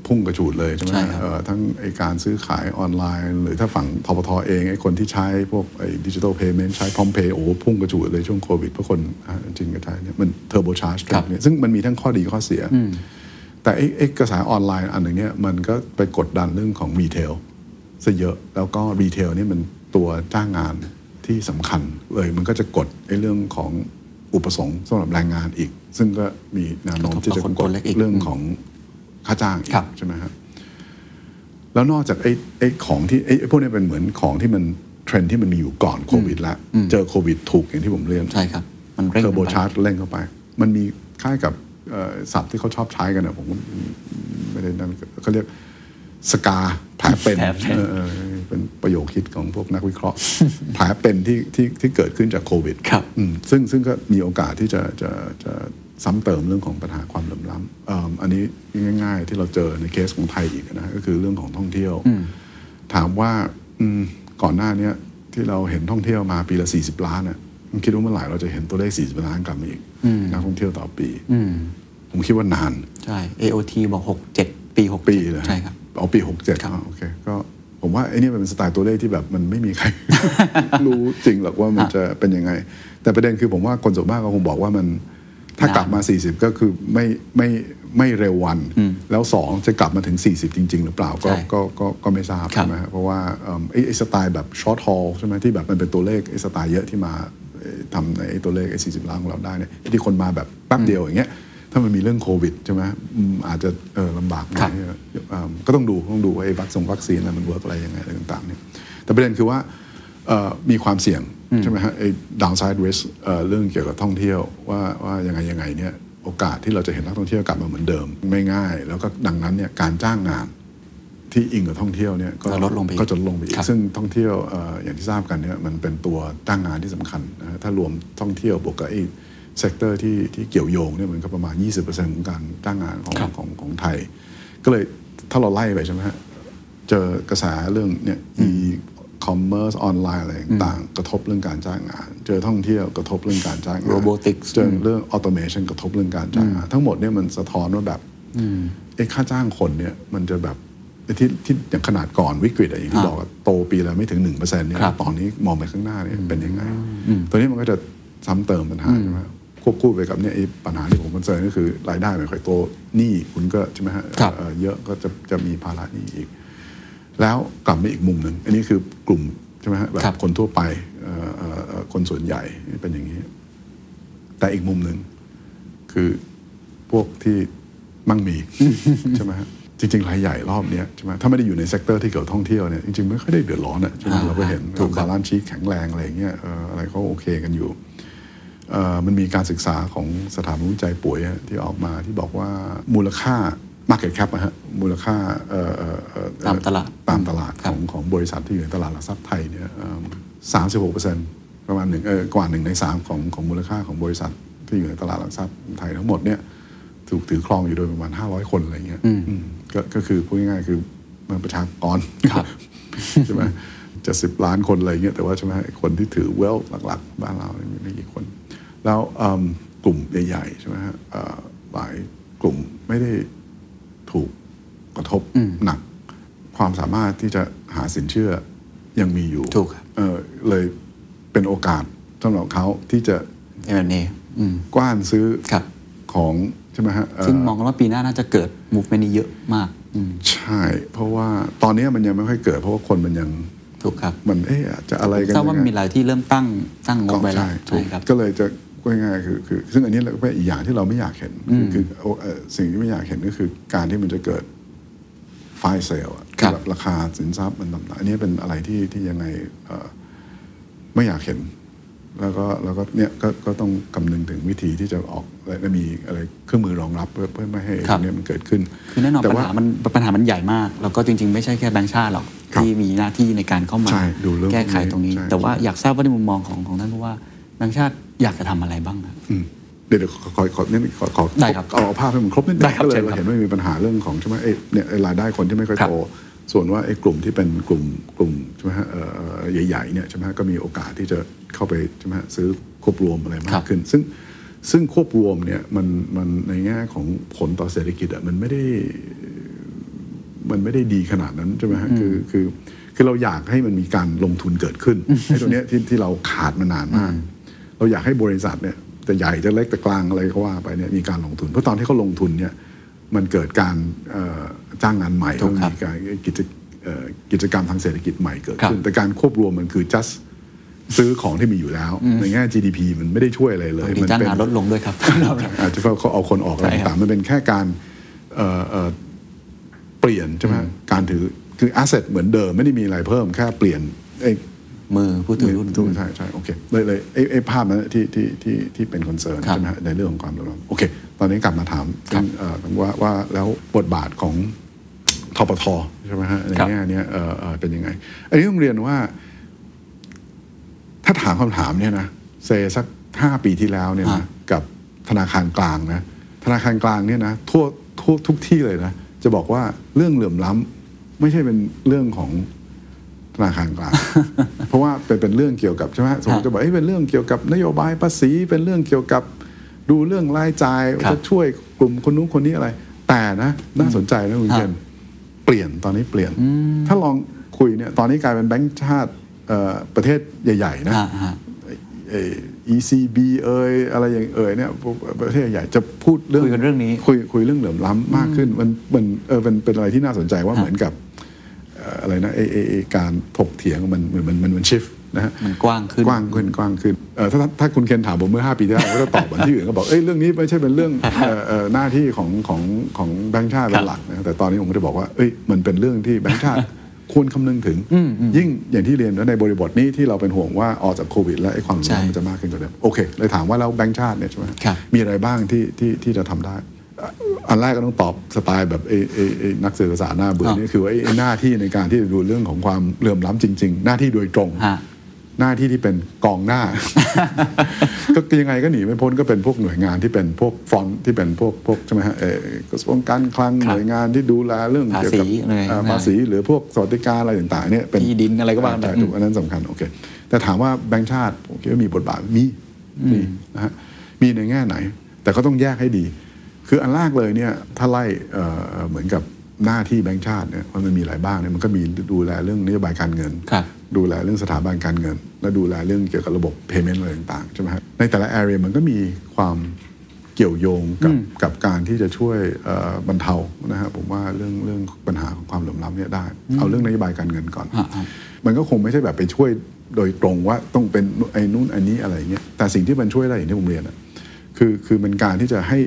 พุ่งกระฉูดเลยใช่ไหมทั้งไอ้การซื้อขายออนไลน์หรือถ้าฝั่งธปทเองไอ้คนที่ใช้พวกไอ้ดิจิทัลเพย์เมนต์ใช้พร้อมเพย์โอ้โหพุ่งกระฉูดเลยช่วงโควิดเพราะคนจีนกับไทยเนี่ยมันเทอร์โบชาร์จเนี่ยซึ่งมันมีทั้งข้อดีข้อเสียแต่ไอ้ไอ้กระแสออนไลน์อันหนึ่งเนี่ยมันก็ไปกดดันเรื่องของรีเทลซะเยอะแล้วก็รีเทลนี่มันตัวจ้างงานที่สำคัญเลยมันก็จะกดไอ้เรื่องของอุปสงค์สำหรับแรงงานอีกซึ่งก็มีแนวโน้มที่จะกดเรื่องของค่าจ้างใช่ไหมครับแล้วนอกจากไอ้ไอ้ของที่ไอ้พวกนี้เป็นเหมือนของที่มันเทรนด์ที่มันมีอยู่ก่อนโควิดแล้วเจอโควิดถูกอย่างที่ผมเรียนใช่ครับมันเร่งเทอร์โบชาร์จเร่งเข้าไปมันมีคล้ายกับศัพท์ที่เขาชอบใช้กันนะผมไม่ได้นั่นเขาเรียกสกาแผลเป็นเป็นประโยคคิดของพวกนักวิเคราะห์แผลเป็นที่ที่ที่เกิดขึ้นจากโควิดครับซึ่งซึ่งก็มีโอกาสที่จะจะจะซ้ำเติมเรื่องของปัญหาความเหลื่อมล้ำอันนี้ง่ายๆที่เราเจอในเคสของไทยอีกนะก็คือเรื่องของท่องเที่ยวถามว่าก่อนหน้านี้ที่เราเห็นท่องเที่ยวมาปีละสี่สิบล้านเนี่ยผมคิดว่าเมื่อไหร่เราจะเห็นตัวเลขสี่สิบล้านกลับมาอีกนักท่องเที่ยวต่อปีผมคิดว่านานใช่ เอ โอ ที บอกหกเจ็ดปีหกปีเลยใช่ครับเอาปีหกเจ็ดครับโอเคก็ผมว่าไอ้นี่เป็นสไตล์ตัวเลขที่แบบมันไม่มีใครรู้จริงหรอกว่ามันจะเป็นยังไงแต่ประเด็นคือผมว่าคนส่วนมากก็คงบอกว่ามันถ้ากลับมาสี่สิบก็คือไม่ไม่ไม่เร็ววันแล้วสองจะกลับมาถึงสี่สิบจริงๆหรือเปล่าก็ก็ก็ไม่ทราบใช่ไหมครับเพราะว่าไอ้สไตล์แบบช็อตฮอลใช่ไหมที่แบบมันเป็นตัวเลขไอ้สไตล์เยอะที่มาทำในตัวเลขไอ้สี่สิบล้านของเราได้เนี่ยที่คนมาแบบแป๊บเดียวอย่างเงี้ยถ้ามันมีเรื่องโควิดใช่ไหมอาจจะลำบากไหมก็ต้องดูต้องดูว่าไอ้วัคซีนวัคซีนอะไรมันเวิร์กอะไรยังไงอะไรต่างๆเนี่ยแต่ประเด็นคือว่ามีความเสี่ยงใช่ไหมฮะไอ้ downside risk เรื่องเกี่ยวกับท่องเที่ยวว่าว่ายังไงยังไงเนี่ยโอกาสที่เราจะเห็นนักท่องเที่ยวกลับมาเหมือนเดิมไม่ง่ายแล้วก็ดังนั้นเนี่ยการจ้างงานที่อิงกับท่องเที่ยวเนี่ยก็ลดลงไปก็จะลงไปอีกซึ่งท่องเที่ยวอย่างที่ทราบกันเนี่ยมันเป็นตัวจ้างงานที่สำคัญนะถ้ารวมท่องเที่ยวบวกกับไอ้เซกเตอร์ที่ที่เกี่ยวโยงเนี่ยมันก็ประมาณ ยี่สิบเปอร์เซ็นต์ ของการจ้างงานของของของไทยก็เลยถ้าเราไล่ไปใช่ไหมฮะ เจอกระแสเรื่องเนี่ย e-commerce ออนไลน์อะไรต่างกระทบเรื่องการจ้างงานเจอท่องเที่ยวกระทบเรื่องการจ้างงาน robotics เจอเรื่อง automation กระทบเรื่องการจ้างงานทั้งหมดเนี่ยมันสะท้อนว่าแบบไอ้ค่าจ้างคนเนี่ยมันจะแบบที่ที่อย่างขนาดก่อนวิกฤตอย่างที่บอกโตปีละไม่ถึง หนึ่งเปอร์เซ็นต์ เนี่ยตอนนี้มองไปข้างหน้าเนี่ยเป็นยังไงตัวนี้มันก็จะซ้ำเติมปัญหาใช่ไหมควบคู่ไปกับเนี่ยไอ้ปัญหาที่ผมคอนเซิร์นก็คือรายได้ไม่ค่อยโตหนี้คุณก็ใช่ไหมฮะเยอะก็จะจะมีภาระหนี้อีกแล้วกลับมาอีกมุมหนึ่งอันนี้คือกลุ่มใช่ไหมฮะแบบคนทั่วไปคนส่วนใหญ่เป็นอย่างนี้แต่อีกมุมหนึ่งคือพวกที่มั่งมีใช่ไหมฮะจริงๆรายใหญ่รอบนี้ใช่ไหมถ้าไม่ได้อยู่ในเซกเตอร์ที่เกี่ยวกับท่องเที่ยวเนี่ยจริงๆไม่ค่อยได้เดือดร้อนอ่ะใช่ไหมเราก็เห็นบาลานซ์ชีทแข็งแรงอะไรอย่างเงี้ยอะไรเขาโอเคกันอยู่มันมีการศึกษาของสถาบันวิจัยปุ๋ยที่ออกมาที่บอกว่ามูลค่า market cap นะฮะมูลค่าตามตลาดตามตลาดของของบริษัทที่อยู่ในตลาดหลักทรัพย์ไทยเนี่ยสามสิบหกเปอร์เซ็นต์ประมาณหนึ่งเออกว่าหนึ่งในสามของของมูลค่าของบริษัทที่อยู่ในตลาดหลักทรัพย์ไทยทั้งหมดเนี่ยถูกถือครองอยู่โดยประมาณห้าร้อยคนอะไรเงี้ยก็คือพูดง่ายๆคือมันประชากรใช่ไหมจะสิบล้านคนอะไรเงี้ยแต่ว่าใช่ไหมคนที่ถือเวลหลักๆบ้านเรามีไม่กี่คนแล้วกลุ่มใหญ่ๆใช่ไหมฮะหลายกลุ่มไม่ได้ถูกกระทบหนักความสามารถที่จะหาสินเชื่อยังมีอยู่ถูกเลยเป็นโอกาสสำหรับเขาที่จะกว้านซื้อของใช่ไหมฮะซึ่งมองว่าปีหน้าน่าจะเกิด movement นี้เยอะมากใช่เพราะว่าตอนนี้มันยังไม่ค่อยเกิดเพราะว่าคนมันยังถูกครับมันเอ๊ะจะอะไรกันทราบว่ามีรายที่เริ่มตั้งตั้งงบไปแล้วใช่ครับก็เลยจะง่ายๆคือคือซึ่งอันนี้เป็นอีกอย่างที่เราไม่อยากเห็นคือสิ่งที่ไม่อยากเห็นก็คือการที่มันจะเกิดไฟเซลแบบราคาสินทรัพย์มันต่ำอันนี้เป็นอะไรที่ที่ยังไงไม่อยากเห็นแล้วก็แล้วก็เนี่ย ก, ก็ต้องคำนึงถึงวิธีที่จะออกและมีอะไรเครื่องมือรองรับเพื่อเพื่อไม่ให้สิ่งนี้มันเกิดขึ้นคือแน่นอนปัญหามันปัญหามันใหญ่มากแล้วก็จริงๆไม่ใช่แค่แบงก์ชาติหรอกที่มีหน้าที่ในการเข้ามาแก้ไขตรงนี้แต่ว่าอยากทราบว่าในมุมมองของของท่านผู้ว่าแบงก์ชาติอยากจะทำอะไรบ้างเดี๋ยวขอขอขอเนี่ยขอขอเอาภาพให้มันครบนิดนึงก็เลยเราเห็นว่ามีปัญหาเรื่องของใช่ไหมเนี่ยรายได้คนที่ไม่ค่อยโตส่วนว่าไอ้กลุ่มที่เป็นกลุ่มกลุ่มใช่ไหมฮะใหญ่ๆเนี่ยใช่ไหมก็มีโอกาสที่จะเข้าไปใช่ไหมฮะซื้อควบรวมอะไรมากขึ้นซึ่งซึ่งควบรวมเนี่ยมันมันในแง่ของผลต่อเศรษฐกิจอ่ะมันไม่ได้มันไม่ได้ดีขนาดนั้นใช่ไหมฮะคือคือคือเราอยากให้มันมีการลงทุนเกิดขึ้นไอ้ตรงเนี้ยที่ที่เราขาดมานานมากเราอยากให้บริษัทเนี่ยจะใหญ่จะเล็กจะกลางอะไรก็ว่าไปเนี่ยมีการลงทุนเพราะตอนที่เขาลงทุนเนี่ยมันเกิดการจ้างงานใหม่ต้องมีการกิจกรรมทางเศรษฐกิจใหม่เกิดขึ้นแต่การควบรวมมันคือ just ซื้อของที่มีอยู่แล้วในแง่ จี ดี พี มันไม่ได้ช่วยอะไรเลยมันเป็นลดลงด้วยครับอาจจะเพราะเขาเอาคนออกอะไรต่างมันเป็นแค่การเปลี่ยนใช่ไหมการถือคือ asset เหมือนเดิมไม่ได้มีอะไรเพิ่มแค่เปลี่ยนมือผู้ถือรุ่นใช่ใช่โอเคเลยเลยไอ้ภาพนั้นที่ที่ที่ที่เป็นคอนเซิร์นใช่ไหมในเรื่องของความรับผิดชอบโอเคตอนนี้กลับมาถามว่าว่าแล้วบทบาทของทปทใช่ไหมฮะในแง่นี้เป็นยังไงอันนี้ต้องเรียนว่าถ้าถามคำถามเนี่ยนะเซสักห้าปีที่แล้วเนี่ยนะกับธนาคารกลางนะธนาคารกลางเนี่ยนะทั่วทั่วทุกที่เลยนะจะบอกว่าเรื่องเหลื่อมล้ำไม่ใช่เป็นเรื่องของธนาคารกลางเพราะว่าเป็นเป็นเรื่องเกี่ยวกับใช่ไหมสมมติจะบอกให้เป็นเรื่องเกี่ยวกับนโยบายภาษีเป็นเรื่องเกี่ยวกับดูเรื่องรายจ่ายจะช่วยกลุ่มคนนู้นคนนี้อะไรแต่นะน่าสนใจนะคุณเจนเปลี่ยนตอนนี้เปลี่ยนถ้าลองคุยเนี่ยตอนนี้กลายเป็นแบงก์ชาติประเทศใหญ่ๆนะ อี ซี บี เอ่ยอะไรอย่างเอ่ยเนี่ยประเทศใหญ่จะพูดเรื่องคุยกันเรื่องนี้คุยคุยเรื่องเหลื่อมล้ำมากขึ้นมันมันเออเป็นเป็นอะไรที่น่าสนใจว่าเหมือนกับอะไรนะเอเอการถกเถียงมันมันมันมันชิฟนะฮะมันกว้างขึ้นกว้างขึ้นกว้างขึ้นเออถ้าถ้าคุณเคนถามผมเมื่อห้าปีที่แล้วก็จะตอบเหมือนที่อื่นก็บอกเอ้ยเรื่องนี้ไม่ใช่เป็นเรื่องหน้าที่ของของของแบงก์ชาติเป็นหลักนะแต่ตอนนี้ผมก็จะบอกว่าเอ้ยมันเป็นเรื่องที่แบงก์ชาติควรคำนึงถึงยิ่งอย่างที่เรียนแล้วในบริบทนี้ที่เราเป็นห่วงว่าออกจากโควิดแล้วไอ้ความรุนแรงมันจะมากขึ้นกว่าเดิมโอเคเลยถามว่าแล้วแบงก์ชาติเนี่ยใช่ไหมมีอะไรบ้างที่ที่ที่จะทำได้อันแรกก็ต้องตอบสไตล์แบบไอ้ไอ้ไอ้นักเศรษฐศาสตร์หน้าเบื่อนี่คือว่าไอ้หน้าที่ในการที่จะดูเรื่องของความเหลื่อมล้ำจริงๆหน้าที่โดยตรง หน้าที่ที่เป็นกองหน้าก็ยังไงก็หนีไม่พ้นก็เป็นพวกหน่วยงานที่เป็นพวกฟอนที่เป็นพวกพวกใช่ไหมฮะเออกระทรวงการคลังหน่วยงานที่ดูแลเรื่องเกี่ยวกับภาษีหรือพวกสวัสดิการอะไรต่างๆเนี่ยเป็นที่ดินอะไรก็ว่าไปถูกอันนั้นสำคัญโอเคแต่ถามว่าแบงก์ชาติผมคิดว่ามีบทบาทมีมีนะฮะมีในแง่ไหนแต่ก็ต้องแยกให้ดีคืออันแรกเลยเนี่ยถ้าไล่เหมือนกับหน้าที่แบงก์ชาติเนี่ยมันมีหลายบ้างเนี่ยมันก็มีดูแลเรื่องนโยบายการเงินดูแลเรื่องสถาบันการเงินและดูแลเรื่องเกี่ยวกับระบบ payment อะไรต่างๆใช่ไหมครับในแต่ละ area มันก็มีความเกี่ยวโยงกับกับการที่จะช่วยบรรเทานะครับผมว่าเรื่องเรื่องปัญหาของความเหลื่อมล้ำเนี่ยได้เอาเรื่องนโยบายการเงินก่อนมันก็คงไม่ใช่แบบไปช่วยโดยตรงว่าต้องเป็นไอ้นู่นอันนี้อะไรเงี้ยแต่สิ่งที่มันช่วยได้อย่างที่ผมเรียนอ่ะคือคือเป็นการที่จะให้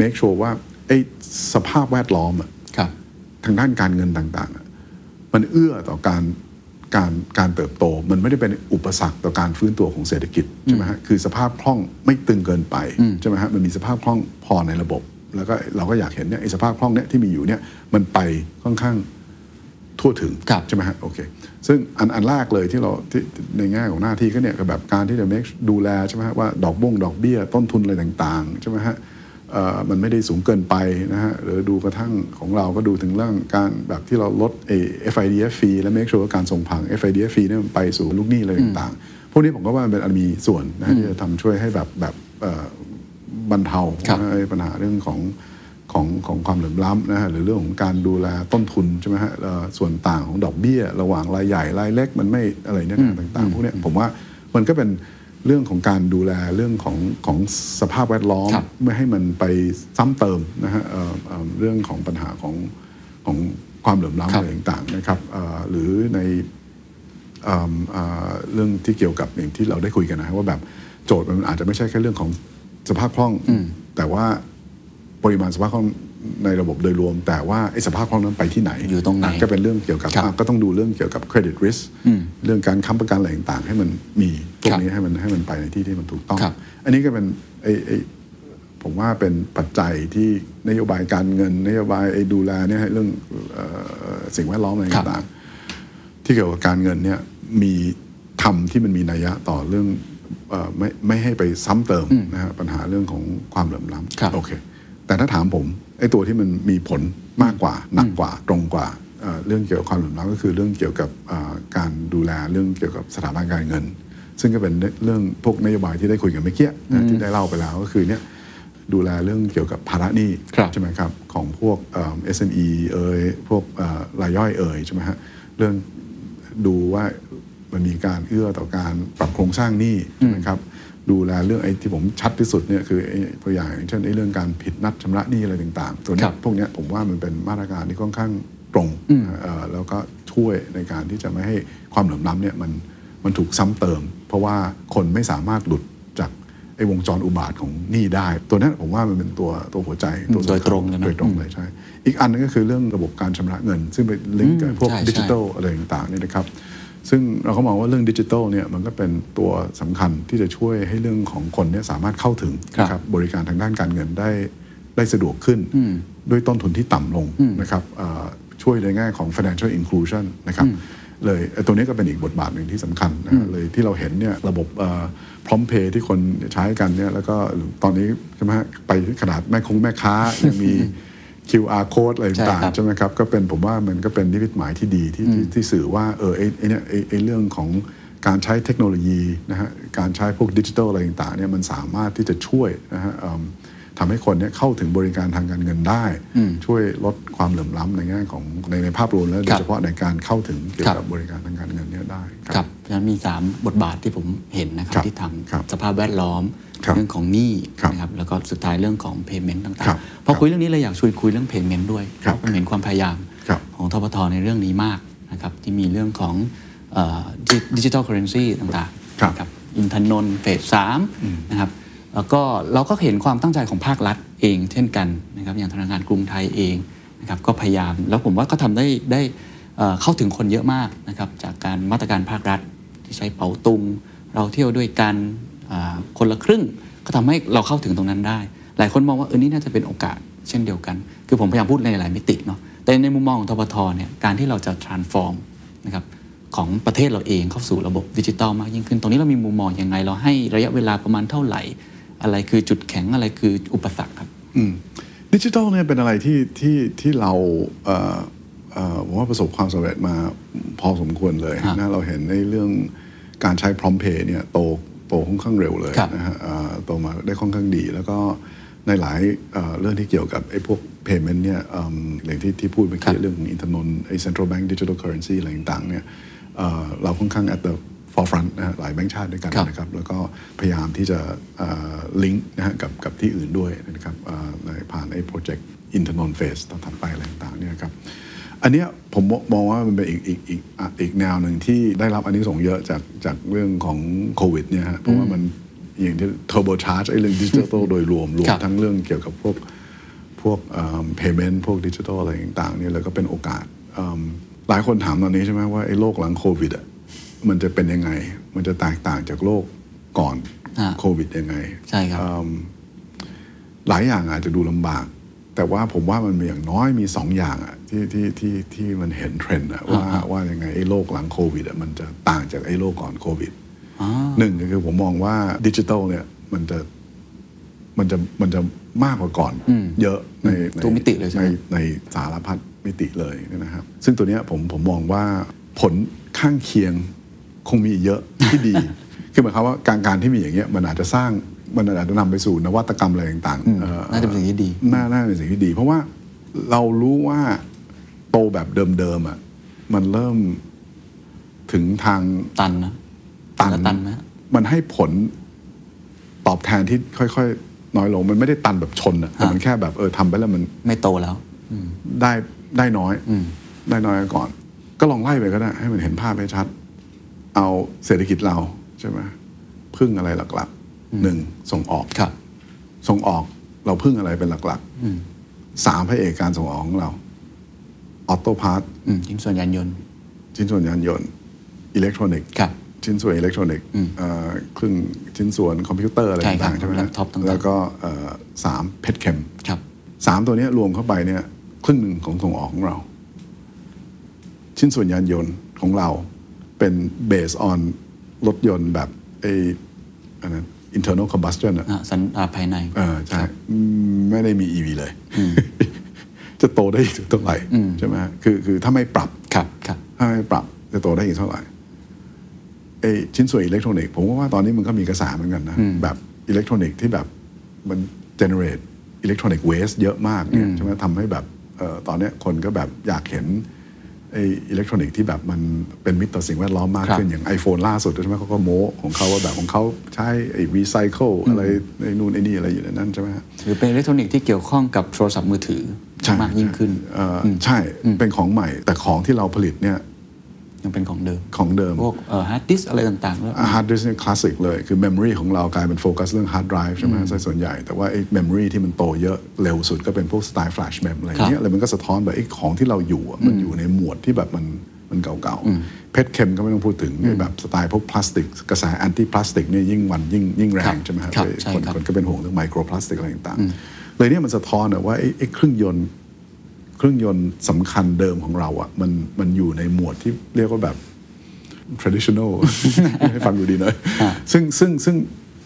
make sure ว่าไอ้สภาพแวดล้อมอ่ะทางด้านการเงินต่างๆมันเอื้อต่อการการการเติบโตมันไม่ได้เป็นอุปสรรคต่อการฟื้นตัวของเศรษฐกิจใช่ไหมฮะคือสภาพคล่องไม่ตึงเกินไปใช่ไหมฮะมันมีสภาพคล่องพอในระบบแล้วก็เราก็อยากเห็นเนี่ยไอ้สภาพคล่องเนี่ยที่มีอยู่เนี่ยมันไปค่อนข้างทั่วถึงใช่ไหมฮะโอเคซึ่งอันอันแรกเลยที่เราที่ในแง่ของหน้าที่ก็เนี่ยแบบการที่จะดูแลใช่ไหมฮะว่าดอกบ้งดอกเบี้ยต้นทุนอะไรต่างๆใช่ไหมฮะมันไม่ได้สูงเกินไปนะฮะหรือดูกระทั่งของเราก็ดูถึงเรื่องการแบบที่เราลด เอฟ ไอ ดี เอฟ ฟรีและ make sure ว่าการส่งผัง เอฟ ไอ ดี เอฟ ฟรีเนี่ยมันไปสู่ลูกหนี้อะไรต่างๆพวกนี้ผมก็ว่ามันเป็นมีส่วนนะที่จะทำช่วยให้แบบแบบบรรเทาปัญหาเรื่องของของของความเหลื่อมล้ำนะฮะหรือเรื่องของการดูแลต้นทุนใช่ไหมฮะส่วนต่างของดอกเบี้ยระหว่างรายใหญ่รายเล็กมันไม่อะไรเนี่ยต่างๆพวกนี้ผมว่ามันก็เป็นเรื่องของการดูแลเรื่องของของสภาพแวดล้อมไม่ให้มันไปซ้ำเติมนะฮะ เอ่อ เอ่อ เรื่องของปัญหาของของความเหลื่อมล้ำอะไรต่างๆนะครับหรือในเอ่อ เอ่อ เรื่องที่เกี่ยวกับอย่างที่เราได้คุยกันนะว่าแบบโจทย์มันอาจจะไม่ใช่แค่เรื่องของสภาพคล่องแต่ว่าปริมาณสภาพคล่องในระบบโดยรวมแต่ว่าไอ้สภาพคล่องนั้นไปที่ไหนอยู่ตรงไหนก็เป็นเรื่องเกี่ยวกับก็ต้องดูเรื่องเกี่ยวกับ credit risk เรื่องการค้ำประกันอะไรต่างๆให้มันมีพวกนี้ให้มันให้มันไปในที่ที่มันถูกต้องอันนี้ก็เป็นไอ้ไอ้ผมว่าเป็นปัจจัยที่นโยบายการเงินนโยบายไอ้ดูแลเนี่ยเรื่องเอ่อสิ่งแวดล้อมอะไรต่างๆที่เกี่ยวกับการเงินเนี่ยมีทำที่มันมีนัยยะต่อเรื่องเอ่อไม่ไม่ให้ไปซ้ำเติมนะฮะปัญหาเรื่องของความเหลื่อมล้ำโอเคแต่ถ้าถามผมไอ้ตัวที่มันมีผลมากกว่าหนักกว่าตรงกว่าเรื่องเกี่ยวกับความเหลื่อมล้ำก็คือเรื่องเกี่ยวกับการดูแลเรื่องเกี่ยวกับสถาบันการเงินซึ่งก็เป็นเรื่องพวกนโยบายที่ได้คุยกันเมื่อกี้ที่ได้เล่าไปแล้วก็คือเนี่ยดูแลเรื่องเกี่ยวกับภาระหนี้ใช่ไหมครับของพวก เอส เอ็ม อี เอ่ยพวกรายย่อยเอ่ยใช่ไหมฮะเรื่องดูว่ามันมีการเอื้อต่อการปรับโครงสร้างหนี้ใช่ไหมครับดูแลเรื่องไอ้ที่ผมชัดที่สุดเนี่ยคือตัวอย่างเช่นไอ้เรื่องการผิดนัดชำระหนี้อะไรต่างๆตัวนี้พวกนี้ผมว่ามันเป็นมาตรการที่ค่อนข้างตรงแล้วก็ช่วยในการที่จะไม่ให้ความเหลื่อมล้ำเนี่ยมันมันถูกซ้ำเติมเพราะว่าคนไม่สามารถหลุดจากไอ้วงจรอุบาทของหนี้ได้ตัวนี้ผมว่ามันเป็นตัวตัวหัวใจตัวโดยตรงเลยนะโดยตรงเลยใช่อีกอันนึงก็คือเรื่องระบบการชำระเงินซึ่งไปลิงก์กับพวกดิจิทัลอะไรต่างๆเนี่ยนะครับซึ่งเราก็มองว่าเรื่องดิจิทัลเนี่ยมันก็เป็นตัวสำคัญที่จะช่วยให้เรื่องของคนเนี่ยสามารถเข้าถึงนะครับบริการทางด้านการเงินได้ได้สะดวกขึ้นด้วยต้นทุนที่ต่ำลงนะครับช่วยในแง่ของ financial inclusion นะครับเลยตัวนี้ก็เป็นอีกบทบาทหนึ่งที่สำคัญนะเลยที่เราเห็นเนี่ยระบบพร้อมเพย์ที่คนใช้กันเนี่ยแล้วก็ตอนนี้ใช่ไหมไปขนาดแม่คงแม่ค้ายังมี คิว อาร์ code อะไรต่างๆใช่ไหมครับก็เป็นผมว่ามันก็เป็นนิมิตหมายที่ดีที่ที่สื่อว่าเออไอ้ไอ้เนี่ยไอ้เรื่องของการใช้เทคโนโลยีนะฮะการใช้พวกดิจิทัลอะไรต่างๆเนี่ยมันสามารถที่จะช่วยนะฮะทำให้คนเนี่ยเข้าถึงบริการทางการเงินได้ช่วยลดความเหลื่อมล้ำในแง่ของในในภาพรวมแล้วโดยเฉพาะในการเข้าถึงเกี่ยวกับบริการทางการเงินเนี่ยได้ครับฉะนั้นมีสามบทบาทที่ผมเห็นนะครับที่ทำสภาพแวดล้อมเรื่องของหนี้นะครับแล้วก็สุดท้ายเรื่องของ payment ต่างๆพอคุยเรื่องนี้เราอยากชวนคุยเรื่อง payment ด้วยเพราะผมเห็นความพยายามของธปท.ในเรื่องนี้มากนะครับที่มีเรื่องของ digital currency ต่างๆครับอินทนนท์เฟสสามนะครับแล้วก็เราก็เห็นความตั้งใจของภาครัฐเองเช่นกันนะครับอย่างธนาคารกรุงไทยเองนะครับก็พยายามแล้วผมว่าก็ทำได้ได้เข้าถึงคนเยอะมากนะครับจากการมาตรการภาครัฐที่ใช้เป๋าตุงเราเที่ยวด้วยกันคนละครึ่งก็ทำให้เราเข้าถึงตรงนั้นได้หลายคนมองว่าเออนี่น่าจะเป็นโอกาสเช่นเดียวกันคือผมพยายามพูดในหลายมิติเนาะแต่ในมุมมองของธปท.เนี่ยการที่เราจะ transform นะครับ ของประเทศเราเองเข้าสู่ระบบดิจิทัลมากยิ่งขึ้นตรงนี้เรามีมุมมองยังไงเราให้ระยะเวลาประมาณเท่าไหร่อะไรคือจุดแข็งอะไรคืออุปสรรคครับดิจิทัลเนี่ยเป็นอะไรที่ที่ที่เราเอ่อเอ่อผมว่าประสบความสำเร็จมาพอสมควรเลยนะเราเห็นในเรื่องการใช้ Prompt Pay เนี่ยโตโตค่อนข้างเร็วเลยนะฮะโตมาได้ค่อนข้างดีแล้วก็ในหลายเรื่องที่เกี่ยวกับไอ้พวก payment เนี่ยอย่างที่ที่พูดเมื่อกี้เรื่องของอินทนนท์ไอ้ Central Bank Digital Currency อะไรต่างๆเนี่ยเราค่อนข้าง at the forefront นะฮะหลายแบงก์ชาติด้วยกันนะครับแล้วก็พยายามที่จะลิงก์นะฮะกับกับที่อื่นด้วยนะครับผ่านไอ้โปรเจกต์อินทนนท์เฟสต่างๆไปอะไรต่างๆเนี่ยครับอันนี้ผมมองว่ามันเป็นอีกอีกอีกอีกแนวหนึ่งที่ได้รับอานิสงส์เยอะจากจากเรื่องของโควิดเนี่ยฮะเพราะว่ามันอย่างที่เทอร์โบชาร์จไอ้เรื่องดิจิทัลโดยรวมรวมทั้งเรื่องเกี่ยวกับพวกพวกเอ่อ payment พวกดิจิทัลอะไรต่างๆเนี่ยแล้วก็เป็นโอกาสหลายคนถามตอนนี้ใช่ไหมว่าไอ้โลกหลังโควิดอ่ะมันจะเป็นยังไงมันจะแตกต่างจากโลกก่อนโควิดยังไงใช่ครับหลายอย่างอาจจะดูลำบากแต่ว่าผมว่ามันมีอย่างน้อยมีสองอย่างอ่ะที่ที่ที่ที่มันเห็นเทรนด์อ่ะว่าว่ายังไงไอ้โลกหลังโควิดอ่ะมันจะต่างจากไอ้โลกก่อนโควิดหนึ่งก็คือผมมองว่าดิจิทัลเนี่ยมันจะมันจะมันจะมากกว่าก่อนเยอะในทุกมิติเลยใช่ไหมในสารพัดมิติเลยนะครับซึ่งตัวเนี้ยผมผมมองว่าผลข้างเคียงคงมีเยอะที่ดีคือหมายความว่าการการที่มีอย่างเงี้ยมันอาจจะสร้างมันอาจจะนำไปสู่นวัตกรรมอะไรต่างๆน่าจะเป็นสิ่งที่ดีน่าน่าเป็นสิ่งที่ดีเพราะว่าเรารู้ว่าโตแบบเดิมๆอ่ะมันเริ่มถึงทางตันนะตันตันนะมันให้ผลตอบแทนที่ค่อยๆน้อยลงมันไม่ได้ตันแบบชนอ่ะแต่มันแค่แบบเออทำไปแล้วมันไม่โตแล้วได้ได้น้อยได้น้อยก่อนก็ลองไล่ไปก็ได้ให้มันเห็นภาพให้ชัดเอาเศรษฐกิจเราใช่ไหมพึ่งอะไรหลักๆหนึ่งส่งออกส่งออกเราพึ่งอะไรเป็นหลักๆสามพระเอกการส่งออกของเราออโต้พาร์ทชิ้นส่วนยานยนต์ชิ้นส่วนยานยนต์อิเล็กทรอนิกส์ชิ้นส่วนอิเล็กทรอนิกส์เครื่องชิ้นส่วนคอมพิวเตอร์อะไรต่างๆใช่ไหมแล้วก็สามเพชรเคมสามตัวนี้รวมเข้าไปเนี่ยครึ่งหนึ่งของส่งออกของเราชิ้นส่วนยานยนต์ของเราเป็น based on รถยนต์แบบไอ้อันนั้น internal combustion อ่ะสันภายในใช่ไม่ได้มี อี วี เลยจะโตได้อีกเท่าไหร่ใช่ไหมคือคือถ้าไม่ปรับถ้าไม่ปรับจะโตได้อีกเท่าไหร่ไอ้ชิ้นส่วนอิเล็กทรอนิกส์ผมว่าตอนนี้มันก็มีกระแสเหมือนกันนะแบบอิเล็กทรอนิกส์ที่แบบมัน generate electronic waste เยอะมากเนี่ยใช่ไหมทำให้แบบตอนนี้คนก็แบบอยากเห็นไออิเล็กทรอนิกส์ที่แบบมันเป็นมิตรต่อสิ่งแวดล้อมมากขึ้นอย่าง iPhone ล่าสุดใช่ไหมเขาก็โม้ของเขาว่าแบบของเขาใช้ไอรีไซเคิลอะไรไอนู่นไอนี่อะไรอยู่ในนั้นใช่ไหมหรือเป็นอิเล็กทรอนิกส์ที่เกี่ยวข้องกับโทรศัพท์มือถือมากยิ่งขึ้นใช่เป็นของใหม่แต่ของที่เราผลิตเนี่ยยังเป็นของเดิมของเดิมพวกฮาร์ดดิสอะไรต่างๆแล้วฮาร์ดดิสเนี่ยคลาสสิกเลยคือเมมโมรีของเรากลายเป็นโฟกัสเรื่องฮาร์ดไดรฟ์ใช่ไหมใช่ส่วนใหญ่แต่ว่าไอ้เมมโมรีที่มันโตเยอะเร็วสุดก็เป็นพวกสไตล์แฟลชเมมอะไรเงี้ยอะไรมันก็สะท้อนแบบไอ้ของที่เราอยู่มันอยู่ในหมวดที่แบบมันมันเก่าๆเพชรเคมก็ไม่ต้องพูดถึงแบบสไตล์พวกพลาสติกกระแสแอนตี้พลาสติกเนี่ยยิ่งวันยิ่งยิ่งแรงใช่ไหมคนคนก็เป็นห่วงเรื่องไมโครพลาสติกอะไรต่างๆเลยเนี่ยมันสะท้อนว่าไอ้ไอ้เครื่องยนต์เครื่องยนต์สำคัญเดิมของเราอ่ะมันมันอยู่ในหมวดที่เรียกว่าแบบ traditional ให้ฟังดูดีหน่อยซึ่งซึ่งซึ่ง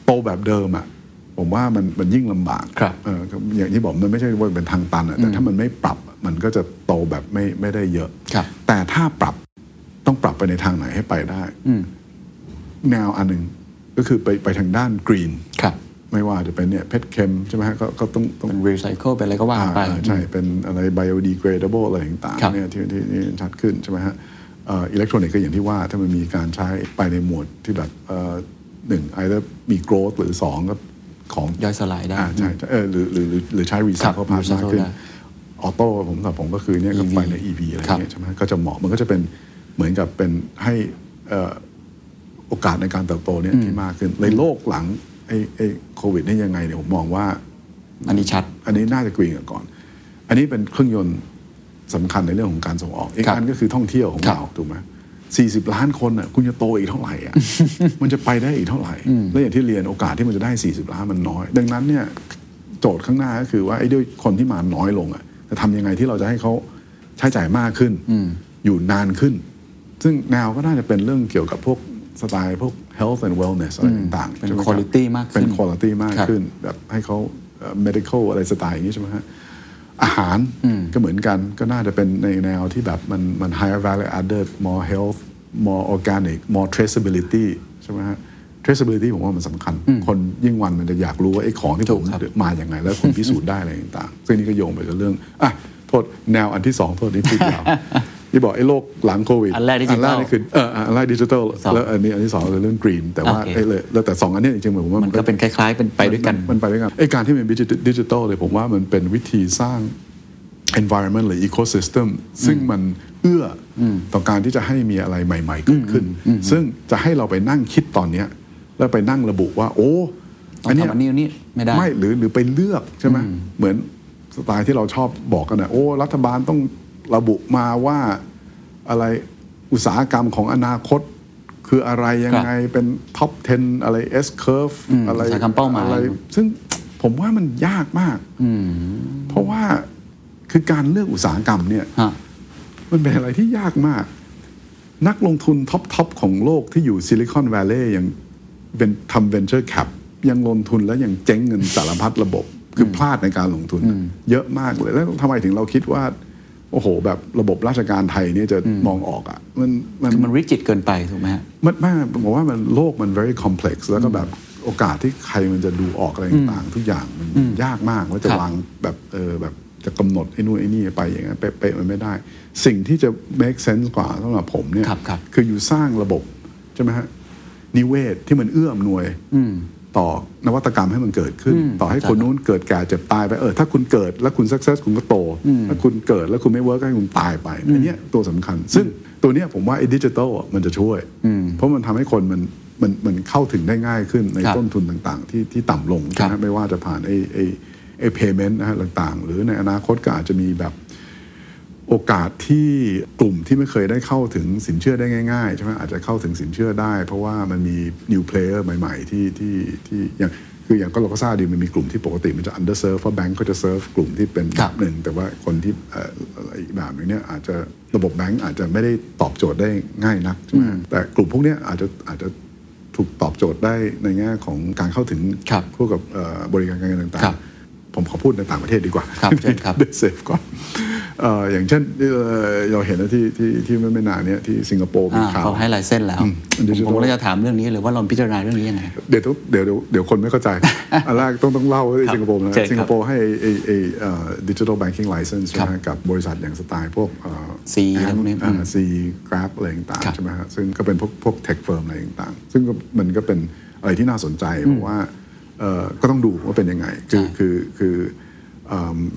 โตแบบเดิมอ่ะผมว่ามันมันยิ่งลำบากอย่างที่บอกมันไม่ใช่ว่าเป็นทางตันอ่ะแต่ถ้ามันไม่ปรับมันก็จะโตแบบไม่ไม่ได้เยอะแต่ถ้าปรับต้องปรับไปในทางไหนให้ไปได้แนวอันนึงก็คือไปไปทางด้านกรีนไม่ว่าจะเป็นเนี่ยเพชรเคมใช่ไหมฮะก็ต้องต้องรีไซเคิลเป็นอะไรก็ว่าไปใช่เป็นอะไร biodegradable อะไรต่างๆเนี่ยที่ที่ชัดขึ้นใช่ไหมฮะอิเล็กทรอนิกส์ก็อย่างที่ว่าถ้ามันมีการใช้ไปในหมวดที่แบบหนึ่งไอ้แล้วมี growth หรือสองก็ของย่อยสลายได้ใช่เออหรือหรือหรือใช้ recycle พาร์ทมากขึ้นออโต้ผมกับผมก็คือเนี่ยก็ไปใน อี วี อะไรเงี้ยใช่ไหมก็จะเหมาะมันก็จะเป็นเหมือนกับเป็นให้โอกาสในการเติบโตเนี่ยที่มากขึ้นในโลกหลังไอ้ไอ้โควิดนี่ยังไงเนี่ยผมมองว่าอันนี้ชัดอันนี้น่าจะกรีนก่อนอันนี้เป็นเครื่องยนต์สำคัญในเรื่องของการส่งออกอีกอันก็คือท่องเที่ยวของเราถูกไหมสี่สิบล้านคนอ่ะคุณจะโตอีกเท่าไหร่อ่ะ มันจะไปได้อีกเท่าไหร่แล้วอย่างที่เรียนโอกาสที่มันจะได้สี่สิบล้านมันน้อยดังนั้นเนี่ยโจทย์ข้างหน้าก็คือว่าไอ้ด้วยคนที่มาน้อยลงอ่ะจะทำยังไงที่เราจะให้เขาใช้จ่ายมากขึ้นอยู่นานขึ้น ซึ่งแนวก็น่าจะเป็นเรื่องเกี่ยวกับพวกสไตล์พวก health and wellness อะไรต่างๆเป็น quality มากขึ้นเป็น quality มากขึ้นแบบให้เขา medical อะไรสไตล์อย่างนี้ใช่ไหมฮะอาหารก็เหมือนกันก็น่าจะเป็นในแนวที่แบบมันมัน higher value added more health more organic more traceability ใช่ไหมฮะ traceability ผมว่ามันสำคัญคนยิ่งวันมันจะอยากรู้ว่าไอ้ของที่ผมมาอย่างไรแล้วคนพิสูจน์ได้อะไรต่างๆซึ่งนี่ก็โยงไปกับเรื่องอ่ะโทษแนวอันที่สองโทษนี่พูดยาวที่บอกไอ้โลกหลังโควิดอันแรกดิจิทัลคือเอออันแรกดิจิทัลแล้วอันนี้อันที่สองคือเรื่องกรีนแต่ว่าไอ้เลยแล้วแต่สองอันนี้จริงๆผมว่ามันก็เป็นคล้ายๆเป็นไปด้วยกันมันไปด้วยกันไอ้การที่เป็นดิจิทัลเลยผมว่ามันเป็นวิธีสร้าง environment หรือ ecosystem ซึ่งมันเอื้อต่อการที่จะให้มีอะไรใหม่ๆเกิดขึ้นซึ่งจะให้เราไปนั่งคิดตอนนี้แล้วไปนั่งระบุว่าโอ้อันนี้อันนี้ไม่ได้ไม่หรือหรือไปเลือกใช่ไหมเหมือนสไตล์ที่เราชอบบอกกันนะโอ้รัฐบาลต้องระบุมาว่าอะไรอุตสาหกรรมของอนาคตคืออะไรยังไงเป็นท็อปสิบอะไร S curve อะไรอะไรซึ่งผมว่ามันยากมากเพราะว่าคือการเลือกอุตสาหกรรมเนี่ยมันเป็นอะไรที่ยากมากนักลงทุนท็อปทอปของโลกที่อยู่ซิลิคอนแวลเลย์ยังเป็นทำ venture cap ยังลงทุนแล้วยังเจ๊งเงินสารพัดระบบคือพลาดในการลงทุนเยอะมากเลยแล้วทำไมถึงเราคิดว่าโอ้โหแบบระบบราชการไทยเนี่ยจะมองออกอ่ะมันมันมันริจิดเกินไปถูกไหมฮะมันมากผมว่ามันโลกมัน very complex แล้วก็แบบโอกาสที่ใครมันจะดูออกอะไรต่างๆทุกอย่างมันยากมากว่าจะวางแบบเออแบบจะกำหนดไอ้นู่นไอ้นี่ไปอย่างเงี้ยเป๊ะๆมันไม่ได้สิ่งที่จะ make sense กว่าสำหรับผมเนี่ย ค, ค, คืออยู่สร้างระบบใช่ไหมฮะนิเวศ ท, ที่มันเอื้อมหน่วยต่อนวัตกรรมให้มันเกิดขึ้นต่อให้คนนู้นเกิดแก่เจ็บตายไปเออถ้าคุณเกิดแล้วคุณ success คุณก็โตถ้าคุณเกิดแล้วคุณไม่เวิร์กก็ให้คุณตายไปอันนี้ตัวสำคัญซึ่งตัวนี้ผมว่าไอ้ดิจิทัลมันจะช่วยเพราะมันทำให้คนมันมันมันเข้าถึงได้ง่ายขึ้นในต้นทุนต่างๆที่ที่ต่ำลงนะไม่ว่าจะผ่านไอ้ไอ้ไอ้ payment นะฮะต่างๆหรือในอนาคตก็อาจจะมีแบบโอกาสที่กลุ่มที่ไม่เคยได้เข้าถึงสินเชื่อได้ง่ายๆใช่ไหมอาจจะเข้าถึงสินเชื่อได้เพราะว่ามันมี new player ใหม่ๆที่ที่ที่อย่างคืออย่างก็เราก็ทราบดีมันมีกลุ่มที่ปกติมันจะ underserve เพราะแบงก์ก็จะ serve กลุ่มที่เป็นแบบหนึ่งแต่ว่าคนที่อีกแบบนึงเนี่ยอาจจะระบบแบงก์อาจจะไม่ได้ตอบโจทย์ได้ง่ายนักใช่ไหมแต่กลุ่มพวกนี้อาจจะอาจจะถูกตอบโจทย์ได้ในแง่ของการเข้าถึงคู่กับบริการการเงินต่างๆผมขอพูดในต่างประเทศดีกว่าได้เซฟก่อนอย่างเช่นเราเห็นนะที่ที่ที่ไม่นานนี้ที่สิงคโปร์มีข่าวเขาให้ลายเส้นแล้วผมก็จะถามเรื่องนี้หรือว่าเราพิจารณาเรื่องนี้ยังไงเดี๋ยวเดี๋ยวเดี๋ยวคนไม่เข้าใจอันแรกต้องต้องเล่าว่าสิงคโปร์นะสิงคโปร์ให้ไอ้ไอ้ digital banking license ใช่ไหมกับบริษัทอย่างสไตล์พวก C อะไรพวกนี้ C Grab อะไรต่างๆใช่ไหมฮะซึ่งก็เป็นพวกพวก tech firm อะไรต่างๆซึ่งมันก็เป็นอะไรที่น่าสนใจเพราะว่าก็ต้องดูว่าเป็นยังไงคือคือคือ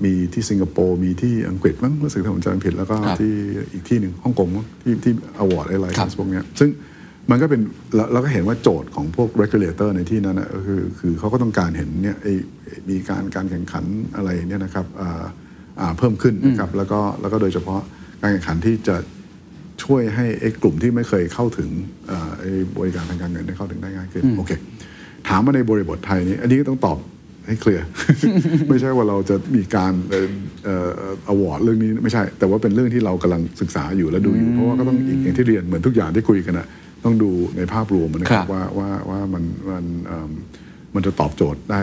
มีที่สิงคโปร์มีที่อังกฤษมั้งรู้สึกถ้าผมจำผิดแล้วก็ที่อีกที่หนึ่งฮ่องกงที่ที่อวอร์ดอะไรพวกนี้ซึ่งมันก็เป็นเราก็เห็นว่าโจทย์ของพวก regulator ในที่นั้นก็คือคือเขาก็ต้องการเห็นเนี่ยมีการการแข่งขันอะไรเนี่ยนะครับเพิ่มขึ้นนะครับแล้วก็แล้วก็โดยเฉพาะการแข่งขันที่จะช่วยให้กลุ่มที่ไม่เคยเข้าถึงบริการทางการเงินได้เข้าถึงได้ง่ายขึ้นโอเคถามว่าในบริบทไทยนี้อันนี้ก็ต้องตอบให้เคลียร์ ไม่ใช่ว่าเราจะมีการเอ่ออวอร์ดเรื่องนี้ไม่ใช่แต่ว่าเป็นเรื่องที่เรากำลังศึกษาอยู่และดูอยู่เพราะว่าก็ต้องอีกอย่างที่เรียนเหมือนทุกอย่างที่คุยกันนะต้องดูในภาพรวมนะครับว่าว่าว่ามันมันมันจะตอบโจทย์ได้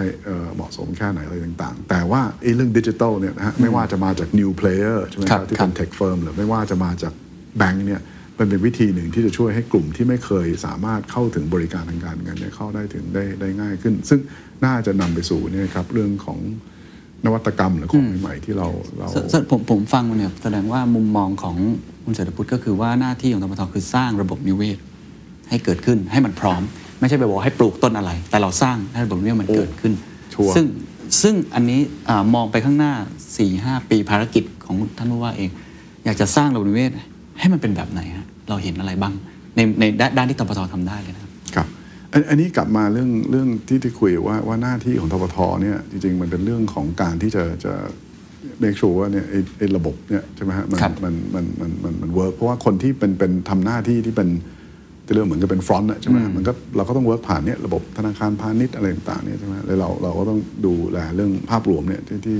เหมาะสมแค่ไหนอะไรต่างๆแต่ว่าไอ้เรื่องดิจิทัลเนี่ยนะฮะไม่ว่าจะมาจาก new player ใช่ไหมครับที่เป็น tech firm หรือไม่ว่าจะมาจากแบงก์เนี่ยมันเป็นวิธีหนึ่งที่จะช่วยให้กลุ่มที่ไม่เคยสามารถเข้าถึงบริการทางการเงินเข้าได้ถึงได้ได้ง่ายขึ้นซึ่งน่าจะนำไปสู่นี่ครับเรื่องของนวัตกรรมหรือของใหม่ๆที่เราเราผมผมฟังเนี่ยแสดงว่ามุมมองของคุณเศรษฐพุทธก็คือว่าหน้าที่ของธปท.คือสร้างระบบนิเวศให้เกิดขึ้นให้มันพร้อมไม่ใช่ไปบอกให้ปลูกต้นอะไรแต่เราสร้างให้ระบบนิเวศมันเกิดขึ้นซึ่งซึ่งอันนี้มองไปข้างหน้า สี่ถึงห้า ปีภารกิจของท่านผู้ว่าเองอยากจะสร้างระบบนิเวศให้มันเป็นแบบไหนฮะเราเห็นอะไรบ้างในในด้านที่ธปท.ทำได้เลยนะครับครับอันนี้กลับมาเรื่องเรื่องที่ที่คุยว่าว่าหน้าที่ของธปท.เนี่ยจริงๆมันเป็นเรื่องของการที่จะจะ make sure ว่าเนี่ยไอ้ระบบเนี่ยใช่ไหมฮะมันมันมันมันมันมัน work เพราะว่าคนที่เป็นเป็นทำหน้าที่ที่เป็นเรื่องเหมือนกับเป็น front ใช่ไหมมันก็เราก็ต้อง work ผ่านเนี่ยระบบธนาคารพาณิชย์อะไรต่างๆเนี่ยใช่ไหมแล้วเราเราก็ต้องดูแลเรื่องภาพรวมเนี่ยที่ที่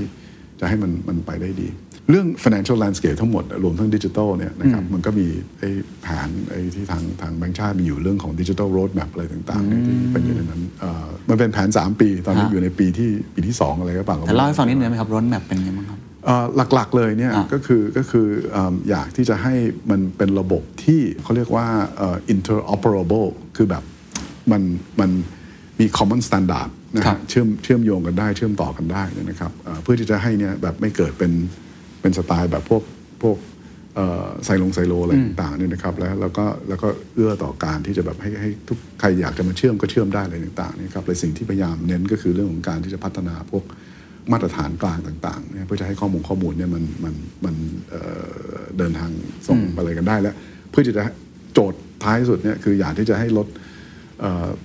จะให้มันมันไปได้ดี เรื่อง financial landscape ทั้งหมดรวมทั้ง digital เนี่ยนะครับมันก็มีไอ้ฐานไอ้ที่ทางทางแบงก์ชาติมีอยู่เรื่องของ Digital Roadmap อะไรต่างๆเนี่ยที่เป็นอยู่ในนั้นมันเป็นแผนสามปีตอนนี้อยู่ในปีที่ปีที่สองอะไรก็ป่ะครับแต่เล่าให้ฟังนิดนึงมั้ยครับ Roadmap เป็นยังไงบ้างครับหลักๆเลยเนี่ยก็คือก็คืออยากที่จะให้มันเป็นระบบที่เขาเรียกว่า interoperable คือแบบมันมันมี common standard นะฮะเชื่อมเชื่อมโยงกันได้เชื่อมต่อกันได้นะครับเพื่อที่จะให้เนี่ยแบบไม่เกิดเป็นเป็นสไตล์แบบพวกพวกไซลงไซโลอะไรต่างๆเนี่ยนะครับแล้วแล้วก็แล้วก็เอื้อต่อการที่จะแบบให้ให้ทุกใครอยากจะมาเชื่อมก็เชื่อมได้อะไรต่างๆนี่ครับเลยสิ่งที่พยายามเน้นก็คือเรื่องของการที่จะพัฒนาพวกมาตรฐานกลางต่างๆเนี่ยเพื่อจะให้ข้อมูลข้อมูลเนี่ยมันมันมันเดินทางส่งอะไรกันได้แล้วเพื่อที่จะโจทย์ท้ายสุดเนี่ยคืออยากที่จะให้ลด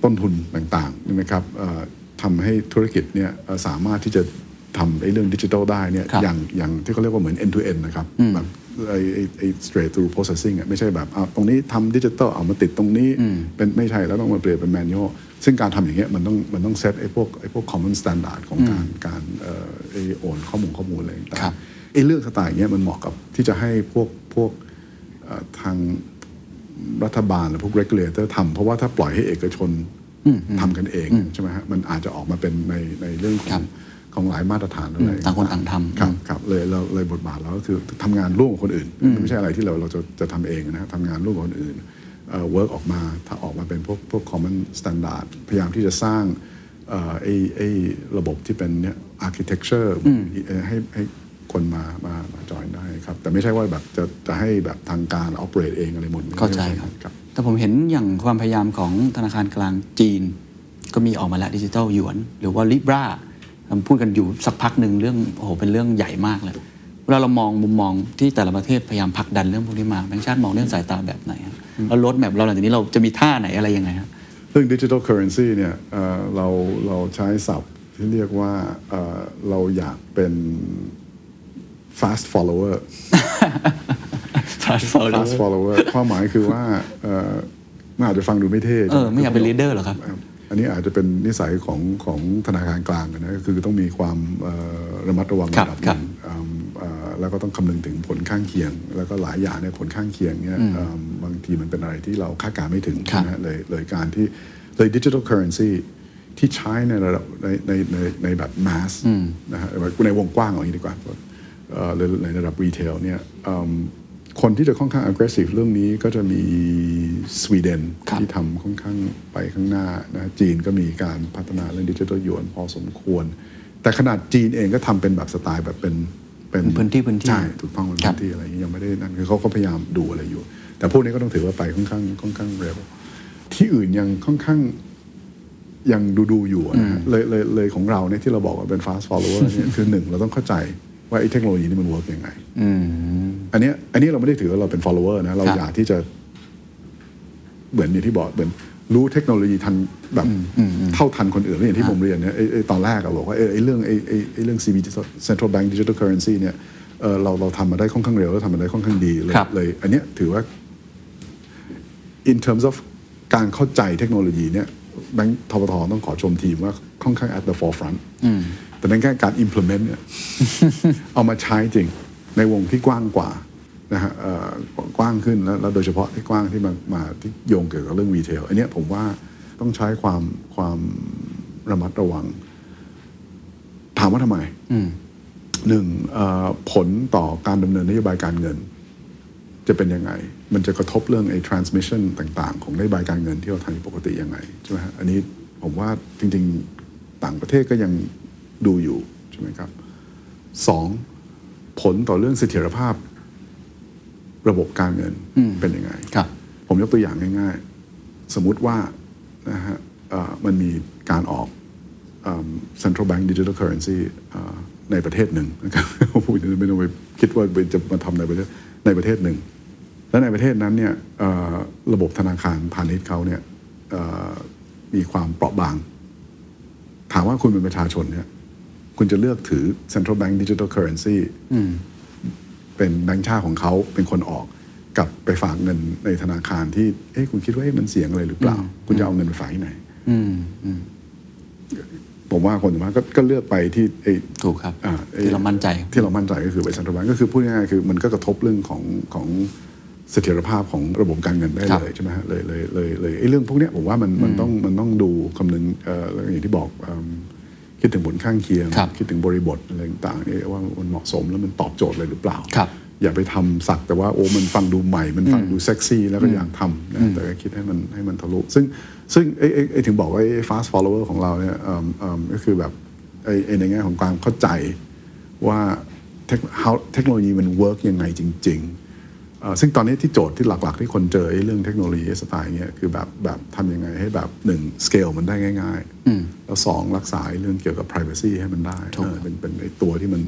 ต้นทุนต่างๆนะครับทำให้ธุรกิจเนี่ยสามารถที่จะทำไอ้เรื่องดิจิทัลได้เนี่ยอย่างอย่างที่เขาเรียกว่าเหมือน end to end นะครับแบบไอ้ไอ้ straight through processing อ่ะไม่ใช่แบบอ่ะตรงนี้ทำดิจิทัลเอามาติดตรงนี้เป็นไม่ใช่แล้วต้องมาเปลี่ยนเป็นแมนนวลซึ่งการทำอย่างเงี้ยมันต้องมันต้องเซตไอ้พวกไอ้พวก common standard ของการการเอ่อไอ้โอนข้อมูลข้อมูลอะไรต่างๆไอ้เรื่องสไตล์เงี้ยมันเหมาะกับที่จะให้พวกพวกทางรัฐบาลหรือพวก regulator ทำเพราะว่าถ้าปล่อยให้เอกชนทำกันเองใช่ไหมฮะมันอาจจะออกมาเป็นในในเรื่องของของหลายมาตรฐานอะไรต่างคนต่างทำครับครับเลยเราเลยบทบาทเราก็คือทำงานร่วมกับคนอื่นไม่ใช่อะไรที่เราเราจะจะทำเองนะทำงานร่วมกับคนอื่นเอ่อ work ออกมาถ้าออกมาเป็นพวกพวก common standard พยายามที่จะสร้างเอ่อไอ้ไอ้ระบบที่เป็นเนี่ย architecture ให้ให้คนมามามาจอยได้ครับแต่ไม่ใช่ว่าแบบจะจะให้แบบทางการ operate เองอะไรหมดเข้าใจครับแต่ผมเห็นอย่างความพยายามของธนาคารกลางจีนก็มีออกมาแล้วดิจิทัลหยวนหรือว่า Libraพูดกันอยู่สักพักหนึ่งเรื่องโอ้โหเป็นเรื่องใหญ่มากเลยเวลาเรามองมุมมองที่แต่ละประเทศพยายามผลักดันเรื่องพวกนี้มาแบงก์ชาติมองเรื่องสายตาแบบไหนครับแล้วโรดแมพเราหลังจากนี้เราจะมีท่าไหนอะไรยังไงครับเรื่อง Digital Currency เนี่ย เอ่อ เราเราใช้ศัพท์ที่เรียกว่า เอ่อ เราอยากเป็น fast follower fast follower ความหมายคือว่าเอ่อมันอาจจะฟังดูไม่เท่เออไม่อยากเป็น leader หรอครับอันนี้อาจจะเป็นนิสัยของของธนาคารกลางนะก็คือต้องมีความระมัดระวังระดับหนึ่งแล้วก็ต้องคำนึงถึงผลข้างเคียงแล้วก็หลายอย่างเนี่ยผลข้างเคียงเนี่ยบางทีมันเป็นอะไรที่เราคาดการไม่ถึงนะเลยเลยการที่เลย Digital Currency ที่ใช้ในระดับในในในในแบบ mass นะฮะในวงกว้างเอาอย่างนี้ดีกว่าเลยในระดับ retail เนี่ยคนที่จะค่อนข้าง aggressive เรื่องนี้ก็จะมีสวีเดนที่ทำค่อนข้างไปข้างหน้านะจีนก็มีการพัฒนาเรื่องดิจิทัลหยวนพอสมควรแต่ขนาดจีนเองก็ทำเป็นแบบสไตล์แบบเป็นเป็นพื้นที่พื้นที่ใช่ถูกต้องเป็นพื้นที่อะไรอย่างนี้ยังไม่ได้นั่นคือเขาก็พยายามดูอะไรอยู่แต่พวกนี้ก็ต้องถือว่าไปค่อนข้างค่อนข้างเร็วที่อื่นยังค่อนข้างยังดูดูอยู่นะฮะเลยเลยเลยของเราเนี่ยที่เราบอกว่าเป็น fast follower เนี่ยคือหนึ่งเราต้องเข้าใจว่าไอ้เทคโนโลยีนี่มันเวิร์กยังไงอันนี้อันนี้เราไม่ได้ถือว่าเราเป็น follower นะเราอยากที่จะเหมือนอย่างที่บอกเหมือนรู้เทคโนโลยีทันแบบเท่าทันคนอื่นอย่างที่ผมเรียนเนี่ยไอ้ตอนแรกอะบอกว่าไอ้เรื่องไอ้ไอ้เรื่อง ซี บี Central Bank Digital Currency เนี่ยเออเราเราทำมาได้ค่อนข้างเร็วแล้วทำมาได้ค่อนข้างดีเลยเลยอันนี้ถือว่า in terms of การเข้าใจเทคโนโลยีเนี่ยแบงก์ธปท.ต้องขอชมทีมว่าค่อนข้าง at the forefrontแต่ในการ implement เนี่ยเอามาใช้จริงในวงที่กว้างกว่านะฮะกว้างขึ้นแล้วโดยเฉพาะที่กว้างที่มามาที่โยงเกี่ยวกับเรื่องรีเทลอันนี้ผมว่าต้องใช้ความความระมัดระวังถามว่าทำไมหนึ่งผลต่อการดำเนินนโยบายการเงินจะเป็นยังไงมันจะกระทบเรื่องไอ้ transmission ต่างๆของนโยบายการเงินที่เราทำปกติยังไงใช่ไหมฮะอันนี้ผมว่าจริงๆต่างประเทศก็ยังดูอยู่ใช่ไหมครับสองผลต่อเรื่องเสถียรภาพระบบการเงินเป็นยังไงผมยกตัวอย่างง่ายๆสมมุติว่านะฮะมันมีการออก Central Bank Digital Currency ในประเทศหนึ่งนะครับผมไม่ต้องไปคิดว่าจะมาทำในประเทศในประเทศหนึ่งและในประเทศนั้นเนี่ยระบบธนาคารพาณิชย์เขาเนี่ยมีความเปราะบางถามว่าคุณเป็นประชาชนเนี่ยคุณจะเลือกถือ Central Bank Digital Currency เป็นแบงก์ชาติของเขาเป็นคนออกกับไปฝากเงินในธนาคารที่เอ๊ะคุณคิดว่ามันเสี่ยงอะไรหรือเปล่าคุณจะเอาเงินไปฝากที่ไหน ผมว่าคนส่วนมากก็เลือกไปที่ถูกครับที่เรามั่นใจที่เรามั่นใจก็คือบริษัทรัฐบาลก็คือพูดง่ายๆคือมันก็กระทบเรื่องของของเสถียรภาพของระบบการเงินได้เลยใช่ไหมฮะเลยเลยเลยเลยไอ้เรื่องพวกนี้ผมว่ามันมันต้องมันต้องดูคำนึงอย่างที่บอกคิดถึงผลข้างเคียงคิดถึงบริบทอะไรต่างๆว่ามันเหมาะสมแล้วมันตอบโจทย์เลยหรือเปล่าอย่าไปทำสักแต่ว่าโอ้มันฟังดูใหม่มันฟังดูเซ็กซี่แล้วก็อยากทำนะแต่ก็คิดให้มันให้มันทะลุซึ่งซึ่งไอ้ไอ้ถึงบอกว่าไอ้ fast follower ของเราเนี่ยก็คือแบบไอ้ในแง่ของความเข้าใจว่าเทคโนโลยีมันเวิร์กยังไงจริงๆซึ่งตอนนี้ที่โจทย์ที่หลักๆที่คนเจอไอ้เรื่องเทคโนโลยีสไตล์เนี่ยคือแบบแบบทำยังไงให้แบบหนึ่ง scale มันได้ง่ายๆแล้วสองรักษาเรื่องเกี่ยวกับ privacy ให้มันได้เป็นเป็นไอ้ตัวที่มัน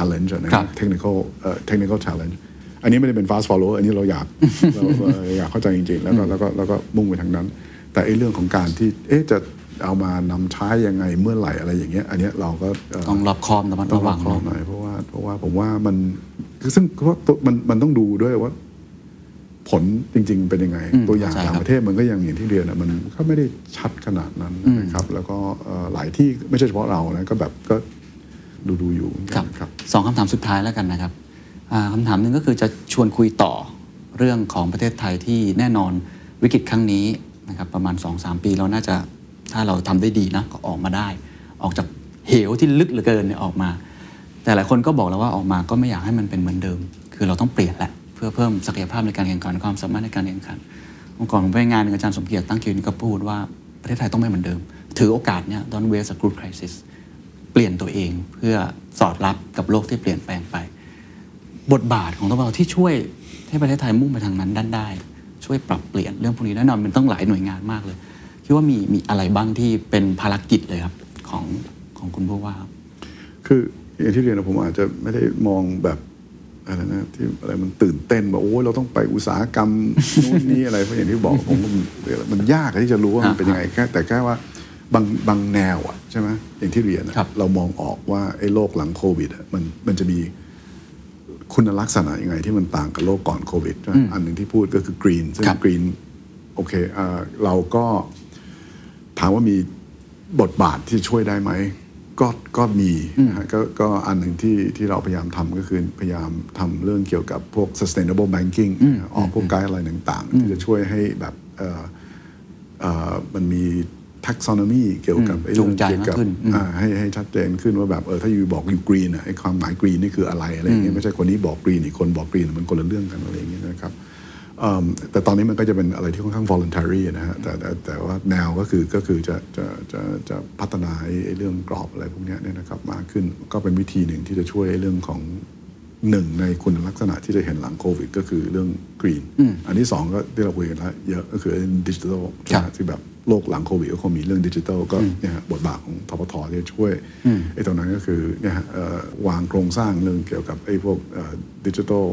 challenge นะ technical uh, technical challenge อันนี้ไม่ได้เป็น fast follow อันนี้เราอยาก เราอยากเข้าใจจริงๆแล้วก็แล้วก็แล้วก็มุ่งไปทางนั้นแต่ไอ้เรื่องของการที่เอ๊ะจะเอามานำใช้ยังไงเมื่อไหร่อะไรอย่างเงี้ยอันนี้เราก็ต้องรอบคอบแต่มันต้องรอบคอบหน่อยเพราะว่าเพราะว่าผมว่ามันซึ่งเพราะมันมันต้องดูด้วยว่าผลจริงๆเป็นยังไงตัวอย่างต่างประเทศมันก็ยังอย่างที่เรียนมันก็ไม่ได้ชัดขนาดนั้นนะครับแล้วก็หลายที่ไม่ใช่เฉพาะเรานะก็แบบก็ดูดูอยู่ครับสองคำถามสุดท้ายแล้วกันนะครับคำถามหนึ่งก็คือจะชวนคุยต่อเรื่องของประเทศไทยที่แน่นอนวิกฤตครั้งนี้นะครับประมาณ สองถึงสาม ปีเราน่าจะถ้าเราทำได้ดีนะก็ออกมาได้ออกจากเหวที่ลึกเหลือเกินเนี่ยออกมาแต่หลายคนก็บอกแล้วว่าออกมาก็ไม่อยากให้มันเป็นเหมือนเดิมคือเราต้องเปลี่ยนแหละเพื่อเพิ่มศักยภาพในการแข่งขันความสามารถในการแข่งขันองค์กรผมไปงานอาจารย์สมเกียรติตั้งคิวนี่ก็พูดว่าประเทศไทยต้องไม่เหมือนเดิมถือโอกาสเนี่ย don't waste a good crisisเปลี่ยนตัวเองเพื่อสอดรับกับโลกที่เปลี่ยนแปลงไปบทบาทของตัวเราที่ช่วยให้ประเทศไทยมุ่งไปทางนั้นด้านได้ช่วยปรับเปลี่ยนเรื่องพวกนี้แน่นอนมันต้องหลายหน่วยงานมากเลยคิดว่ามีมีอะไรบ้างที่เป็นภารกิจเลยครับของของคุณผู้ว่าคืออย่างที่เรียนผมอาจจะไม่ได้มองแบบอะไรนะที่อะไรมันตื่นเต้นแบบโอ้ยเราต้องไปอุตสาหกรรมนู้นนี่อะไรเพราะอย่างที่บอกผมมันยากที่จะรู้ว่ามันเป็นยังไงแค่แต่แค่ว่าบางบางแนวอ่ะใช่ไหมอย่างที่เรียนเรามองออกว่าไอ้โลกหลังโควิดมันมันจะมีคุณลักษณะยังไงที่มันต่างกับโลกก่อนโควิดอันหนึ่งที่พูดก็คือกรีนซึ่งกรีนโอเคเราก็ถามว่ามีบทบาทที่ช่วยได้ไหมก็ก็มีก็ก็อันหนึ่งที่ที่เราพยายามทำก็คือพยายามทำเรื่องเกี่ยวกับพวก sustainable banking ออกพวกไกด์อะไรต่างๆที่จะช่วยให้แบบมันมีtaxonomy เกี่ยวกับไอ้เรื่องเกี่ยวกับให้ให้ชัดเจนขึ้นว่าแบบเออถ้าอยู่บอกอยู่กรีนอ่ะไอ้ความหมายกรีนนี่คืออะไรอะไรอย่างเงี้ยไม่ใช่คนนี้บอกกรีนอีกคนบอกกรีนมันคนละเรื่องกันอะไรอย่างเงี้ยนะครับแต่ตอนนี้มันก็จะเป็นอะไรที่ค่อนข้าง voluntary นะฮะแต่แต่ว่าแนวก็คือก็คือจะจะจะจะพัฒนาไอ้เรื่องกรอบอะไรพวกเนี้ยเนี่ยนะครับมากขึ้นก็เป็นวิธีหนึ่งที่จะช่วยไอ้เรื่องของหนึ่งในคุณลักษณะที่จะเห็นหลังโควิดก็คือเรื่องกรีนอันที่สองก็ที่เราคุยกันแล้วเยอะก็คือดิจิทัลที่แบบโลกหลังโควิดก็คงมีเรื่องดิจิทัลก็เนี่ยบทบาทของทปท.ที่ช่วยไอ้ตรงนั้นก็คือเนี่ยวางโครงสร้างเรื่องเกี่ยวกับไอ้พวกดิจิทัล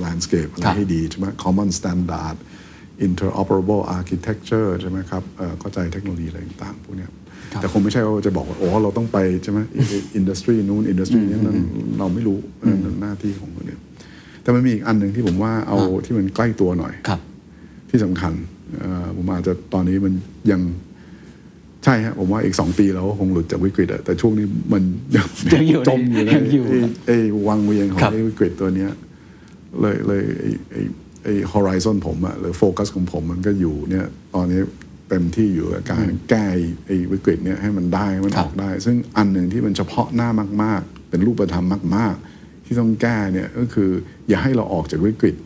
แลนด์สเคปอะไรให้ดีใช่ไหม common standard interoperable architecture ใช่ไหมครับเข้าใจเทคโนโลยีอะไรต่างๆพวกเนี้ยแต่คงไม่ใช่ว่าจะบอกว่าโอ้เราต้องไปใช่ไหมอินดัสทรีนู้นอินดัสทรีนี้นั่นเราไม่รู้นั่นหน้าที่ของคนอื่นแต่มันมีอีกอันหนึ่งที่ผมว่าเอาที่มันใกล้ตัวหน่อยที่สำคัญผมอาจจะตอนนี้มันยังใช่ฮะผมว่าอีกสองปีเราคงหลุดจากวิกฤตแต่ช่วงนี้มันยังจมอยู่นะไอ้วังเวียนของไอ้วิกฤตตัวเนี้ยเลยเลยไอ้ไอ้ horizon ผมอะหรือโฟกัสของผมมันก็อยู่เนี่ยตอนนี้เต็มที่อยู่กับการแก้ไอ้วิกฤตเนี่ยให้มันได้มันออกได้ซึ่งอันหนึ่งที่มันเฉพาะหน้ามากๆเป็นรูปธรรมมากๆที่ต้องแก้เนี่ยก็คืออย่าให้เราออกจากวิกฤต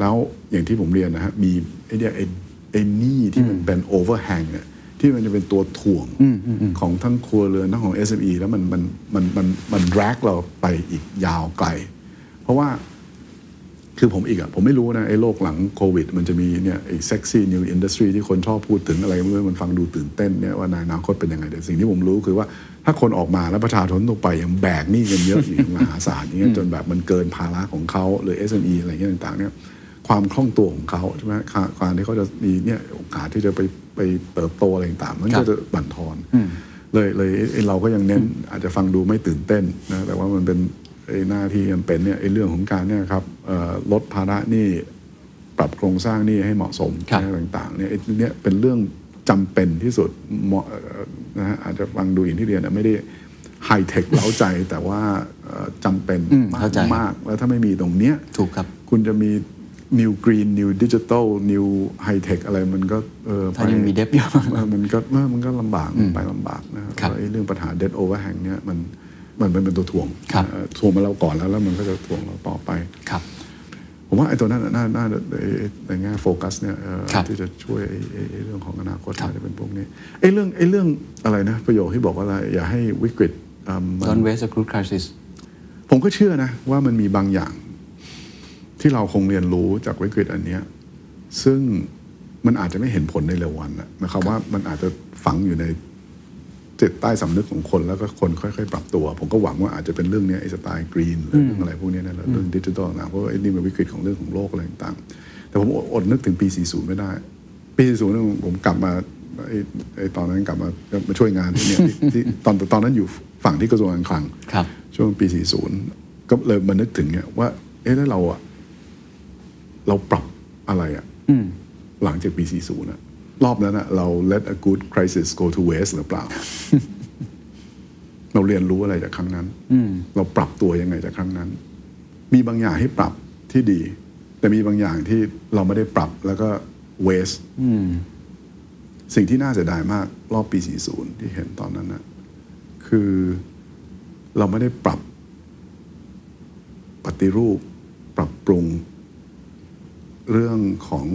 แล้วอย่างที่ผมเรียนนะฮะมีไอ้เนี่ยไอ้ไอ้หนี้ที่มันเป็น overhang เนี่ยที่มันจะเป็นตัวถ่วงของทั้งครัวเรือนทั้งของ เอส เอ็ม อี แล้วมันมันมันมันมัน drag เราไปอีกยาวไกลเพราะว่าคือผมอีกอะผมไม่รู้นะไอ้โลกหลังโควิดมันจะมีเนี่ยไอ้ sexy new industry ที่คนชอบพูดถึงอะไรไม่รู้มันฟังดูตื่นเต้นเนี่ยว่าในอนาคตเป็นยังไงแต่สิ่งที่ผมรู้คือว่าถ้าคนออกมาแล้วประชาชนทั่วไปยังแบกหนี้กันเยอะอยู่อย่างมหาศาลอย่างเงี้ยจนแบบมันเกินภาระของเขาหรือ เอส เอ็ม อี อะไรเงี้ยต่างๆเนี่ยความคล่องตัวของเขาใช่ไหมการที่เขาจะมีเนี่ยโอกาสที่จะไปไปเติบโตอะไรต่างๆมันก็จะบั่นทอนเลยเลยเราก็ยังเน้นอาจจะฟังดูไม่ตื่นเต้นนะแต่ว่ามันเป็นหน้าที่มันเป็นเนี่ยไอ้เรื่องของการเนี่ยครับลดภาระหนี้ปรับโครงสร้างหนี้ให้เหมาะสมอะไรต่างๆเนี่ยเนี่ยเป็นเรื่อง จำเป็นที่สุดนะฮะอาจจะฟังดูอินทีเดียเนี่ยไม่ได้ไฮเทคเล้าใจแต่ว่าจำเป็นมากๆแล้วถ้าไม่มีตรงเนี้ยถูกครับคุณจะมี new green new digital new high tech อะไรมันก็เออถ้ายังมีเดฟเยอะมันก็มันก็ลำบากไปลำบากนะครับเรื่องปัญหา debt overhang เนี่ยมันมันเป็นตัวถ่วงถ่วงมาเราก่อนแล้วแล้วมันก็จะถ่วงเราต่อไปครับผมว่าไอ้ตัวนั้นน่าน่าในแง่โฟกัสเนี่ยที่จะช่วยเรื่องของอนาคตจะเป็นพวกนี้ไอ้เรื่องไอ้เรื่องอะไรนะประโยคที่บอกว่าอะไรอย่าให้วิกฤต Don't waste a crude crisis ผมก็เชื่อนะว่ามันมีบางอย่างที่เราคงเรียนรู้จากวิกฤตอันนี้ซึ่งมันอาจจะไม่เห็นผลในเร็ววันนะครับว่ามันอาจจะฝังอยู่ในจิตใต้สำนึกของคนแล้วก็คนค่อยๆปรับตัวผมก็หวังว่าอาจจะเป็นเรื่องนี้ไอ้สไตล์กรีนหรือเรื่องอะไรพวกนี้นะเรื่องดิจิทัลนะเพราะไอ้นี่เป็นวิกฤตของเรื่องของโลกอะไรต่างๆแต่ผมอดนึกถึงปีสี่สิบไม่ได้ปีสี่สิบผมกลับมาไอ้ตอนนั้นกลับมามาช่วยงานที่เนี่ยที่ตอนตอนนั้นอยู่ฝั่งที่กระทรวงการคลังช่วงปีสี่สิบก็เลยมานึกถึงเนี่ยว่าเอ๊ะแล้วเราอะเราปรับอะไรอะหลังจากปีสี่สิบนะรอบนั้นเรา let a good crisis go to waste หรือเปล่า เราเรียนรู้อะไรจากครั้งนั้นเราปรับตัวยังไงจากครั้งนั้นมีบางอย่างให้ปรับที่ดีแต่มีบางอย่างที่เราไม่ได้ปรับแล้วก็ waste สิ่งที่น่าเสียดายมากรอบปีสี่สิบที่เห็นตอนนั้นนะคือเราไม่ได้ปรับปฏิรูปปรับปรุงเรื่องของ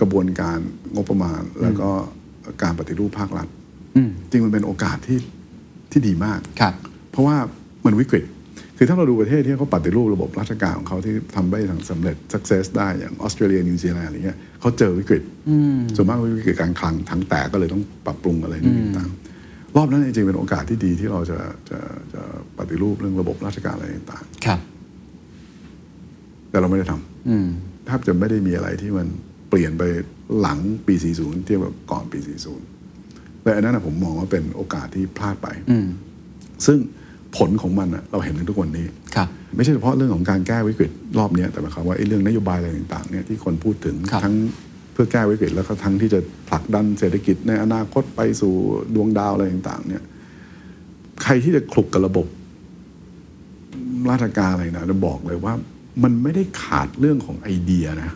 กระบวนการงบประมาณแล้วก็การปฏิรูปภาครัฐจริงมันเป็นโอกาสที่ที่ดีมากเพราะว่ามันวิกฤตคือถ้าเราดูประเทศที่เขาปฏิรูประบบราชการของเขาที่ทำได้สำเร็จ success ได้อย่างออสเตรเลียนิวซีแลนด์อะไรเงี้ยเขาเจอวิกฤตส่วนมากวิกฤตการคลังทั้งแตกก็เลยต้องปรับปรุงอะไรต่างๆรอบนั้นจริงเป็นโอกาสที่ดีที่เราจะจะจะปฏิรูปเรื่องระบบราชการอะไรต่างๆแต่เราไม่ได้ทำแทบจะไม่ได้มีอะไรที่มันเปลี่ยนไปหลังปีสี่สิบเทียบกับก่อนปีสี่สิบและอันนั้นผมมองว่าเป็นโอกาสที่พลาดไปซึ่งผลของมันเราเห็นกันทุกวันนี้ไม่ใช่เฉพาะเรื่องของการแก้วิกฤตรอบนี้แต่หมายความว่าไอ้เรื่องนโยบายอะไรต่างๆเนี่ยที่คนพูดถึงทั้งเพื่อแก้วิกฤตแล้วก็ทั้งที่จะผลักดันเศรษฐกิจในอนาคตไปสู่ดวงดาวอะไรต่างๆเนี่ยใครที่จะคลุกกับระบบราชการอะไรนะจะบอกเลยว่ามันไม่ได้ขาดเรื่องของไอเดียนะ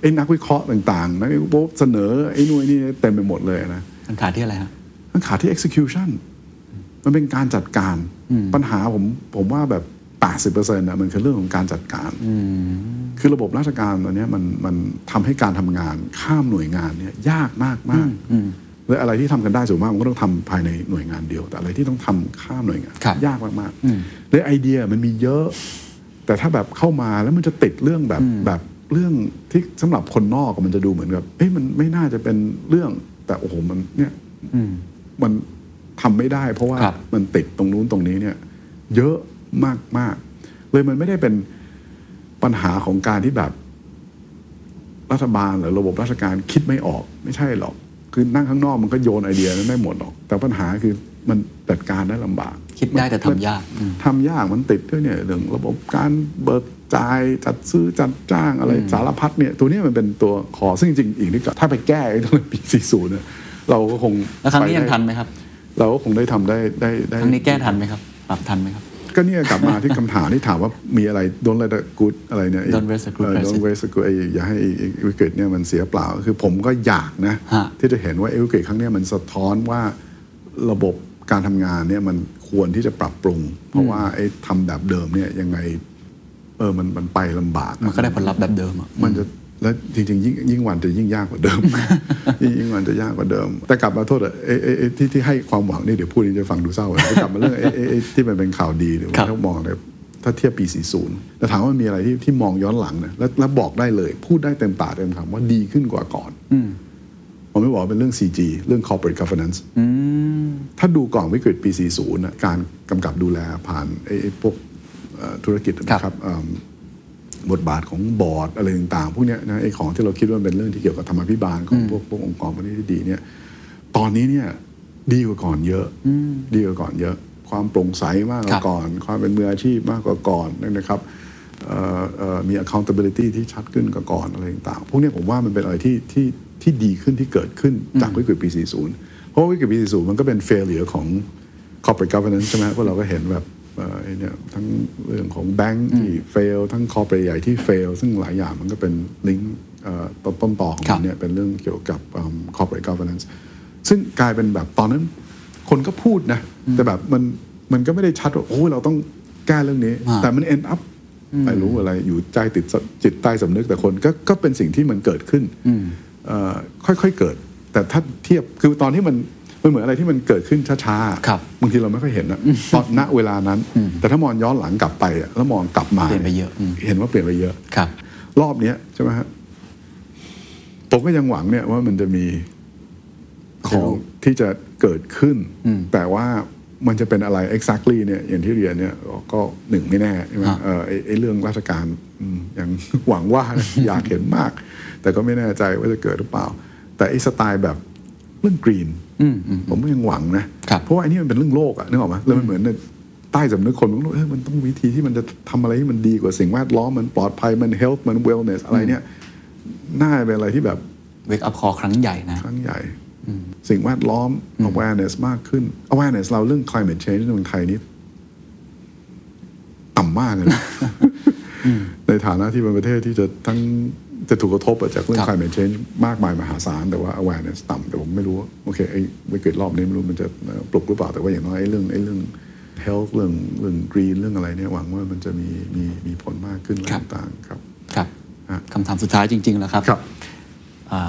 ไอ้นักวิเคราะห์ต่างๆนะโบเสนอไอ้นู่นนี่เต็มไปหมดเลยนะมันขาดที่อะไรฮะมันขาดที่ execution มันเป็นการจัดการปัญหาผมผมว่าแบบ แปดสิบเปอร์เซ็นต์ นะมันคือเรื่องของการจัดการคือระบบราชการตอนนี้มันมันทำให้การทำงานข้ามหน่วยงานเนี่ยยากมากมากและอะไรที่ทำกันได้ส่วนมากมันก็ต้องทำภายในหน่วยงานเดียวแต่อะไรที่ต้องทำข้ามหน่วยงานยากมากมากและไอเดียมันมีเยอะแต่ถ้าแบบเข้ามาแล้วมันจะติดเรื่องแบบแบบเรื่องที่สำหรับคนนอกมันจะดูเหมือนกับเอ้ยมันไม่น่าจะเป็นเรื่องแต่โอ้โหมันเนี่ยมันทำไม่ได้เพราะว่ามันติดตรงนู้นตรงนี้เนี่ยเยอะมากมากเลยมันไม่ได้เป็นปัญหาของการที่แบบรัฐบาลหรือระบบราชการคิดไม่ออกไม่ใช่หรอกคือนั่งข้างนอกมันก็โยนไอเดียนั้นได้หมดหรอกแต่ปัญหาคือมันจัดการได้ลำบากคิดได้แต่ทำยากทำยากมันติดด้วยเนี่ยเรื่องระบบการเบิกจ่ายจัดซื้อจัดจ้างอะไรสารพัดเนี่ยตัวนี้มันเป็นตัวขอซึ่งจริงอีกนี่ก็ถ้าไปแก้ไอ้ตอนปีสี่สิบเนี่ยเราก็คงแล้วครั้งนี้ยังทันไหมครับเราก็คงได้ทำได้ได้ได้ครั้งนี้แก้ทันไหมครับปรับทันไหมครับก็เนี่ยกลับมาที่คำถามที่ถามว่ามีอะไรโดนอะไรกูดอะไรเนี่ยโดนเวสกูดโดนเวสกูดอย่าให้วิกฤตเนี่ยมันเสียเปล่าคือผมก็อยากนะที่จะเห็นว่าวิกฤตครั้งนี้มันสะท้อนว่าระบบการทำงานเนี่ยมันควรที่จะปรับปรุงเพราะว่าไอ้ทำแบบเดิมเนี่ยยังไงเออมันมันไปลำบากมันก็ได้ผลลัพธ์แบบเดิมอ่ะมันจะแล้วจริงๆยิ่งยิ่งวันจะยิ่งยากกว่าเดิม ยิ่งวันจะยากกว่าเดิมแต่กลับมาโทษอ่ะไอ้ไอ้ที่ที่ให้ความหวังนี่เดี๋ยวพูดนี่จะฟังดูเศร้า แต่กลับมาเรื่องไอ้ไอ้ที่มันเป็นข่าวดีเนี่ยถ้ามองเนี่ยถ้าเทียบปีสี่สิบแต่ถามว่ามีอะไรที่ที่มองย้อนหลังนะแล้วแล้วบอกได้เลยพูดได้เต็มปากเต็มคำว่าดีขึ้นกว่าก่อนผมไม่บอกเป็นเรื่อง ซี จี เรื่อง corporate governance ถ้าดูก่อนวิกฤตปีสี่สิบนะการกำกับดูแลผ่านไอ้พวกธุรกิจนะครับบทบาทของบอร์ดอะไรต่างๆพวกนี้นะไอ้ของที่เราคิดว่าเป็นเรื่องที่เกี่ยวกับธรรมาภิบาลของพวกพวกองค์กรพวกนี้ที่ดีเนี่ยตอนนี้เนี่ยดีกว่าก่อนเยอะดีกว่าก่อนเยอะความโปร่งใสมากกว่าก่อนความเป็นมืออาชีพมากกว่าก่อนนะครับมี accountability ที่ชัดขึ้นกว่าก่อนอะไรต่างๆพวกนี้ผมว่ามันเป็นอะไรที่ที่ ที่ดีขึ้นที่เกิดขึ้นจากวิกฤตปีสี่สิบเพราะวิกฤตปีสี่สิบมันก็เป็น failure ของ corporate governance ใช่ไหมเพราะเราก็เห็นแบบเนี่ยทั้งเรื่องของแบงก์ที่ fail ทั้ง corporate ใหญ่ที่ fail ซึ่งหลายอย่างมันก็เป็นลิงก์ต้นต่อของมันเนี่ยเป็นเรื่องเกี่ยวกับ corporate governance ซึ่งกลายเป็นแบบตอนนั้นคนก็พูดนะแต่แบบมันมันก็ไม่ได้ชัดว่าโอ้เราต้องแก้เรื่องนี้แต่มัน end up ไม่รู้อะไรอยู่ใจติดจิตใต้สำนึกแต่คนก็ก็เป็นสิ่งที่มันเกิดขึ้นค่อยๆเกิดแต่ถ้าเทียบคือตอนที่มันมันเหมือนอะไรที่มันเกิดขึ้นช้าๆบางทีเราไม่ค่อยเห็นนะตอนณเวลานั้นแต่ถ้ามองย้อนหลังกลับไปแล้วมองกลับมาเปลี่ยนไปเยอะเห็นว่าเปลี่ยนไปเยอะรอบนี้ใช่ไหมฮะผมก็ยังหวังเนี่ยว่ามันจะมีของที่จะเกิดขึ้นแต่ว่ามันจะเป็นอะไร exactly เนี่ยอย่างที่เรียนเนี่ยก็หนึ่งไม่แน่ใช่ไหมเออไอ้เรื่องราชการยังหวังว่าอยากเห็นมากแต่ก็ไม่แน่ใจว่าจะเกิดหรือเปล่าแต่ไอ้สไตล์แบบเรื่องกรีนผมก็ยังหวังนะเพราะว่าไอ้นี่มันเป็นเรื่องโลกอะนึกออกไหมแล้วมันเหมือนใต้สำนึกคนมันรู้เออมันต้องวิธีที่มันจะทำอะไรที่มันดีกว่าสิ่งแวดล้อมมันปลอดภัยมัน health มัน wellness อะไรเนี่ยน่าเป็นอะไรที่แบบ wake up call ครั้งใหญ่นะครั้งใหญ่สิ่งแวดล้อม awareness มากขึ้น awareness เราเรื่อง climate change ในเมืองไทยนี่ต่ำมากเลย ในฐานะที่เป็นประเทศที่จะทั้งจะถูกกระทบจากเรื่อง climate change มากมายมหาศาลแต่ว่า awareness ต่ำแต่ผมไม่รู้โอเคไอ้วิกฤตรอบนี้ไม่รู้มันจะปลุกหรือเปล่าแต่ว่าอย่างน้อยไอ้เรื่องไอ้เรื่อง health เรื่องเรื่อง green เรื่องอะไรเนี่ยหวังว่ามันจะมีมีมีผลมากขึ้นต่างๆครับครับคำถามสุดท้ายจริงๆแล้วครับ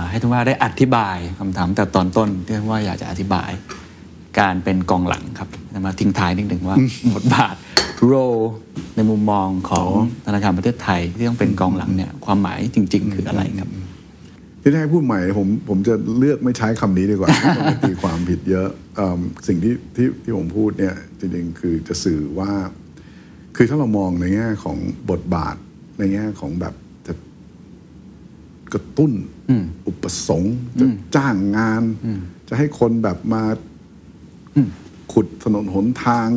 ให้ท่านว่าได้อธิบายคำถามแต่ตอนต้นที่ท่านว่าอยากจะอธิบายการเป็นกองหลังครับมาทิ้งท้ายนิดหนึ่งว่าบทบาทโรในมุมมองของธนาคารประเทศไทยที่ต้องเป็นกองหลังเนี่ยความหมายจริงๆคืออะไรครับที่ได้พูดใหม่ผมผมจะเลือกไม่ใช้คำนี้ดีกว่าเพราะมันตีความผิดเยอะสิ่งที่ที่ที่ผมพูดเนี่ยจริงๆคือจะสื่อว่าคือถ้าเรามองในแง่ของบทบาทในแง่ของแบบกระตุ้นอุปสงค์จะจ้างงานจะให้คนแบบมาขุดถนนหนทาง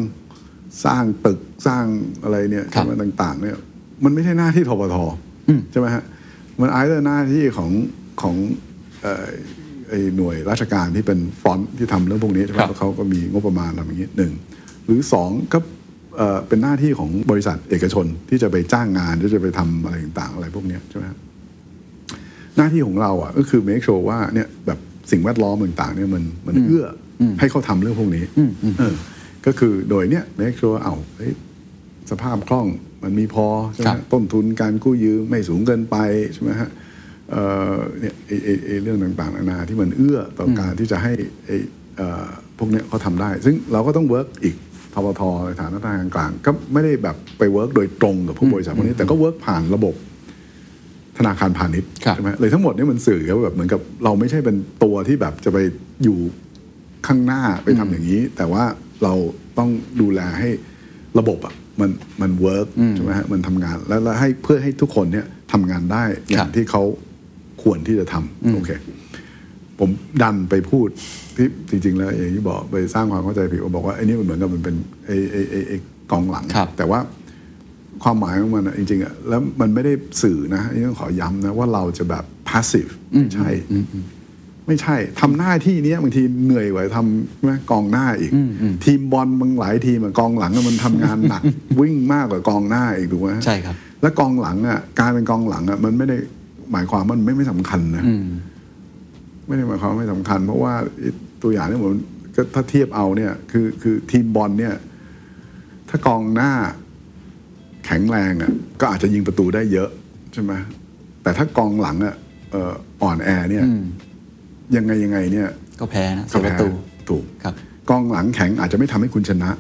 สร้างตึกสร้างอะไรเนี่ยใช่ไหมต่างๆเนี่ยมันไม่ใช่หน้าที่ธปท.ใช่ไหมฮะมันอาจจะหน้าที่ของของไอ้หน่วยราชการที่เป็นฟรอนต์ที่ทำเรื่องพวกนี้ใช่ไหมเขาก็มีงบประมาณทำอย่างนี้หนึ่งหรือสองก็เป็นหน้าที่ของบริษัทเอกชนที่จะไปจ้างงานที่จะไปทำอะไรต่างๆอะไรพวกนี้ใช่ไหมหน้าที่ของเราอ่ะก็คือ make sure ว่าเนี่ยแบบสิ่งแวดล้อมต่างๆเนี่ยมันมันเอื้อให้เขาทำเรื่องพวกนี้ก็คือโดยเนี่ย make sure เอาสภาพคล่องมันมีพอใช่ไหมต้นทุนการกู้ยืมไม่สูงเกินไปใช่ไหมฮะเนี่ยเรื่องต่างๆนานาที่มันเอื้อต่อการที่จะให้พวกเนี้ยเขาทำได้ซึ่งเราก็ต้อง work อีกธปท.ในฐานะธนาคารกลางก็ไม่ได้แบบไป work โดยตรงกับผู้บริษัทพวกนี้แต่ก็ work ผ่านระบบธนาคารพาณิชย์ใช่ไหมเลยทั้งหมดนี่มันสื่อว่าแบบเหมือนกับเราไม่ใช่เป็นตัวที่แบบจะไปอยู่ข้างหน้าไปทำอย่างนี้แต่ว่าเราต้องดูแลให้ระบบอ่ะมันมันเวิร์กใช่ไหมฮะมันทำงานแล้วให้เพื่อให้ทุกคนเนี่ยทำงานได้อย่างที่เขาควรที่จะทำโอเคผมดันไปพูดที่จริงๆแล้วอย่างที่บอกไปสร้างความเข้าใจผิดบอกว่าไอ้นี่มันเหมือนกับมันเป็นไอ้ไอ้ไอ้ไอ้กองหลังแต่ว่าความหมายของมันจริงๆอ่ะแล้วมันไม่ได้สื่อนะนี่ต้องขอย้ำนะว่าเราจะแบบ passive ไม่ใช่ไม่ใช่ทำหน้าที่นี้บางทีเหนื่อยกว่าทำไหมกองหน้าอีกทีมบอลบางหลายทีมกองหลังมันทำงานหนัก วิ่งมากกว่ากองหน้าอีกถูกไหมใช่ครับและกองหลังอ่ะการเป็นกองหลังอ่ะมันไม่ได้หมายความมันไม่ไม่สำคัญนะไม่ได้หมายความไม่สำคัญเพราะว่าตัวอย่างที่ผมก็ถ้าเทียบเอาเนี่ยคือคือทีมบอลเนี่ยถ้ากองหน้าแข็งแรงอ่ะก็อาจจะยิงประตูได้เยอะใช่ไหมแต่ถ้ากองหลังอ่ะอ่อนแอเนี่ยยังไงยังไงเนี่ยก็แพ้นะเสียประตูถูกครับกองหลังแข็งอาจจะไม่ทำให้คุณชนะ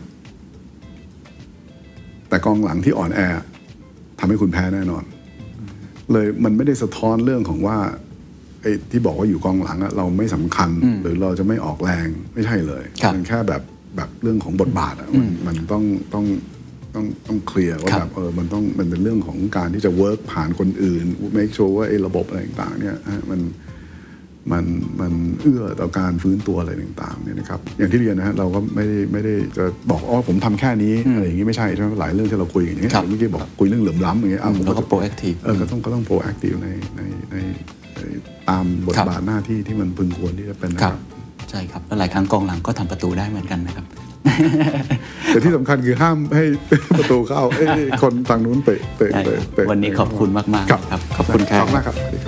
แต่กองหลังที่อ่อนแอทำให้คุณแพ้แน่นอนเลยมันไม่ได้สะท้อนเรื่องของว่าไอ้ที่บอกว่าอยู่กองหลังอ่ะเราไม่สำคัญหรือเราจะไม่ออกแรงไม่ใช่เลยมันแค่แบบแบบเรื่องของบทบาทอ่ะมันต้องต้องต้องต้องเคลียร์ว่าแบบเออมันต้องมันเป็นเรื่องของการที่จะเวิร์กผ่านคนอื่น make sure ว่าไอ้ระบบอะไรต่างๆเนี่ยมันมันมันเอื้อต่อการฟื้นตัวอะไรต่างๆเนี่ยนะครับอย่างที่เรียนนะฮะเราก็ไม่ได้ไม่ได้จะบอกอ๋อผมทำแค่นี้อะไรอย่างงี้ไม่ใช่ใช่ไหมหลายเรื่องที่เราคุยอย่างเงี้ยเมื่อกี้บอกคุยเรื่องเหลื่อมล้ำอย่างเงี้ยเราก็ proactive เออก็ต้องก็ต้อง proactive ในในใน ตามบทบาทหน้าที่ที่มันพึงควรที่จะเป็นนะครับใช่ครับแล้วหลายครั้งกองหลังก็ทำประตูได้เหมือนกันนะครับแต่ที่สำคัญคือห้ามให้ประตูเข้าคนทางนู้นเตะเตะเตะวันนี้ขอบคุณมากมากครับขอบคุณครับ